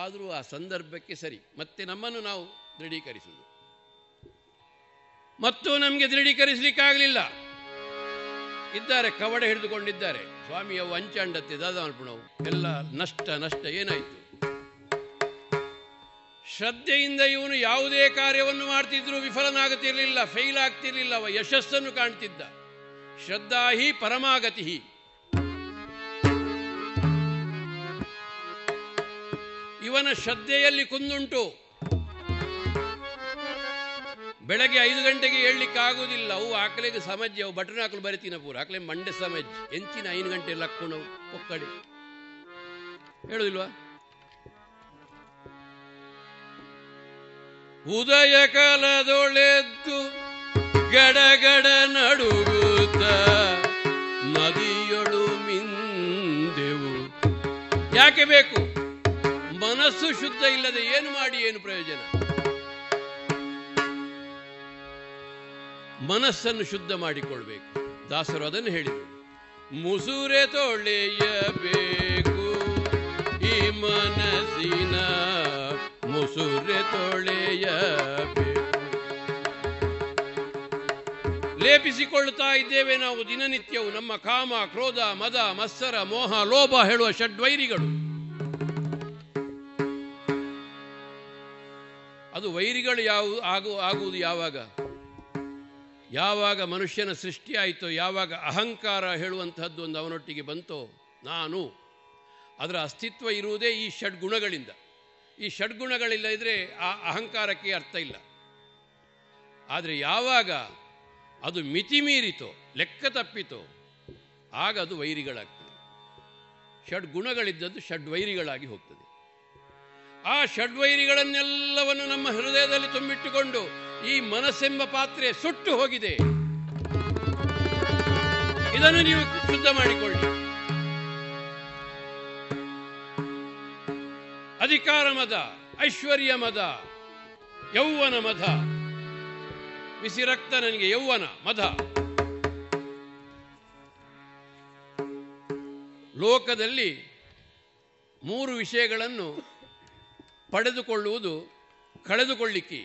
ಆದರೂ ಆ ಸಂದರ್ಭಕ್ಕೆ ಸರಿ. ಮತ್ತೆ ನಮ್ಮನ್ನು ನಾವು ದೃಢೀಕರಿಸುವುದು, ಮತ್ತು ನಮಗೆ ದೃಢೀಕರಿಸಲಿಕ್ಕಾಗಲಿಲ್ಲ. ಇದ್ದಾರೆ, ಕವಡೆ ಹಿಡಿದುಕೊಂಡಿದ್ದಾರೆ. ಸ್ವಾಮಿಯ ವಂಚಾಂಡತೆ ದಾದಾಪುಣವು ಎಲ್ಲ ನಷ್ಟ ನಷ್ಟ ಏನಾಯಿತು. ಶ್ರದ್ಧೆಯಿಂದ ಇವನು ಯಾವುದೇ ಕಾರ್ಯವನ್ನು ಮಾಡ್ತಿದ್ರೂ ವಿಫಲನಾಗುತ್ತಿರಲಿಲ್ಲ, ಫೇಲ್ ಆಗ್ತಿರಲಿಲ್ಲ. ಅವ ಯಶಸ್ಸನ್ನು ಕಾಣ್ತಿದ್ದ. ಶ್ರದ್ಧಾ ಹಿ ಪರಮಾಗತಿ ಹಿ. ಇವನ ಶ್ರದ್ಧೆಯಲ್ಲಿ ಕುಂದುಂಟು. ಬೆಳಗ್ಗೆ ಐದು ಗಂಟೆಗೆ ಹೇಳಲಿಕ್ಕೆ ಆಗುವುದಿಲ್ಲ. ಅವು ಆಕಳಿಗೆ ಸಮಜ್ಜೆ, ಅವು ಬಟನ್ ಹಾಕಲು ಬರಿತೀನ ಪೂರ ಆಕಳೆ ಮಂಡೆ ಸಮಜ್ಜೆ ಎಂಚಿನ ಐದು ಗಂಟೆಯಲ್ಲಿ ಹಾಕೊಂಡು ಒಕ್ಕಡಿ ಹೇಳುವುದಿಲ್ವಾ? ಉದಯ ಕಾಲದೊಳೆದ್ದು ಗಡಗಡ ನಡುಗುತ್ತ ನದಿಯೊಳು ಮಿಂದೆವು. ಯಾಕೆ ಬೇಕು? ಮನಸ್ಸು ಶುದ್ಧ ಇಲ್ಲದೆ ಏನು ಮಾಡಿ ಏನು ಪ್ರಯೋಜನ? ಮನಸ್ಸನ್ನು ಶುದ್ಧ ಮಾಡಿಕೊಳ್ಬೇಕು. ದಾಸರು ಅದನ್ನು ಹೇಳಿದರು, ಮುಸುರೆ ತೊಳೆಯಬೇಕು ಈ ಮನಸ್ಸಿನ ಮುಸುರೆ ತೊಳೆಯಬೇಕು. ಲೇಪಿಸಿಕೊಳ್ಳುತ್ತಾ ಇದ್ದೇವೆ ನಾವು ದಿನನಿತ್ಯವು ನಮ್ಮ ಕಾಮ, ಕ್ರೋಧ, ಮದ, ಮತ್ಸರ, ಮೋಹ, ಲೋಭ ಹೇಳುವ ಷಡ್ವೈರಿಗಳು. ಅದು ವೈರಿಗಳು ಯಾವ ಆಗು ಆಗುವುದು ಯಾವಾಗ? ಯಾವಾಗ ಮನುಷ್ಯನ ಸೃಷ್ಟಿಯಾಯಿತೋ, ಯಾವಾಗ ಅಹಂಕಾರ ಹೇಳುವಂತಹದ್ದು ಒಂದು ಅವನೊಟ್ಟಿಗೆ ಬಂತೋ, ನಾನು ಅದರ ಅಸ್ತಿತ್ವ ಇರುವುದೇ ಈ ಷಡ್ಗುಣಗಳಿಂದ. ಈ ಷಡ್ಗುಣಗಳಿಲ್ಲ ಇದ್ದರೆ ಆ ಅಹಂಕಾರಕ್ಕೆ ಅರ್ಥ ಇಲ್ಲ. ಆದರೆ ಯಾವಾಗ ಅದು ಮಿತಿಮೀರಿತೋ, ಲೆಕ್ಕ ತಪ್ಪಿತೋ, ಆಗ ಅದು ವೈರಿಗಳಾಗ್ತದೆ. ಷಡ್ಗುಣಗಳಿದ್ದದ್ದು ಷಡ್ವೈರಿಗಳಾಗಿ ಹೋಗ್ತದೆ. ಆ ಷಡ್ವೈರಿಗಳನ್ನೆಲ್ಲವನ್ನು ನಮ್ಮ ಹೃದಯದಲ್ಲಿ ತುಂಬಿಟ್ಟುಕೊಂಡು ಈ ಮನಸ್ಸೆಂಬ ಪಾತ್ರೆ ಸುಟ್ಟು ಹೋಗಿದೆ, ಇದನ್ನು ನೀವು ಶುದ್ಧ ಮಾಡಿಕೊಳ್ಳಿ. ಅಧಿಕಾರ ಮದ, ಐಶ್ವರ್ಯ ಮದ, ಯೌವನ ಮದ, ಬಿಸಿ ರಕ್ತ ನನಗೆ ಯೌವನ ಮದ. ಲೋಕದಲ್ಲಿ ಮೂರು ವಿಷಯಗಳನ್ನು ಪಡೆದುಕೊಳ್ಳುವುದು ಕಳೆದುಕೊಳ್ಳಿಕ್ಕೆ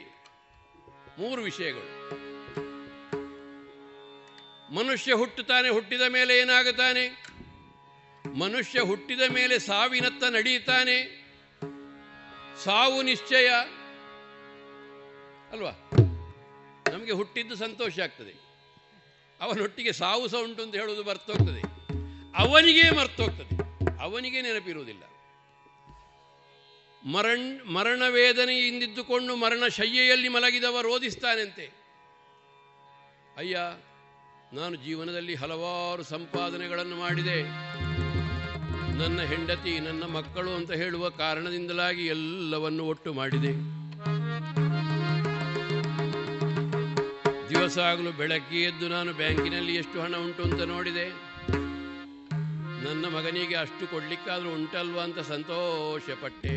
ಮೂರು ವಿಷಯಗಳು. ಮನುಷ್ಯ ಹುಟ್ಟುತ್ತಾನೆ, ಹುಟ್ಟಿದ ಮೇಲೆ ಏನಾಗುತ್ತಾನೆ? ಮನುಷ್ಯ ಹುಟ್ಟಿದ ಮೇಲೆ ಸಾವಿನತ್ತ ನಡೆಯುತ್ತಾನೆ. ಸಾವು ನಿಶ್ಚಯ ಅಲ್ವಾ? ನಮಗೆ ಹುಟ್ಟಿದ್ದು ಸಂತೋಷ ಆಗ್ತದೆ, ಅವನೊಟ್ಟಿಗೆ ಸಾವು ಸಹ ಉಂಟು ಅಂತ ಹೇಳುವುದು ಮರ್ತೋಗ್ತದೆ. ಅವನಿಗೇ ಮರ್ತೋಗ್ತದೆ, ಅವನಿಗೆ ನೆನಪಿರುವುದಿಲ್ಲ. ಮರಣ್ ಮರಣ ವೇದನೆಯಿಂದಿದ್ದುಕೊಂಡು ಮರಣ ಶಯ್ಯೆಯಲ್ಲಿ ಮಲಗಿದವ ರೋಧಿಸ್ತಾನಂತೆ, ಅಯ್ಯ ನಾನು ಜೀವನದಲ್ಲಿ ಹಲವಾರು ಸಂಪಾದನೆಗಳನ್ನು ಮಾಡಿದೆ, ನನ್ನ ಹೆಂಡತಿ, ನನ್ನ ಮಕ್ಕಳು ಅಂತ ಹೇಳುವ ಕಾರಣದಿಂದಲಾಗಿ ಎಲ್ಲವನ್ನು ಒಟ್ಟು ಮಾಡಿದೆ. ದಿವಸ ಆಗಲೂ ಬೆಳಗ್ಗೆ ಎದ್ದು ನಾನು ಬ್ಯಾಂಕಿನಲ್ಲಿ ಎಷ್ಟು ಹಣ ಉಂಟು ಅಂತ ನೋಡಿದೆ, ನನ್ನ ಮಗನಿಗೆ ಅಷ್ಟು ಕೊಡ್ಲಿಕ್ಕಾದ್ರೂ ಉಂಟಲ್ವಾ ಅಂತ ಸಂತೋಷಪಟ್ಟೆ.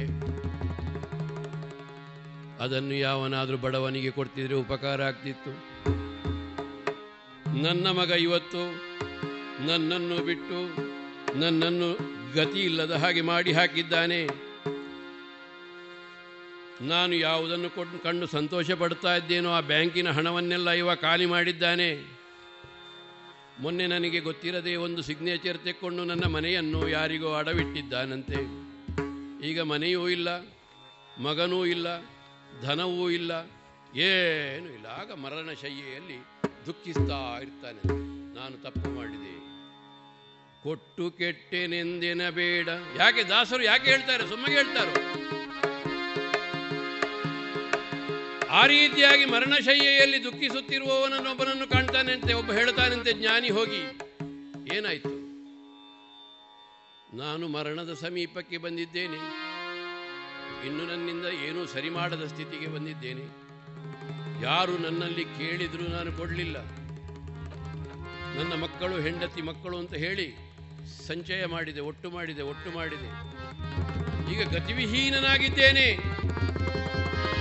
ಅದನ್ನು ಯಾವನಾದರೂ ಬಡವನಿಗೆ ಕೊಡ್ತಿದ್ರೆ ಉಪಕಾರ ಆಗ್ತಿತ್ತು. ನನ್ನ ಮಗ ಇವತ್ತು ನನ್ನನ್ನು ಬಿಟ್ಟು ನನ್ನನ್ನು ಗತಿ ಇಲ್ಲದ ಹಾಗೆ ಮಾಡಿ ಹಾಕಿದ್ದಾನೆ. ನಾನು ಯಾವುದನ್ನು ಕೊಟ್ಟು ಕಂಡು ಸಂತೋಷ ಪಡ್ತಾ ಇದ್ದೇನೋ ಆ ಬ್ಯಾಂಕಿನ ಹಣವನ್ನೆಲ್ಲ ಇವ ಖಾಲಿ ಮಾಡಿದ್ದಾನೆ. ಮೊನ್ನೆ ನನಗೆ ಗೊತ್ತಿರದೆ ಒಂದು ಸಿಗ್ನೇಚರ್ ತೆಕ್ಕೊಂಡು ನನ್ನ ಮನೆಯನ್ನು ಯಾರಿಗೋ ಅಡವಿಟ್ಟಿದ್ದಾನಂತೆ. ಈಗ ಮನೆಯೂ ಇಲ್ಲ, ಮಗನೂ ಇಲ್ಲ, ಧನವೂ ಇಲ್ಲ, ಏನೂ ಇಲ್ಲ. ಆಗ ಮರಣಶಯ್ಯೆಯಲ್ಲಿ ದುಃಖಿಸ್ತಾ ಇರ್ತಾನೆ. ನಾನು ತಪ್ಪು ಮಾಡಿದೆ, ಕೊಟ್ಟು ಕೆಟ್ಟೆನೆಂದೆನ ಬೇಡ. ಯಾಕೆ ದಾಸರು ಯಾಕೆ ಹೇಳ್ತಾರೆ? ಸುಮ್ಮನೆ ಹೇಳ್ತಾರೋ? ಆ ರೀತಿಯಾಗಿ ಮರಣಶಯ್ಯೆಯಲ್ಲಿ ದುಃಖಿಸುತ್ತಿರುವವನನ್ನೊಬ್ಬನನ್ನು ಕಾಣ್ತಾನಂತೆ, ಒಬ್ಬ ಹೇಳ್ತಾನಂತೆ ಜ್ಞಾನಿ ಹೋಗಿ, ಏನಾಯಿತು? ನಾನು ಮರಣದ ಸಮೀಪಕ್ಕೆ ಬಂದಿದ್ದೇನೆ, ಇನ್ನು ನನ್ನಿಂದ ಏನೂ ಸರಿ ಮಾಡದ ಸ್ಥಿತಿಗೆ ಬಂದಿದ್ದೇನೆ. ಯಾರು ನನ್ನಲ್ಲಿ ಕೇಳಿದರೂ ನಾನು ಕೊಡಲಿಲ್ಲ. ನನ್ನ ಮಕ್ಕಳು, ಹೆಂಡತಿ, ಮಕ್ಕಳು ಅಂತ ಹೇಳಿ ಸಂಚಯ ಮಾಡಿದೆ, ಒಟ್ಟು ಮಾಡಿದೆ, ಒಟ್ಟು ಮಾಡಿದೆ. ಈಗ ಗತಿವಿಹೀನನಾಗಿದ್ದೇನೆ.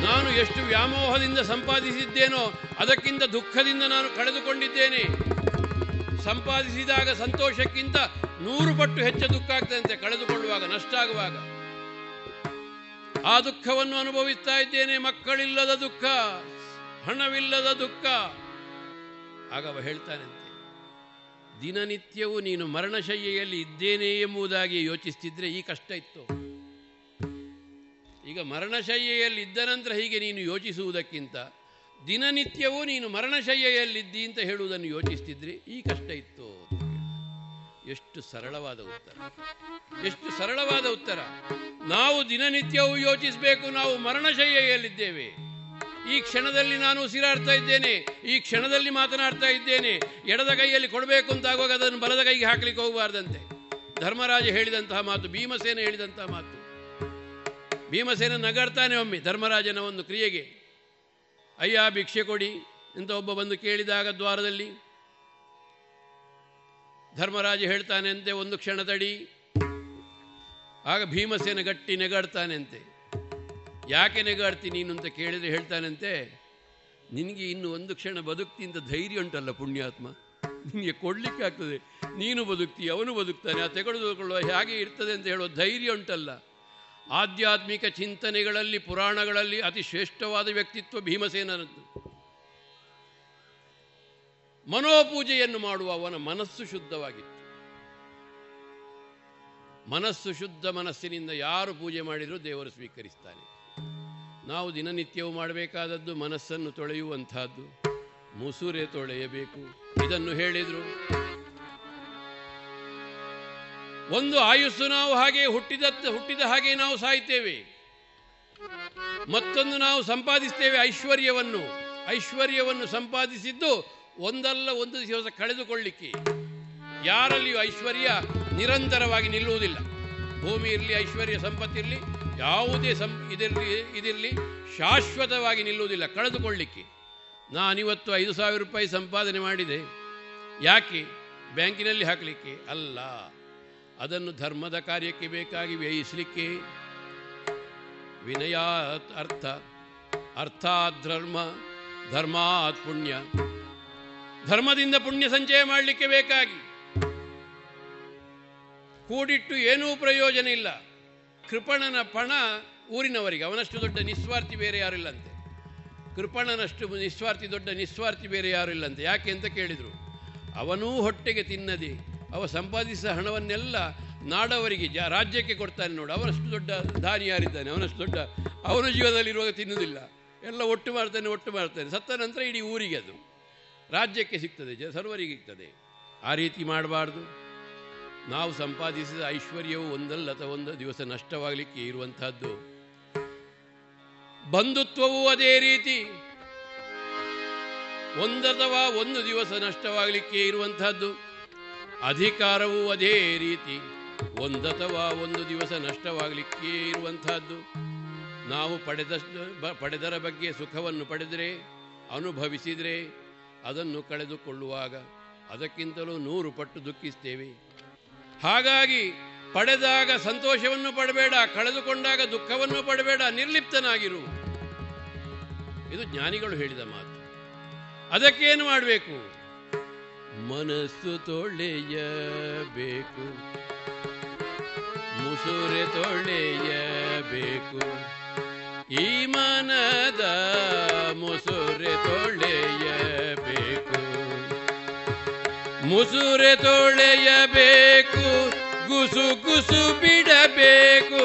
ನಾನು ಎಷ್ಟು ವ್ಯಾಮೋಹದಿಂದ ಸಂಪಾದಿಸಿದ್ದೇನೋ ಅದಕ್ಕಿಂತ ದುಃಖದಿಂದ ನಾನು ಕಳೆದುಕೊಂಡಿದ್ದೇನೆ. ಸಂಪಾದಿಸಿದಾಗ ಸಂತೋಷಕ್ಕಿಂತ ನೂರು ಪಟ್ಟು ಹೆಚ್ಚು ದುಃಖ ಆಗ್ತದಂತೆ ಕಳೆದುಕೊಳ್ಳುವಾಗ, ನಷ್ಟ ಆಗುವಾಗ. ಆ ದುಃಖವನ್ನು ಅನುಭವಿಸ್ತಾ ಇದ್ದೇನೆ. ಮಕ್ಕಳಿಲ್ಲದ ದುಃಖ, ಹಣವಿಲ್ಲದ ದುಃಖ. ಆಗ ಅವ ಹೇಳ್ತಾನಂತೆ, ದಿನನಿತ್ಯವೂ ನೀನು ಮರಣಶಯ್ಯೆಯಲ್ಲಿ ಇದ್ದೇನೆ ಎಂಬುದಾಗಿ ಯೋಚಿಸ್ತಿದ್ರೆ ಈ ಕಷ್ಟ ಇತ್ತು. ಈಗ ಮರಣಶಯ್ಯೆಯಲ್ಲಿ ಇದ್ದ ನಂತರ ಹೀಗೆ ನೀನು ಯೋಚಿಸುವುದಕ್ಕಿಂತ ದಿನನಿತ್ಯವೂ ನೀನು ಮರಣಶಯ್ಯೆಯಲ್ಲಿದ್ದಿ ಅಂತ ಹೇಳುವುದನ್ನು ಯೋಚಿಸ್ತಿದ್ರೆ ಈ ಕಷ್ಟ ಇತ್ತು. ಎಷ್ಟು ಸರಳವಾದ ಉತ್ತರ, ಎಷ್ಟು ಸರಳವಾದ ಉತ್ತರ. ನಾವು ದಿನನಿತ್ಯವೂ ಯೋಚಿಸಬೇಕು, ನಾವು ಮರಣಶಯ್ಯೆಯಲ್ಲಿದ್ದೇವೆ. ಈ ಕ್ಷಣದಲ್ಲಿ ನಾನು ಉಸಿರಾಡ್ತಾ ಇದ್ದೇನೆ, ಈ ಕ್ಷಣದಲ್ಲಿ ಮಾತನಾಡ್ತಾ ಇದ್ದೇನೆ. ಎಡದ ಕೈಯಲ್ಲಿ ಕೊಡಬೇಕು ಅಂತ ಆಗುವಾಗ ಅದನ್ನು ಬಲದ ಕೈಗೆ ಹಾಕಲಿಕ್ಕೆ ಹೋಗಬಾರ್ದಂತೆ. ಧರ್ಮರಾಜ ಹೇಳಿದಂತಹ ಮಾತು, ಭೀಮಸೇನ ಹೇಳಿದಂತಹ ಮಾತು. ಭೀಮಸೇನ ನಗಾಡ್ತಾನೆ ಒಮ್ಮೆ ಧರ್ಮರಾಜನ ಒಂದು ಕ್ರಿಯೆಗೆ. ಅಯ್ಯ ಭಿಕ್ಷೆ ಕೊಡಿ ಅಂತ ಒಬ್ಬ ಬಂದು ಕೇಳಿದಾಗ ದ್ವಾರದಲ್ಲಿ ಧರ್ಮರಾಜ ಹೇಳ್ತಾನೆ ಅಂತೆ, ಒಂದು ಕ್ಷಣ ತಡಿ. ಆಗ ಭೀಮಸೇನ ಗಟ್ಟಿ ನೆಗಾಡ್ತಾನೆ ಅಂತೆ. ಯಾಕೆ ನೆಗಾಡ್ತಿ ನೀನು ಅಂತ ಕೇಳಿದರೆ ಹೇಳ್ತಾನಂತೆ, ನಿನಗೆ ಇನ್ನು ಒಂದು ಕ್ಷಣ ಬದುಕ್ತಿಂತ ಧೈರ್ಯ ಉಂಟಲ್ಲ ಪುಣ್ಯಾತ್ಮ, ನಿನಗೆ ಕೊಡಲಿಕ್ಕೆ ಆಗ್ತದೆ, ನೀನು ಬದುಕ್ತಿ, ಅವನು ಬದುಕ್ತಾನೆ, ಆ ತೆಗೆದುಕೊಳ್ಳುವ ಹೇಗೆ ಇರ್ತದೆ ಅಂತ ಹೇಳೋ ಧೈರ್ಯ ಉಂಟಲ್ಲ. ಆಧ್ಯಾತ್ಮಿಕ ಚಿಂತನೆಗಳಲ್ಲಿ, ಪುರಾಣಗಳಲ್ಲಿ ಅತಿ ಶ್ರೇಷ್ಠವಾದ ವ್ಯಕ್ತಿತ್ವ ಭೀಮಸೇನರದ್ದು. ಮನೋಪೂಜೆಯನ್ನು ಮಾಡುವ ಅವನ ಮನಸ್ಸು ಶುದ್ಧವಾಗಿತ್ತು. ಮನಸ್ಸು ಶುದ್ಧ ಮನಸ್ಸಿನಿಂದ ಯಾರು ಪೂಜೆ ಮಾಡಿದರೂ ದೇವರು ಸ್ವೀಕರಿಸ್ತಾನೆ. ನಾವು ದಿನನಿತ್ಯವೂ ಮಾಡಬೇಕಾದದ್ದು ಮನಸ್ಸನ್ನು ತೊಳೆಯುವಂತಹದ್ದು. ಮುಸುರೆ ತೊಳೆಯಬೇಕು, ಇದನ್ನು ಹೇಳಿದರು. ಒಂದು ಆಯುಸ್ಸು ನಾವು ಹಾಗೆ ಹುಟ್ಟಿದ ಹುಟ್ಟಿದ ಹಾಗೆ ನಾವು ಸಾಯ್ತೇವೆ. ಮತ್ತೊಂದು ನಾವು ಸಂಪಾದಿಸ್ತೇವೆ ಐಶ್ವರ್ಯವನ್ನು. ಐಶ್ವರ್ಯವನ್ನು ಸಂಪಾದಿಸಿದ್ದು ಒಂದಲ್ಲ ಒಂದು ದಿವಸ ಕಳೆದುಕೊಳ್ಳಿಕ್ಕೆ. ಯಾರಲ್ಲಿಯೂ ಐಶ್ವರ್ಯ ನಿರಂತರವಾಗಿ ನಿಲ್ಲುವುದಿಲ್ಲ. ಭೂಮಿ ಇರಲಿ, ಐಶ್ವರ್ಯ ಸಂಪತ್ತಿರಲಿ, ಯಾವುದೇ ಸಂ ಇದಿರಲಿ ಇದಿರಲಿ ಶಾಶ್ವತವಾಗಿ ನಿಲ್ಲುವುದಿಲ್ಲ, ಕಳೆದುಕೊಳ್ಳಿಕ್ಕೆ. ನಾನಿವತ್ತು ಐದು ಸಾವಿರ ರೂಪಾಯಿ ಸಂಪಾದನೆ ಮಾಡಿದೆ, ಯಾಕೆ? ಬ್ಯಾಂಕಿನಲ್ಲಿ ಹಾಕಲಿಕ್ಕೆ ಅಲ್ಲ, ಅದನ್ನು ಧರ್ಮದ ಕಾರ್ಯಕ್ಕೆ ಬೇಕಾಗಿ ವ್ಯಯಿಸಲಿಕ್ಕೆ. ವಿನಯ ಅರ್ಥ, ಅರ್ಥಾತ್ ಧರ್ಮ, ಧರ್ಮಾತ್ ಪುಣ್ಯ, ಧರ್ಮದಿಂದ ಪುಣ್ಯ ಸಂಚಯ ಮಾಡಲಿಕ್ಕೆ ಬೇಕಾಗಿ. ಕೂಡಿಟ್ಟು ಏನೂ ಪ್ರಯೋಜನ ಇಲ್ಲ. ಕೃಪಣನ ಪಣ ಊರಿನವರಿಗೆ, ಅವನಷ್ಟು ದೊಡ್ಡ ನಿಸ್ವಾರ್ಥಿ ಬೇರೆ ಯಾರಿಲ್ಲಂತೆ. ಕೃಪಣನಷ್ಟು ನಿಸ್ವಾರ್ಥಿ, ದೊಡ್ಡ ನಿಸ್ವಾರ್ಥಿ ಬೇರೆ ಯಾರಿಲ್ಲಂತೆ. ಯಾಕೆ ಅಂತ ಕೇಳಿದರು. ಅವನೂ ಹೊಟ್ಟೆಗೆ ತಿನ್ನದೆ ಅವ ಸಂಪಾದಿಸಿದ ಹಣವನ್ನೆಲ್ಲ ನಾಡವರಿಗೆ, ಜ ರಾಜ್ಯಕ್ಕೆ ಕೊಡ್ತಾನೆ. ನೋಡು, ಅವನಷ್ಟು ದೊಡ್ಡ ದಾನಿ ಯಾರಿದ್ದಾನೆ? ಅವನಷ್ಟು ದೊಡ್ಡ, ಅವನ ಜೀವನದಲ್ಲಿರುವಾಗ ತಿನ್ನುವುದಿಲ್ಲ, ಎಲ್ಲ ಒಟ್ಟು ಮಾಡ್ತಾನೆ, ಒಟ್ಟು ಮಾಡ್ತಾನೆ. ಸತ್ತ ನಂತರ ಇಡೀ ಊರಿಗೆ, ಅದು ರಾಜ್ಯಕ್ಕೆ ಸಿಗ್ತದೆ, ಜ ಸರ್ವರಿಗೆ ಸಿಗ್ತದೆ. ಆ ರೀತಿ ಮಾಡಬಾರ್ದು. ನಾವು ಸಂಪಾದಿಸಿದ ಐಶ್ವರ್ಯವು ಒಂದಲ್ಲ ಅಥವಾ ಒಂದು ದಿವಸ ನಷ್ಟವಾಗಲಿಕ್ಕೆ ಇರುವಂತಹದ್ದು. ಬಂಧುತ್ವವೂ ಅದೇ ರೀತಿ ಒಂದಥವಾ ಒಂದು ದಿವಸ ನಷ್ಟವಾಗಲಿಕ್ಕೆ ಇರುವಂತಹದ್ದು. ಅಧಿಕಾರವೂ ಅದೇ ರೀತಿ ಒಂದಥವಾ ಒಂದು ದಿವಸ ನಷ್ಟವಾಗಲಿಕ್ಕೆ ಇರುವಂತಹದ್ದು. ನಾವು ಪಡೆದಷ್ಟು ಪಡೆದರ ಬಗ್ಗೆ ಸುಖವನ್ನು ಪಡೆದರೆ, ಅನುಭವಿಸಿದರೆ, ಅದನ್ನು ಕಳೆದುಕೊಳ್ಳುವಾಗ ಅದಕ್ಕಿಂತಲೂ ನೂರು ಪಟ್ಟು ದುಃಖಿಸ್ತೇವೆ. ಹಾಗಾಗಿ ಪಡೆದಾಗ ಸಂತೋಷವನ್ನು ಪಡಬೇಡ, ಕಳೆದುಕೊಂಡಾಗ ದುಃಖವನ್ನು ಪಡಬೇಡ, ನಿರ್ಲಿಪ್ತನಾಗಿರು. ಇದು ಜ್ಞಾನಿಗಳು ಹೇಳಿದ ಮಾತು. ಅದಕ್ಕೇನು ಮಾಡಬೇಕು? ಮನಸ್ಸು ತೊಳೆಯಬೇಕು, ಮುಸುರೆ ತೊಳೆಯಬೇಕು, ಈ ಮನದ ಮುಸುರೆ ತೊಳೆಯಬೇಕು, ಮುಸುರೆ ತೊಳೆಯಬೇಕು, ಗುಸು ಗುಸು ಬಿಡಬೇಕು,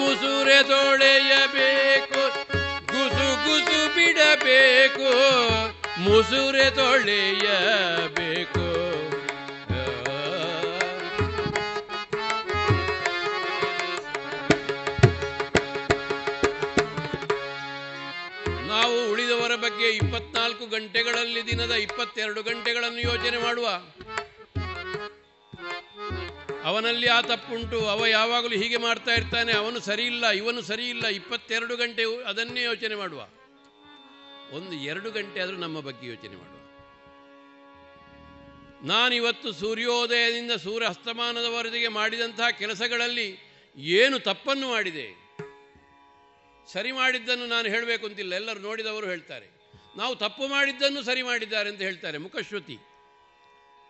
ಮುಸುರೆ ತೊಳೆಯಬೇಕು, ಗುಸು ಗುಸು ಬಿಡಬೇಕು, ಮುಸುರೆ ತೊಳೆಯಬೇಕು. ನಾವು ಉಳಿದವರ ಬಗ್ಗೆ ಇಪ್ಪತ್ನಾಲ್ಕು ಗಂಟೆಗಳಲ್ಲಿ ದಿನದ ಇಪ್ಪತ್ತೆರಡು ಗಂಟೆಗಳನ್ನು ಯೋಚನೆ ಮಾಡುವ. ಅವನಲ್ಲಿ ಆ ತಪ್ಪುಂಟು, ಅವ ಯಾವಾಗಲೂ ಹೀಗೆ ಮಾಡ್ತಾ ಇರ್ತಾನೆ, ಅವನು ಸರಿಯಿಲ್ಲ, ಇವನು ಸರಿಯಿಲ್ಲ, ಇಪ್ಪತ್ತೆರಡು ಗಂಟೆ ಅದನ್ನೇ ಯೋಚನೆ ಮಾಡುವ. ಒಂದು ಎರಡು ಗಂಟೆ ಆದರೂ ನಮ್ಮ ಬಗ್ಗೆ ಯೋಚನೆ ಮಾಡುವ. ನಾನಿವತ್ತು ಸೂರ್ಯೋದಯದಿಂದ ಸೂರ್ಯಾಸ್ತಮಾನದವರೆಗೆ ಮಾಡಿದಂತಹ ಕೆಲಸಗಳಲ್ಲಿ ಏನು ತಪ್ಪನ್ನು ಮಾಡಿದೆ, ಸರಿ ಮಾಡಿದ್ದನ್ನು ನಾನು ಹೇಳಬೇಕು ಅಂತಿಲ್ಲ, ಎಲ್ಲರೂ ನೋಡಿದವರು ಹೇಳ್ತಾರೆ. ನಾವು ತಪ್ಪು ಮಾಡಿದ್ದನ್ನು ಸರಿ ಮಾಡಿದ್ದಾರೆ ಅಂತ ಹೇಳ್ತಾರೆ, ಮುಖಶ್ರುತಿ.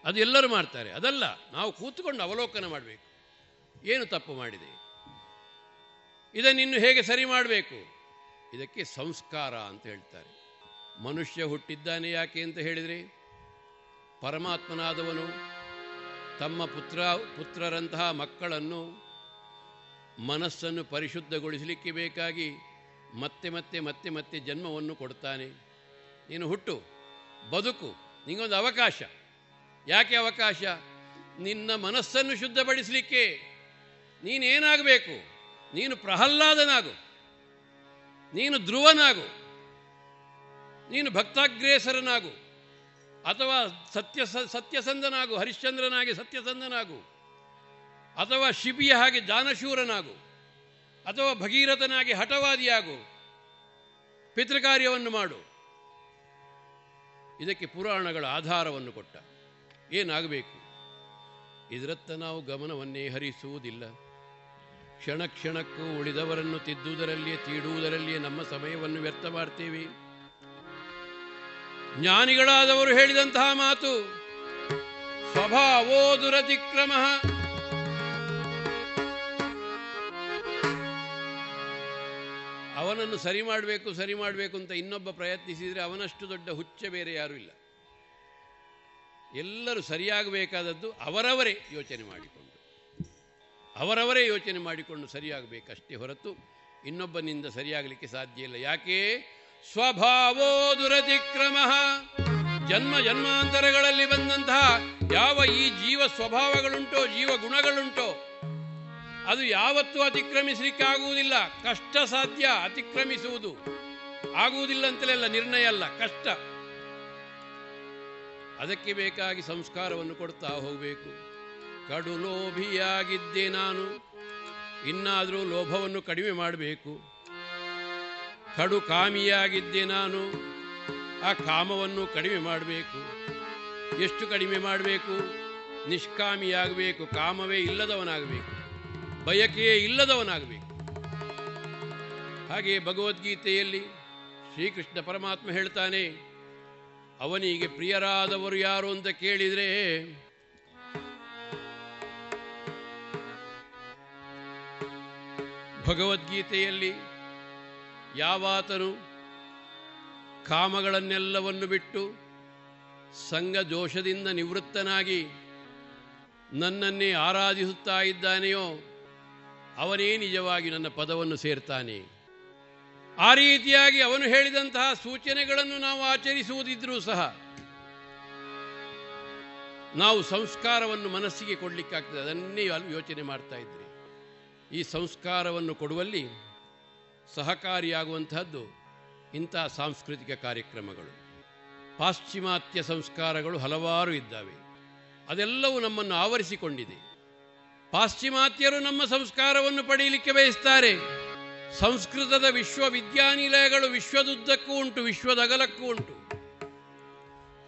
ಅದು ಎಲ್ಲರೂ ಮಾಡ್ತಾರೆ, ಅದಲ್ಲ. ನಾವು ಕೂತ್ಕೊಂಡು ಅವಲೋಕನ ಮಾಡಬೇಕು, ಏನು ತಪ್ಪು ಮಾಡಿದೆ, ಇದನ್ನಿನ್ನು ಹೇಗೆ ಸರಿ ಮಾಡಬೇಕು. ಇದಕ್ಕೆ ಸಂಸ್ಕಾರ ಅಂತ ಹೇಳ್ತಾರೆ. ಮನುಷ್ಯ ಹುಟ್ಟಿದ್ದಾನೆ ಯಾಕೆ ಅಂತ ಹೇಳಿದರೆ, ಪರಮಾತ್ಮನಾದವನು ತಮ್ಮ ಪುತ್ರ ಪುತ್ರರಂತಹ ಮಕ್ಕಳನ್ನು ಮನಸ್ಸನ್ನು ಪರಿಶುದ್ಧಗೊಳಿಸಲಿಕ್ಕೆ ಬೇಕಾಗಿ ಮತ್ತೆ ಮತ್ತೆ ಮತ್ತೆ ಮತ್ತೆ ಜನ್ಮವನ್ನು ಕೊಡ್ತಾನೆ. ನೀನು ಹುಟ್ಟು, ಬದುಕು, ನಿನಗೊಂದು ಅವಕಾಶ. ಯಾಕೆ ಅವಕಾಶ? ನಿನ್ನ ಮನಸ್ಸನ್ನು ಶುದ್ಧಪಡಿಸಲಿಕ್ಕೆ. ನೀನೇನಾಗಬೇಕು? ನೀನು ಪ್ರಹ್ಲಾದನಾಗು, ನೀನು ಧ್ರುವನಾಗು, ನೀನು ಭಕ್ತಾಗ್ರೇಸರನಾಗು, ಅಥವಾ ಸತ್ಯ ಸತ್ಯಸಂಧನಾಗು, ಹರಿಶ್ಚಂದ್ರನಾಗಿ ಸತ್ಯಸಂಧನಾಗು, ಅಥವಾ ಶಿಬಿಯ ಹಾಗೆ ದಾನಶೂರನಾಗು, ಅಥವಾ ಭಗೀರಥನಾಗಿ ಹಠವಾದಿಯಾಗು, ಪಿತೃಕಾರ್ಯವನ್ನು ಮಾಡು. ಇದಕ್ಕೆ ಪುರಾಣಗಳ ಆಧಾರವನ್ನು ಕೊಟ್ಟ. ಏನಾಗಬೇಕು? ಇದರತ್ತ ನಾವು ಗಮನವನ್ನೇ ಹರಿಸುವುದಿಲ್ಲ. ಕ್ಷಣ ಕ್ಷಣಕ್ಕೂ ಉಳಿದವರನ್ನು ತಿದ್ದುವುದರಲ್ಲಿಯೇ ತೀಡುವುದರಲ್ಲಿಯೇ ನಮ್ಮ ಸಮಯವನ್ನು ವ್ಯರ್ಥ ಮಾಡ್ತೇವೆ. ಜ್ಞಾನಿಗಳಾದವರು ಹೇಳಿದಂತಹ ಮಾತು, ಸ್ವಭಾವೋ ದುರತಿಕ್ರಮ. ಅವನನ್ನು ಸರಿ ಮಾಡಬೇಕು ಸರಿ ಮಾಡಬೇಕು ಅಂತ ಇನ್ನೊಬ್ಬ ಪ್ರಯತ್ನಿಸಿದರೆ ಅವನಷ್ಟು ದೊಡ್ಡ ಹುಚ್ಚ ಬೇರೆ ಯಾರೂ ಇಲ್ಲ. ಎಲ್ಲರೂ ಸರಿಯಾಗಬೇಕಾದದ್ದು ಅವರವರೇ ಯೋಚನೆ ಮಾಡಿಕೊಂಡು ಅವರವರೇ ಯೋಚನೆ ಮಾಡಿಕೊಂಡು ಸರಿಯಾಗಬೇಕಷ್ಟೇ ಹೊರತು ಇನ್ನೊಬ್ಬನಿಂದ ಸರಿಯಾಗಲಿಕ್ಕೆ ಸಾಧ್ಯ ಇಲ್ಲ. ಯಾಕೆ? ಸ್ವಭಾವೋ ದುರತಿಕ್ರಮ. ಜನ್ಮ ಜನ್ಮಾಂತರಗಳಲ್ಲಿ ಬಂದಂತಹ ಯಾವ ಈ ಜೀವ ಸ್ವಭಾವಗಳುಂಟೋ, ಜೀವ ಗುಣಗಳುಂಟೋ, ಅದು ಯಾವತ್ತೂ ಅತಿಕ್ರಮಿಸಲಿಕ್ಕೆ ಆಗುವುದಿಲ್ಲ. ಕಷ್ಟ ಸಾಧ್ಯ, ಅತಿಕ್ರಮಿಸುವುದು ಆಗುವುದಿಲ್ಲ ಅಂತಲೇ ನಿರ್ಣಯ ಅಲ್ಲ, ಕಷ್ಟ. ಅದಕ್ಕೆ ಬೇಕಾಗಿ ಸಂಸ್ಕಾರವನ್ನು ಕೊಡ್ತಾ ಹೋಗಬೇಕು. ಕಡು ಲೋಭಿಯಾಗಿದ್ದೆ ನಾನು, ಇನ್ನಾದರೂ ಲೋಭವನ್ನು ಕಡಿಮೆ ಮಾಡಬೇಕು. ಕಡು ಕಾಮಿಯಾಗಿದ್ದೆ ನಾನು, ಆ ಕಾಮವನ್ನು ಕಡಿಮೆ ಮಾಡಬೇಕು. ಎಷ್ಟು ಕಡಿಮೆ ಮಾಡಬೇಕು? ನಿಷ್ಕಾಮಿಯಾಗಬೇಕು, ಕಾಮವೇ ಇಲ್ಲದವನಾಗಬೇಕು, ಬಯಕೆಯೇ ಇಲ್ಲದವನಾಗಬೇಕು. ಹಾಗೆಯೇ ಭಗವದ್ಗೀತೆಯಲ್ಲಿ ಶ್ರೀಕೃಷ್ಣ ಪರಮಾತ್ಮ ಹೇಳ್ತಾನೆ, ಅವನಿಗೆ ಪ್ರಿಯರಾದವರು ಯಾರು ಅಂತ ಕೇಳಿದರೆ, ಭಗವದ್ಗೀತೆಯಲ್ಲಿ ಯಾವಾತನು ಕಾಮಗಳನ್ನೆಲ್ಲವನ್ನು ಬಿಟ್ಟು ಸಂಘ ದೋಷದಿಂದ ನಿವೃತ್ತನಾಗಿ ನನ್ನನ್ನೇ ಆರಾಧಿಸುತ್ತಾ ಇದ್ದಾನೆಯೋ ಅವನೇ ನಿಜವಾಗಿ ನನ್ನ ಪದವನ್ನು ಸೇರ್ತಾನೆ. ಆ ರೀತಿಯಾಗಿ ಅವನು ಹೇಳಿದಂತಹ ಸೂಚನೆಗಳನ್ನು ನಾವು ಆಚರಿಸುವುದಿದ್ರೂ ಸಹ ನಾವು ಸಂಸ್ಕಾರವನ್ನು ಮನಸ್ಸಿಗೆ ಕೊಡಲಿಕ್ಕಾಗ್ತದೆ. ಅದನ್ನೇ ಯೋಚನೆ ಮಾಡ್ತಾ ಇದ್ರಿ. ಈ ಸಂಸ್ಕಾರವನ್ನು ಕೊಡುವಲ್ಲಿ ಸಹಕಾರಿಯಾಗುವಂತಹದ್ದು ಇಂತಹ ಸಾಂಸ್ಕೃತಿಕ ಕಾರ್ಯಕ್ರಮಗಳು. ಪಾಶ್ಚಿಮಾತ್ಯ ಸಂಸ್ಕಾರಗಳು ಹಲವಾರು ಇದ್ದಾವೆ, ಅದೆಲ್ಲವೂ ನಮ್ಮನ್ನು ಆವರಿಸಿಕೊಂಡಿದೆ. ಪಾಶ್ಚಿಮಾತ್ಯರು ನಮ್ಮ ಸಂಸ್ಕಾರವನ್ನು ಪಡೆಯಲಿಕ್ಕೆ ಬಯಸ್ತಾರೆ. ಸಂಸ್ಕೃತದ ವಿಶ್ವವಿದ್ಯಾನಿಲಯಗಳು ವಿಶ್ವದುದ್ದಕ್ಕೂ ಉಂಟು, ವಿಶ್ವದಗಲಕ್ಕೂ ಉಂಟು.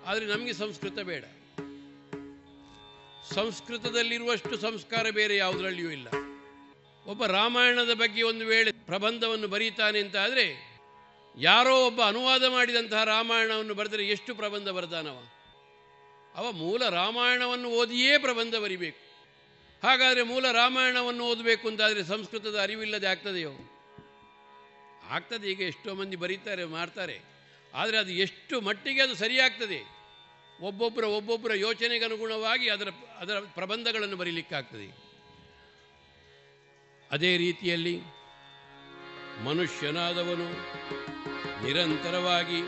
ಆದರೆ ನಮಗೆ ಸಂಸ್ಕೃತ ಬೇಡ. ಸಂಸ್ಕೃತದಲ್ಲಿರುವಷ್ಟು ಸಂಸ್ಕಾರ ಬೇರೆ ಯಾವುದರಲ್ಲಿಯೂ ಇಲ್ಲ. ಒಬ್ಬ ರಾಮಾಯಣದ ಬಗ್ಗೆ ಒಂದು ವೇಳೆ ಪ್ರಬಂಧವನ್ನು ಬರೀತಾನೆ ಅಂತ ಆದರೆ ಯಾರೋ ಒಬ್ಬ ಅನುವಾದ ಮಾಡಿದಂತಹ ರಾಮಾಯಣವನ್ನು ಬರೆದರೆ ಎಷ್ಟು ಪ್ರಬಂಧ ಬರೆದಾನವ? ಅವ ಮೂಲ ರಾಮಾಯಣವನ್ನು ಓದಿಯೇ ಪ್ರಬಂಧ ಬರಿಬೇಕು. ಹಾಗಾದರೆ ಮೂಲ ರಾಮಾಯಣವನ್ನು ಓದಬೇಕು ಅಂತಾದರೆ ಸಂಸ್ಕೃತದ ಅರಿವಿಲ್ಲದೆ ಆಗ್ತದೆಯೋ? ಆಗ್ತದೆ. ಈಗ ಎಷ್ಟೋ ಮಂದಿ ಬರೀತಾರೆ, ಮಾಡ್ತಾರೆ. ಆದರೆ ಅದು ಎಷ್ಟು ಮಟ್ಟಿಗೆ ಅದು ಸರಿಯಾಗ್ತದೆ? ಒಬ್ಬೊಬ್ಬರ ಒಬ್ಬೊಬ್ಬರ ಯೋಚನೆಗನುಗುಣವಾಗಿ ಅದರ ಅದರ ಪ್ರಬಂಧಗಳನ್ನು ಬರೀಲಿಕ್ಕಾಗ್ತದೆ. ಅದೇ ರೀತಿಯಲ್ಲಿ ಮನುಷ್ಯನಾದವನು ನಿರಂತರವಾಗಿ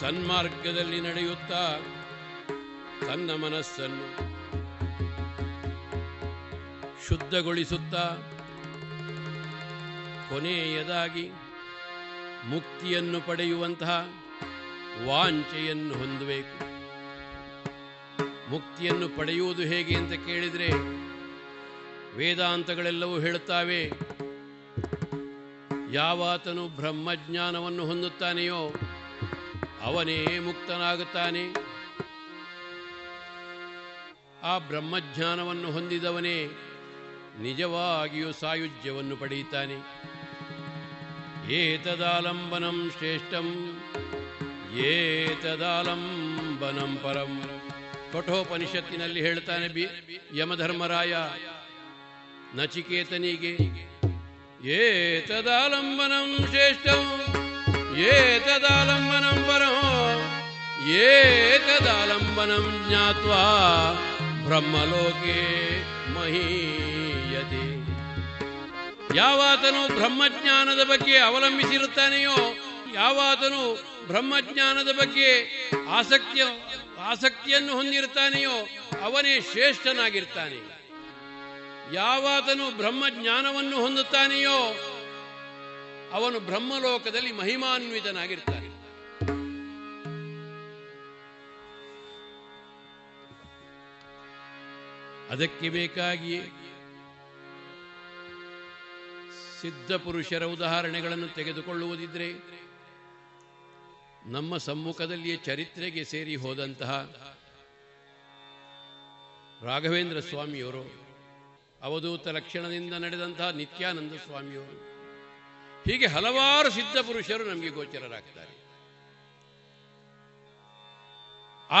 ಸನ್ಮಾರ್ಗದಲ್ಲಿ ನಡೆಯುತ್ತಾ ತನ್ನ ಮನಸ್ಸನ್ನು ಶುದ್ಧಗೊಳಿಸುತ್ತಾ ಕೊನೆಯದಾಗಿ ಮುಕ್ತಿಯನ್ನು ಪಡೆಯುವಂತಹ ವಾಂಚೆಯನ್ನು ಹೊಂದಬೇಕು. ಮುಕ್ತಿಯನ್ನು ಪಡೆಯುವುದು ಹೇಗೆ ಅಂತ ಕೇಳಿದರೆ ವೇದಾಂತಗಳೆಲ್ಲವೂ ಹೇಳುತ್ತಾವೆ. ಯಾವಾತನು ಬ್ರಹ್ಮಜ್ಞಾನವನ್ನು ಹೊಂದುತ್ತಾನೆಯೋ ಅವನೇ ಮುಕ್ತನಾಗುತ್ತಾನೆ. ಆ ಬ್ರಹ್ಮಜ್ಞಾನವನ್ನು ಹೊಂದಿದವನೇ ನಿಜವಾಗಿಯೂ ಸಾಯುಜ್ಯವನ್ನು ಪಡೆಯುತ್ತಾನೆ. ಏತದಾಲಂಬನಂ ಶ್ರೇಷ್ಠಂ ಏತದಾಲಂಬನಂ ಪರಂ. ಕಠೋಪನಿಷತ್ತಿನಲ್ಲಿ ಹೇಳ್ತಾನೆ ಬಿ ಯಮಧರ್ಮರಾಯ ನಚಿಕೇತನಿಗೆ, ಏತದಾಲಂಬನಂ ಶ್ರೇಷ್ಠಂ ಏತದಾಲಂಬನಂ ಪರಂ ಏತದಾಲಂಬನಂ ಜ್ಞಾತ್ವಾ ಬ್ರಹ್ಮಲೋಕೆ ಮಹೀಯತೆ. ಯಾವಾತನು ಬ್ರಹ್ಮಜ್ಞಾನದ ಬಗ್ಗೆ ಅವಲಂಬಿಸಿರುತ್ತಾನೆಯೋ, ಯಾವಾತನು ಬ್ರಹ್ಮಜ್ಞಾನದ ಬಗ್ಗೆ ಆಸಕ್ತಿಯ ಆಸಕ್ತಿಯನ್ನು ಹೊಂದಿರುತ್ತಾನೆಯೋ ಅವನೇ ಶ್ರೇಷ್ಠನಾಗಿರ್ತಾನೆ. ಯಾವಾತನು ಬ್ರಹ್ಮಜ್ಞಾನವನ್ನು ಹೊಂದುತ್ತಾನೆಯೋ ಅವನು ಬ್ರಹ್ಮಲೋಕದಲ್ಲಿ ಮಹಿಮಾನ್ವಿತನಾಗಿರ್ತಾನೆ. ಅದಕ್ಕೆ ಬೇಕಾಗಿಯೇ ಸಿದ್ಧ ಪುರುಷರ ಉದಾಹರಣೆಗಳನ್ನು ತೆಗೆದುಕೊಳ್ಳುವುದಿದ್ರೆ ನಮ್ಮ ಸಮ್ಮುಖದಲ್ಲಿಯೇ ಚರಿತ್ರೆಗೆ ಸೇರಿ ಹೋದಂತಹ ರಾಘವೇಂದ್ರ ಸ್ವಾಮಿಯವರು, ಅವಧೂತ ಲಕ್ಷಣದಿಂದ ನಡೆದಂತಹ ನಿತ್ಯಾನಂದ ಸ್ವಾಮಿಯವರು, ಹೀಗೆ ಹಲವಾರು ಸಿದ್ಧ ಪುರುಷರು ನಮಗೆ ಗೋಚರರಾಗ್ತಾರೆ.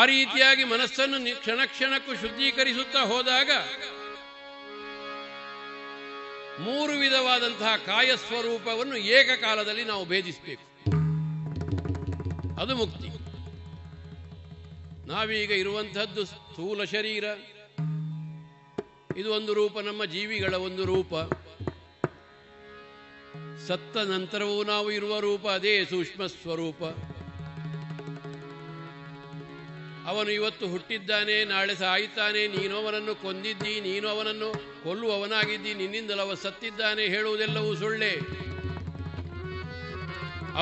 ಆ ರೀತಿಯಾಗಿ ಮನಸ್ಸನ್ನು ಕ್ಷಣ ಕ್ಷಣಕ್ಕೂ ಶುದ್ಧೀಕರಿಸುತ್ತಾ ಹೋದಾಗ ಮೂರು ವಿಧವಾದಂತಹ ಕಾಯಸ್ವರೂಪವನ್ನು ಏಕಕಾಲದಲ್ಲಿ ನಾವು ಭೇದಿಸಬೇಕು. ಅದು ಮುಕ್ತಿ. ನಾವೀಗ ಇರುವಂತಹದ್ದು ಸ್ಥೂಲ ಶರೀರ, ಇದು ಒಂದು ರೂಪ, ನಮ್ಮ ಜೀವಿಗಳ ಒಂದು ರೂಪ. ಸತ್ತ ನಂತರವೂ ನಾವು ಇರುವ ರೂಪ ಅದೇ ಸೂಕ್ಷ್ಮ ಸ್ವರೂಪ. ಅವನು ಇವತ್ತು ಹುಟ್ಟಿದ್ದಾನೆ, ನಾಳೆ ಸಾಯ್ತಾನೆ. ನೀನು ಅವನನ್ನು ಕೊಂದಿದ್ದಿ, ನೀನು ಅವನನ್ನು ಕೊಲ್ಲುವವನಾಗಿದ್ದಿ, ನಿನ್ನಿಂದಲವ ಸತ್ತಿದ್ದಾನೆ ಹೇಳುವುದೆಲ್ಲವೂ ಸುಳ್ಳೇ.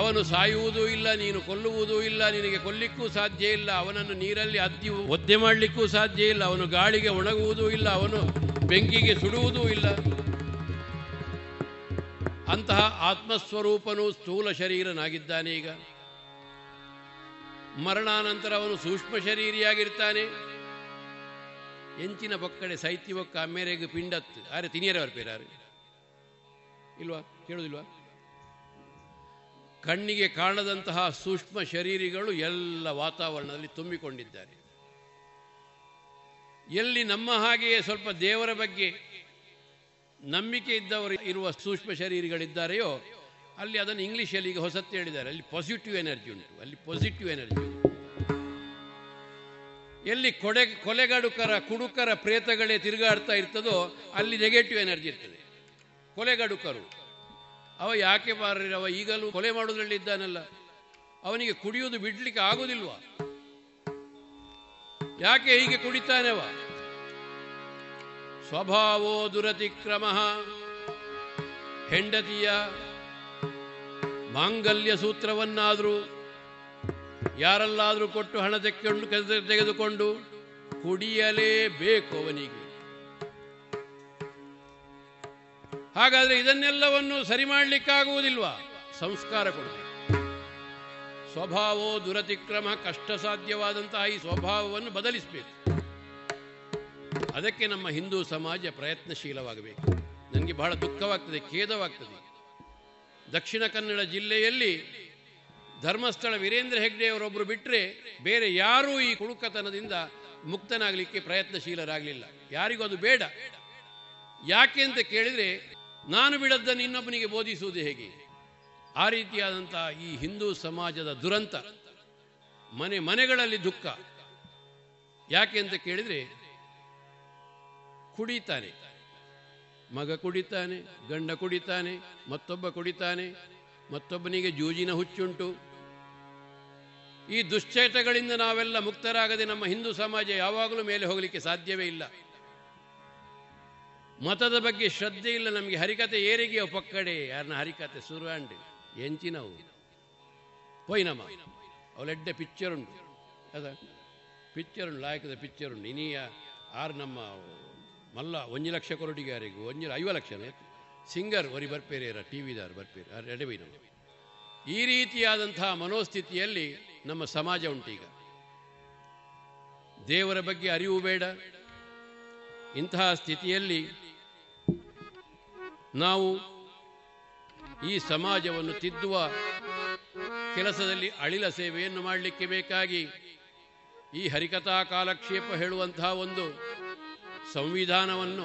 ಅವನು ಸಾಯುವುದೂ ಇಲ್ಲ, ನೀನು ಕೊಲ್ಲುವುದೂ ಇಲ್ಲ, ನಿನಗೆ ಕೊಲ್ಲಿಕ್ಕೂ ಸಾಧ್ಯ ಇಲ್ಲ. ಅವನನ್ನು ನೀರಲ್ಲಿ ಅದ್ದಿ ಒದ್ದೆ ಮಾಡಲಿಕ್ಕೂ ಸಾಧ್ಯ ಇಲ್ಲ. ಅವನು ಗಾಳಿಗೆ ಒಣಗುವುದೂ ಇಲ್ಲ, ಅವನು ಬೆಂಕಿಗೆ ಸುಡುವುದೂ ಇಲ್ಲ. ಅಂತಹ ಆತ್ಮಸ್ವರೂಪನು ಸ್ಥೂಲ ಶರೀರನಾಗಿದ್ದಾನೆ. ಈಗ ಮರಣಾನಂತರ ಅವನು ಸೂಕ್ಷ್ಮ ಶರೀರಿಯಾಗಿರ್ತಾನೆ. ಎಂಚಿನ ಪಕ್ಕಡೆ ಸೈತ್ಯವಕ್ಕ ಅಮ್ಮೆರೆಗೆ ಪಿಂಡತ್ತು ಆರೆ ತಿನಿಯರವರ್ ಪೇರಾರು ಇಲ್ವಾ? ಕೇಳುವುದಿಲ್ವಾ? ಕಣ್ಣಿಗೆ ಕಾಣದಂತಹ ಸೂಕ್ಷ್ಮ ಶರೀರಿಗಳು ಎಲ್ಲ ವಾತಾವರಣದಲ್ಲಿ ತುಂಬಿಕೊಂಡಿದ್ದಾರೆ. ಎಲ್ಲಿ ನಮ್ಮ ಹಾಗೆಯೇ ಸ್ವಲ್ಪ ದೇವರ ಬಗ್ಗೆ ನಂಬಿಕೆ ಇದ್ದವರು ಇರುವ ಸೂಕ್ಷ್ಮ ಶರೀರಿಗಳಿದ್ದಾರೆಯೋ ಅಲ್ಲಿ ಅದನ್ನು ಇಂಗ್ಲೀಷಲ್ಲಿ ಈಗ ಹೊಸತ್ತು ಹೇಳಿದ್ದಾರೆ, ಅಲ್ಲಿ ಪಾಸಿಟಿವ್ ಎನರ್ಜಿ ಉಂಟು, ಅಲ್ಲಿ ಪಾಸಿಟಿವ್ ಎನರ್ಜಿ. ಎಲ್ಲಿ ಕೊಡೆ ಕೊಲೆಗಡುಕರ ಕುಡುಕರ ಪ್ರೇತಗಳೇ ತಿರುಗಾಡ್ತಾ ಇರ್ತದೋ ಅಲ್ಲಿ ನೆಗೆಟಿವ್ ಎನರ್ಜಿ ಇರ್ತದೆ. ಕೊಲೆಗಡುಕರು ಅವ ಯಾಕೆ ಬಾರ್ರಿ, ಅವ ಈಗಲೂ ಕೊಲೆ ಮಾಡೋದ್ರಲ್ಲಿ ಇದ್ದಾನಲ್ಲ, ಅವನಿಗೆ ಕುಡಿಯೋದು ಬಿಡ್ಲಿಕ್ಕೆ ಆಗೋದಿಲ್ವಾ, ಯಾಕೆ ಹೀಗೆ ಕುಡಿತಾನೆವ? ಸ್ವಭಾವೋ ದುರತಿಕ್ರಮ. ಹೆಂಡತಿಯ ಮಾಂಗಲ್ಯ ಸೂತ್ರವನ್ನಾದರೂ ಯಾರಲ್ಲಾದರೂ ಕೊಟ್ಟು ಹಣ ತೆಕ್ಕೊಂಡು ತೆಗೆದುಕೊಂಡು ಕುಡಿಯಲೇಬೇಕು ಅವನಿಗೆ. ಹಾಗಾದರೆ ಇದನ್ನೆಲ್ಲವನ್ನು ಸರಿ ಮಾಡಲಿಕ್ಕಾಗುವುದಿಲ್ವಾ? ಸಂಸ್ಕಾರ ಕೊಡಬೇಕು. ಸ್ವಭಾವೋ ದುರತಿಕ್ರಮ. ಕಷ್ಟ ಸಾಧ್ಯವಾದಂತಹ ಈ ಸ್ವಭಾವವನ್ನು ಬದಲಿಸಬೇಕು. ಅದಕ್ಕೆ ನಮ್ಮ ಹಿಂದೂ ಸಮಾಜ ಪ್ರಯತ್ನಶೀಲವಾಗಬೇಕು. ನನಗೆ ಬಹಳ ದುಃಖವಾಗ್ತದೆ, ಖೇದವಾಗ್ತದೆ. ದಕ್ಷಿಣ ಕನ್ನಡ ಜಿಲ್ಲೆಯಲ್ಲಿ ಧರ್ಮಸ್ಥಳ ವೀರೇಂದ್ರ ಹೆಗ್ಡೆಯವರೊಬ್ಬರು ಬಿಟ್ಟರೆ ಬೇರೆ ಯಾರೂ ಈ ಕುಡುಕತನದಿಂದ ಮುಕ್ತನಾಗಲಿಕ್ಕೆ ಪ್ರಯತ್ನಶೀಲರಾಗಲಿಲ್ಲ. ಯಾರಿಗೂ ಅದು ಬೇಡ. ಯಾಕೆ ಅಂತ ಕೇಳಿದರೆ, ನಾನು ಬಿಡದ್ದನ್ನು ಇನ್ನೊಬ್ಬನಿಗೆ ಬೋಧಿಸುವುದು ಹೇಗೆ? ಆ ರೀತಿಯಾದಂಥ ಈ ಹಿಂದೂ ಸಮಾಜದ ದುರಂತ, ಮನೆ ಮನೆಗಳಲ್ಲಿ ದುಃಖ. ಯಾಕೆ ಅಂತ ಕೇಳಿದರೆ, ಕುಡಿತಾನೆ ಮಗ, ಕುಡಿತಾನೆ ಗಂಡ, ಕುಡಿತಾನೆ ಮತ್ತೊಬ್ಬ, ಕುಡಿತಾನೆ ಮತ್ತೊಬ್ಬನಿಗೆ ಜೂಜಿನ ಹುಚ್ಚುಂಟು. ಈ ದುಶ್ಚೇಟಗಳಿಂದ ನಾವೆಲ್ಲ ಮುಕ್ತರಾಗದೆ ನಮ್ಮ ಹಿಂದೂ ಸಮಾಜ ಯಾವಾಗಲೂ ಮೇಲೆ ಹೋಗಲಿಕ್ಕೆ ಸಾಧ್ಯವೇ ಇಲ್ಲ. ಮತದ ಬಗ್ಗೆ ಶ್ರದ್ಧೆ ಇಲ್ಲ ನಮಗೆ. ಹರಿಕತೆ ಏರಿಗೆಯ ಪಕ್ಕಡೆ ಯಾರನ್ನ ಹರಿಕತೆ ಸುರಾಂಡೆ ಎಂಚಿನವು ಪೊಯ್ನಮ್ಮ ಅವಳೆಡ್ಡೆ ಪಿಕ್ಚರ್ ಉಂಟು. ಅದ ಪಿಕ್ಚರ್ ಉಂಟು, ಲಾಯಕದ ಪಿಕ್ಚರ್ ಉಂಟು. ಇನಿಯ ಆರು ನಮ್ಮ ಮಲ್ಲ ಒಂಜು ಲಕ್ಷ ಕೊರಟಿಗಾರಿಗೂ ಒಂಜು ಐವ ಲಕ್ಷನೇ ಸಿಂಗರ್ ಒರಿ ಬರ್ಪೇರೆಯರ ಟಿ ವಿದಾರು ಬರ್ಪೇರೆ ಎಡವಿ ನಮಗೆ. ಈ ರೀತಿಯಾದಂತಹ ಮನೋಸ್ಥಿತಿಯಲ್ಲಿ ನಮ್ಮ ಸಮಾಜ ಉಂಟೀಗ. ದೇವರ ಬಗ್ಗೆ ಅರಿವು ಬೇಡ. ಇಂತಹ ಸ್ಥಿತಿಯಲ್ಲಿ ನಾವು ಈ ಸಮಾಜವನ್ನು ತಿದ್ದುವ ಕೆಲಸದಲ್ಲಿ ಅಳಿಲ ಸೇವೆಯನ್ನು ಮಾಡಲಿಕ್ಕೆ ಬೇಕಾಗಿ ಈ ಹರಿಕಥಾ ಕಾಲಕ್ಷೇಪ ಹೇಳುವಂತಹ ಒಂದು ಸಂವಿಧಾನವನ್ನು,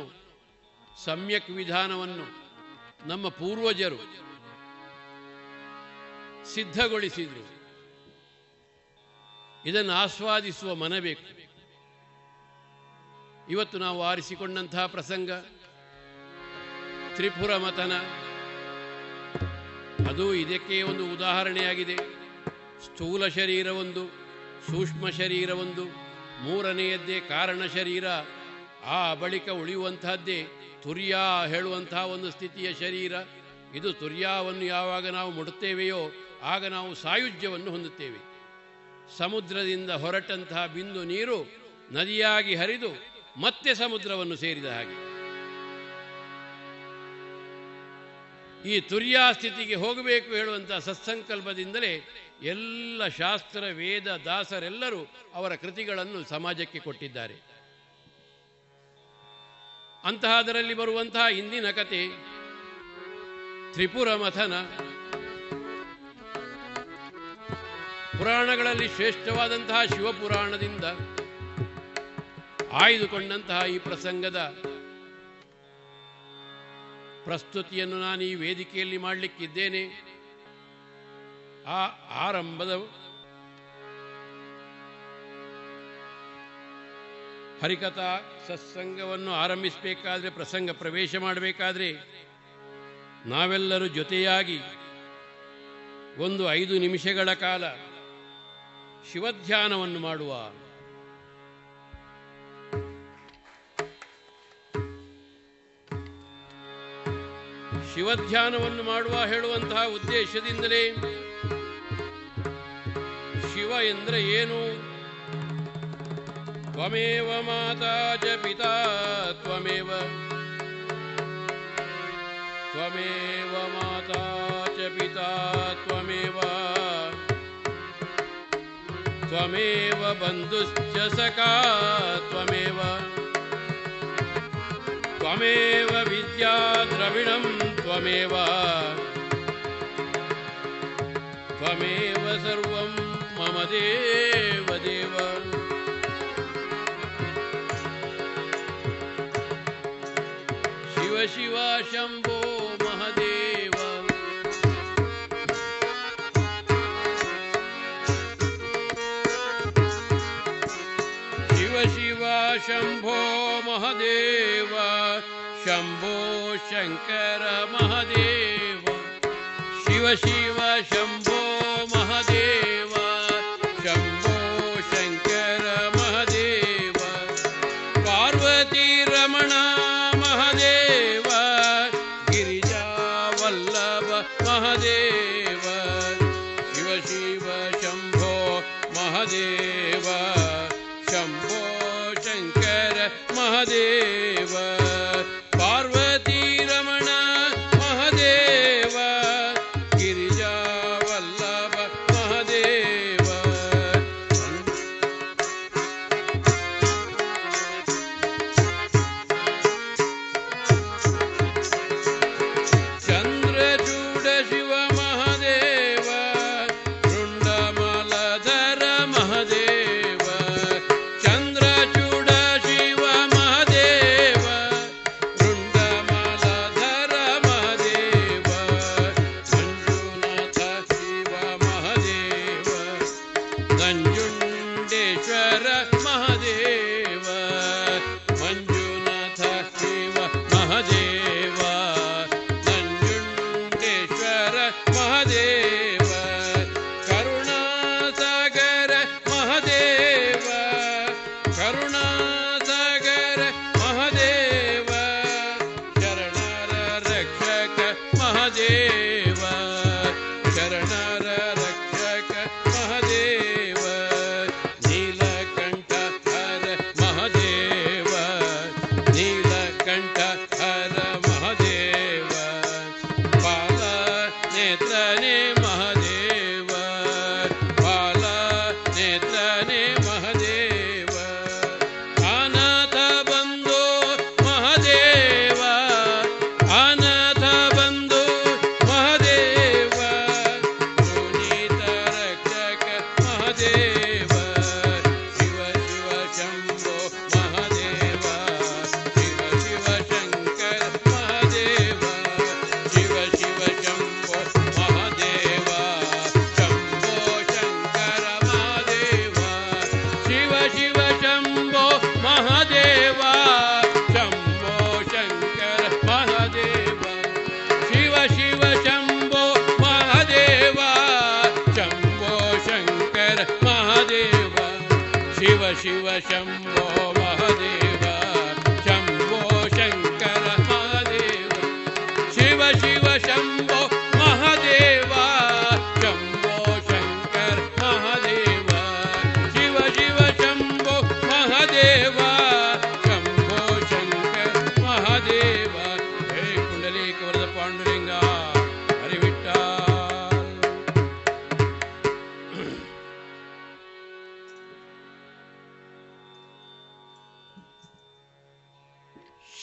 ಸಮ್ಯಕ್ ವಿಧಾನವನ್ನು ನಮ್ಮ ಪೂರ್ವಜರು ಸಿದ್ಧಗೊಳಿಸಿದರು. ಇದನ್ನು ಆಸ್ವಾದಿಸುವ ಮನಬೇಕು. ಇವತ್ತು ನಾವು ಆರಿಸಿಕೊಂಡಂತಹ ಪ್ರಸಂಗ ತ್ರಿಪುರ ಮಥನ, ಅದು ಇದಕ್ಕೆ ಒಂದು ಉದಾಹರಣೆಯಾಗಿದೆ. ಸ್ಥೂಲ ಶರೀರವೊಂದು, ಸೂಕ್ಷ್ಮ ಶರೀರವೊಂದು, ಮೂರನೆಯದ್ದೇ ಕಾರಣ ಶರೀರ, ಆ ಬಳಿಕ ಉಳಿಯುವಂತಹದ್ದೇ ತುರ್ಯ ಹೇಳುವಂತಹ ಒಂದು ಸ್ಥಿತಿಯ ಶರೀರ. ಇದು ತುರ್ಯವನ್ನು ಯಾವಾಗ ನಾವು ಮುಡುತ್ತೇವೆಯೋ ಆಗ ನಾವು ಸಾಯುಜ್ಯವನ್ನು ಹೊಂದುತ್ತೇವೆ. ಸಮುದ್ರದಿಂದ ಹೊರಟಂತಹ ಬಿಂದು ನೀರು ನದಿಯಾಗಿ ಹರಿದು ಮತ್ತೆ ಸಮುದ್ರವನ್ನು ಸೇರಿದ ಹಾಗೆ ಈ ತುರ್ಯಾ ಸ್ಥಿತಿಗೆ ಹೋಗಬೇಕು ಹೇಳುವಂತಹ ಸತ್ಸಂಕಲ್ಪದಿಂದಲೇ ಎಲ್ಲ ಶಾಸ್ತ್ರ ವೇದ ದಾಸರೆಲ್ಲರೂ ಅವರ ಕೃತಿಗಳನ್ನು ಸಮಾಜಕ್ಕೆ ಕೊಟ್ಟಿದ್ದಾರೆ. ಅಂತಹದರಲ್ಲಿ ಬರುವಂತಹ ಇಂದಿನ ಕತೆ ತ್ರಿಪುರ ಮಥನ. ಪುರಾಣಗಳಲ್ಲಿ ಶ್ರೇಷ್ಠವಾದಂತಹ ಶಿವಪುರಾಣದಿಂದ ಆಯ್ದುಕೊಂಡಂತಹ ಈ ಪ್ರಸಂಗದ ಪ್ರಸ್ತುತಿಯನ್ನು ನಾನು ಈ ವೇದಿಕೆಯಲ್ಲಿ ಮಾಡಲಿಕ್ಕಿದ್ದೇನೆ. ಆ ಆರಂಭದ ಹರಿಕಥಾ ಸತ್ಸಂಗವನ್ನು ಆರಂಭಿಸಬೇಕಾದ್ರೆ, ಪ್ರಸಂಗ ಪ್ರವೇಶ ಮಾಡಬೇಕಾದ್ರೆ ನಾವೆಲ್ಲರೂ ಜೊತೆಯಾಗಿ ಒಂದು ಐದು ನಿಮಿಷಗಳ ಕಾಲ ಶಿವಧ್ಯಾನವನ್ನು ಮಾಡುವ. ಶಿವಧ್ಯಾನವನ್ನು ಮಾಡುವ ಹೇಳುವಂತಹ ಉದ್ದೇಶದಿಂದಲೇ ಶಿವ ಎಂದರೆ ಏನು? ತ್ವಮೇವ ಮಾತಾ ಚ ಪಿತಾ ತ್ವಮೇವ, ತ್ವಮೇವ ಮಾತಾ ಚ ಪಿತಾ ತ್ವಮೇವ, ತ್ವಮೇವ ಬಂಧುಶ್ಚ ಸಖಾ ತ್ವಮೇವ, ತ್ವಮೇವ ವಿದ್ಯಾ ದ್ರವಿಣಂ ತ್ವಮೇವ, ತ್ವಮೇವ ಸರ್ವಂ ಮಮ ದೇವ ದೇವ. ಶಿವ ಶಿವ ಶಂಭೋ ಮಹದೇವ. ಶಿವ ಶಿವ ಶಂಭೋ ಮಹದೇವ, ಶಂಭೋ ಶಂಕರ ಮಹದೇವ. ಶಿವ ಶಿವ ಶಂಭೋ ಮಹದೇವ, ಶಂಭೋ ಶಂಕರ ಮಹದೇವ. ಪಾರ್ವತಿ ರಮಣ ಮಹದೇವ, ಗಿರಿಜಾ ವಲ್ಲಭ ಮಹದೇವ. ಶಿವ ಶಿವ ಶಂಭೋ ಮಹದೇವ, ಶಂಭೋ ಶಂಕರ ಮಹದೇವ.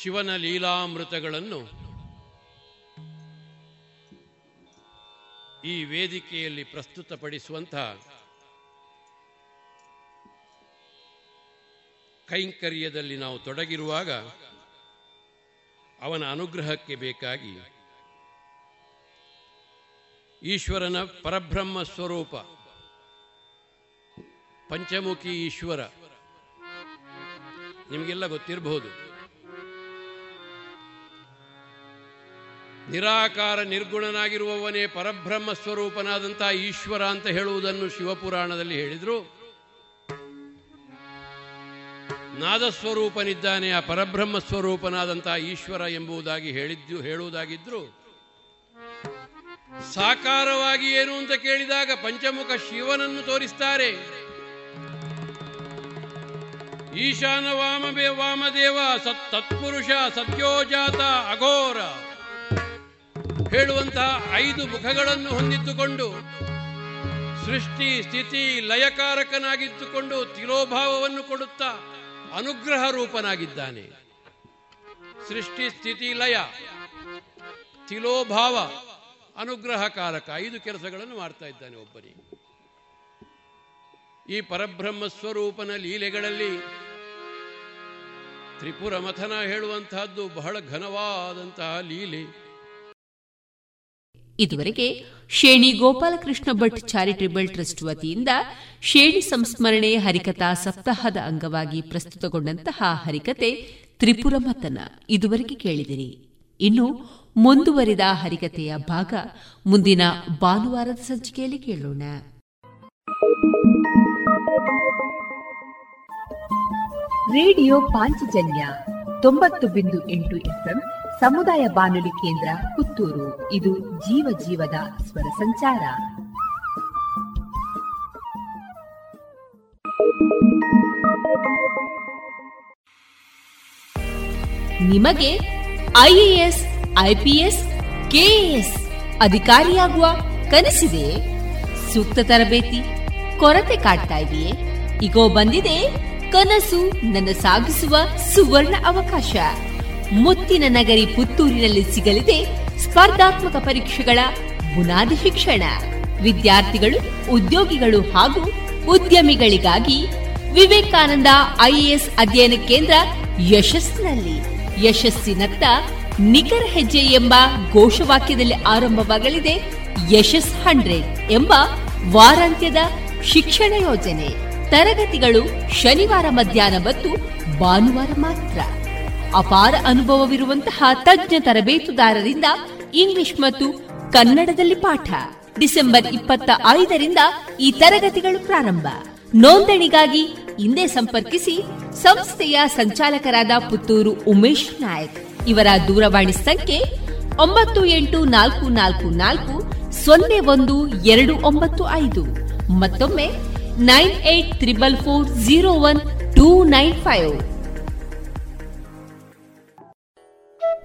ಶಿವನ ಲೀಲಾಮೃತಗಳನ್ನು ಈ ವೇದಿಕೆಯಲ್ಲಿ ಪ್ರಸ್ತುತಪಡಿಸುವಂತಹ ಕೈಂಕರ್ಯದಲ್ಲಿ ನಾವು ತೊಡಗಿರುವಾಗ ಅವನ ಅನುಗ್ರಹಕ್ಕೆ ಬೇಕಾಗಿ ಈಶ್ವರನ ಪರಬ್ರಹ್ಮ ಸ್ವರೂಪ ಪಂಚಮುಖಿ ಈಶ್ವರ ನಿಮಗೆಲ್ಲ ಗೊತ್ತಿರಬಹುದು. ನಿರಾಕಾರ ನಿರ್ಗುಣನಾಗಿರುವವನೇ ಪರಬ್ರಹ್ಮ ಸ್ವರೂಪನಾದಂಥ ಈಶ್ವರ ಅಂತ ಹೇಳುವುದನ್ನು ಶಿವಪುರಾಣದಲ್ಲಿ ಹೇಳಿದರು. ನಾದಸ್ವರೂಪನಿದ್ದಾನೆ ಆ ಪರಬ್ರಹ್ಮ ಸ್ವರೂಪನಾದಂಥ ಈಶ್ವರ ಎಂಬುದಾಗಿ ಹೇಳಿದ್ದು ಹೇಳುವುದಾಗಿದ್ರು. ಸಾಕಾರವಾಗಿ ಏನು ಅಂತ ಕೇಳಿದಾಗ ಪಂಚಮುಖ ಶಿವನನ್ನು ತೋರಿಸ್ತಾರೆ. ಈಶಾನ ವಾಮವೇ ವಾಮದೇವ ಸತ್ ತತ್ಪುರುಷ ಸತ್ಯೋಜಾತ ಅಘೋರ ಹೇಳುವಂತಹ ಐದು ಮುಖಗಳನ್ನು ಹೊಂದಿದ್ದುಕೊಂಡು ಸೃಷ್ಟಿ ಸ್ಥಿತಿ ಲಯಕಾರಕನಾಗಿದ್ದುಕೊಂಡು ತಿರೋಭಾವವನ್ನು ಕೊಡುತ್ತಾ ಅನುಗ್ರಹ ರೂಪನಾಗಿದ್ದಾನೆ. ಸೃಷ್ಟಿ ಸ್ಥಿತಿ ಲಯ ತಿಲೋಭಾವ ಅನುಗ್ರಹಕಾರಕ ಐದು ಕೆಲಸಗಳನ್ನು ಮಾಡ್ತಾ ಇದ್ದಾನೆ ಒಬ್ಬನಿಗೆ. ಈ ಪರಬ್ರಹ್ಮ ಸ್ವರೂಪನ ಲೀಲೆಗಳಲ್ಲಿ ತ್ರಿಪುರ ಮಥನ ಹೇಳುವಂತಹದ್ದು ಬಹಳ ಘನವಾದಂತಹ ಲೀಲೆ. ಇದುವರೆಗೆ ಶೇಣಿ ಗೋಪಾಲಕೃಷ್ಣ ಭಟ್ ಚಾರಿಟೇಬಲ್ ಟ್ರಸ್ಟ್ ವತಿಯಿಂದ ಶೇಣಿ ಸಂಸ್ಮರಣೆ ಹರಿಕಥಾ ಸಪ್ತಾಹದ ಅಂಗವಾಗಿ ಪ್ರಸ್ತುತಗೊಂಡಂತಹ ಹರಿಕತೆ ತ್ರಿಪುರ ಮಥನ ಇದುವರೆಗೆ ಕೇಳಿದಿರಿ. ಇನ್ನು ಮುಂದುವರಿದ ಹರಿಕತೆಯ ಭಾಗ ಮುಂದಿನ ಭಾನುವಾರದ ಸಂಚಿಕೆಯಲ್ಲಿ ಕೇಳೋಣ. ರೇಡಿಯೋ ಪಾಂಚಜನ್ಯ ತೊಂಬತ್ತು ಬಿಂದು ಎಂಟು ಎಫ್ಎಂ ಸಮುದಾಯ ಬಾನುಲಿ ಕೇಂದ್ರ ಪುತ್ತೂರು. ಇದು ಜೀವ ಜೀವದ ಸ್ವರ ಸಂಚಾರ. ನಿಮಗೆ I A S, I P S, K A S ಅಧಿಕಾರಿಯಾಗುವ ಕನಸಿದೆಯೇ? ಸೂಕ್ತ ತರಬೇತಿ ಕೊರತೆ ಕಾಡ್ತಾ ಇದೆಯೇ? ಈಗೋ ಬಂದಿದೆ ಕನಸು ನನ್ನ ಸಾಗಿಸುವ ಸುವರ್ಣ ಅವಕಾಶ. ಮುತ್ತಿನ ನಗರಿ ಪುತ್ತೂರಿನಲ್ಲಿ ಸಿಗಲಿದೆ ಸ್ಪರ್ಧಾತ್ಮಕ ಪರೀಕ್ಷೆಗಳ ಬುನಾದಿ ಶಿಕ್ಷಣ. ವಿದ್ಯಾರ್ಥಿಗಳು, ಉದ್ಯೋಗಿಗಳು ಹಾಗೂ ಉದ್ಯಮಿಗಳಿಗಾಗಿ ವಿವೇಕಾನಂದ ಐ ಎ ಎಸ್ ಅಧ್ಯಯನ ಕೇಂದ್ರ ಯಶಸ್ಸಿನಲ್ಲಿ ಯಶಸ್ಸಿನತ್ತ ನಿಖರ ಹೆಜ್ಜೆ ಎಂಬ ಘೋಷವಾಕ್ಯದಲ್ಲಿ ಆರಂಭವಾಗಲಿದೆ ಯಶಸ್ ಹಂಡ್ರೆಡ್ ಎಂಬ ವಾರಾಂತ್ಯದ ಶಿಕ್ಷಣ ಯೋಜನೆ. ತರಗತಿಗಳು ಶನಿವಾರ ಮಧ್ಯಾಹ್ನ ಮತ್ತು ಭಾನುವಾರ ಮಾತ್ರ. ಅಪಾರ ಅನುಭವವಿರುವಂತಹ ತಜ್ಞ ತರಬೇತುದಾರರಿಂದ ಇಂಗ್ಲಿಷ್ ಮತ್ತು ಕನ್ನಡದಲ್ಲಿ ಪಾಠ. ಡಿಸೆಂಬರ್ ಇಪ್ಪತ್ತ ಐದರಿಂದ ಈ ತರಗತಿಗಳು ಪ್ರಾರಂಭ. ನೋಂದಣಿಗಾಗಿ ಇಂದೇ ಸಂಪರ್ಕಿಸಿ ಸಂಸ್ಥೆಯ ಸಂಚಾಲಕರಾದ ಪುತ್ತೂರು ಉಮೇಶ್ ನಾಯಕ್ ಇವರ ದೂರವಾಣಿ ಸಂಖ್ಯೆ ಒಂಬತ್ತು ಎಂಟು ನಾಲ್ಕು ನಾಲ್ಕು ನಾಲ್ಕು ಸೊನ್ನೆ ಒಂದು ಎರಡು ಒಂಬತ್ತು ಐದು. ಮತ್ತೊಮ್ಮೆ nine eight triple four zero one two nine five.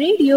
Radio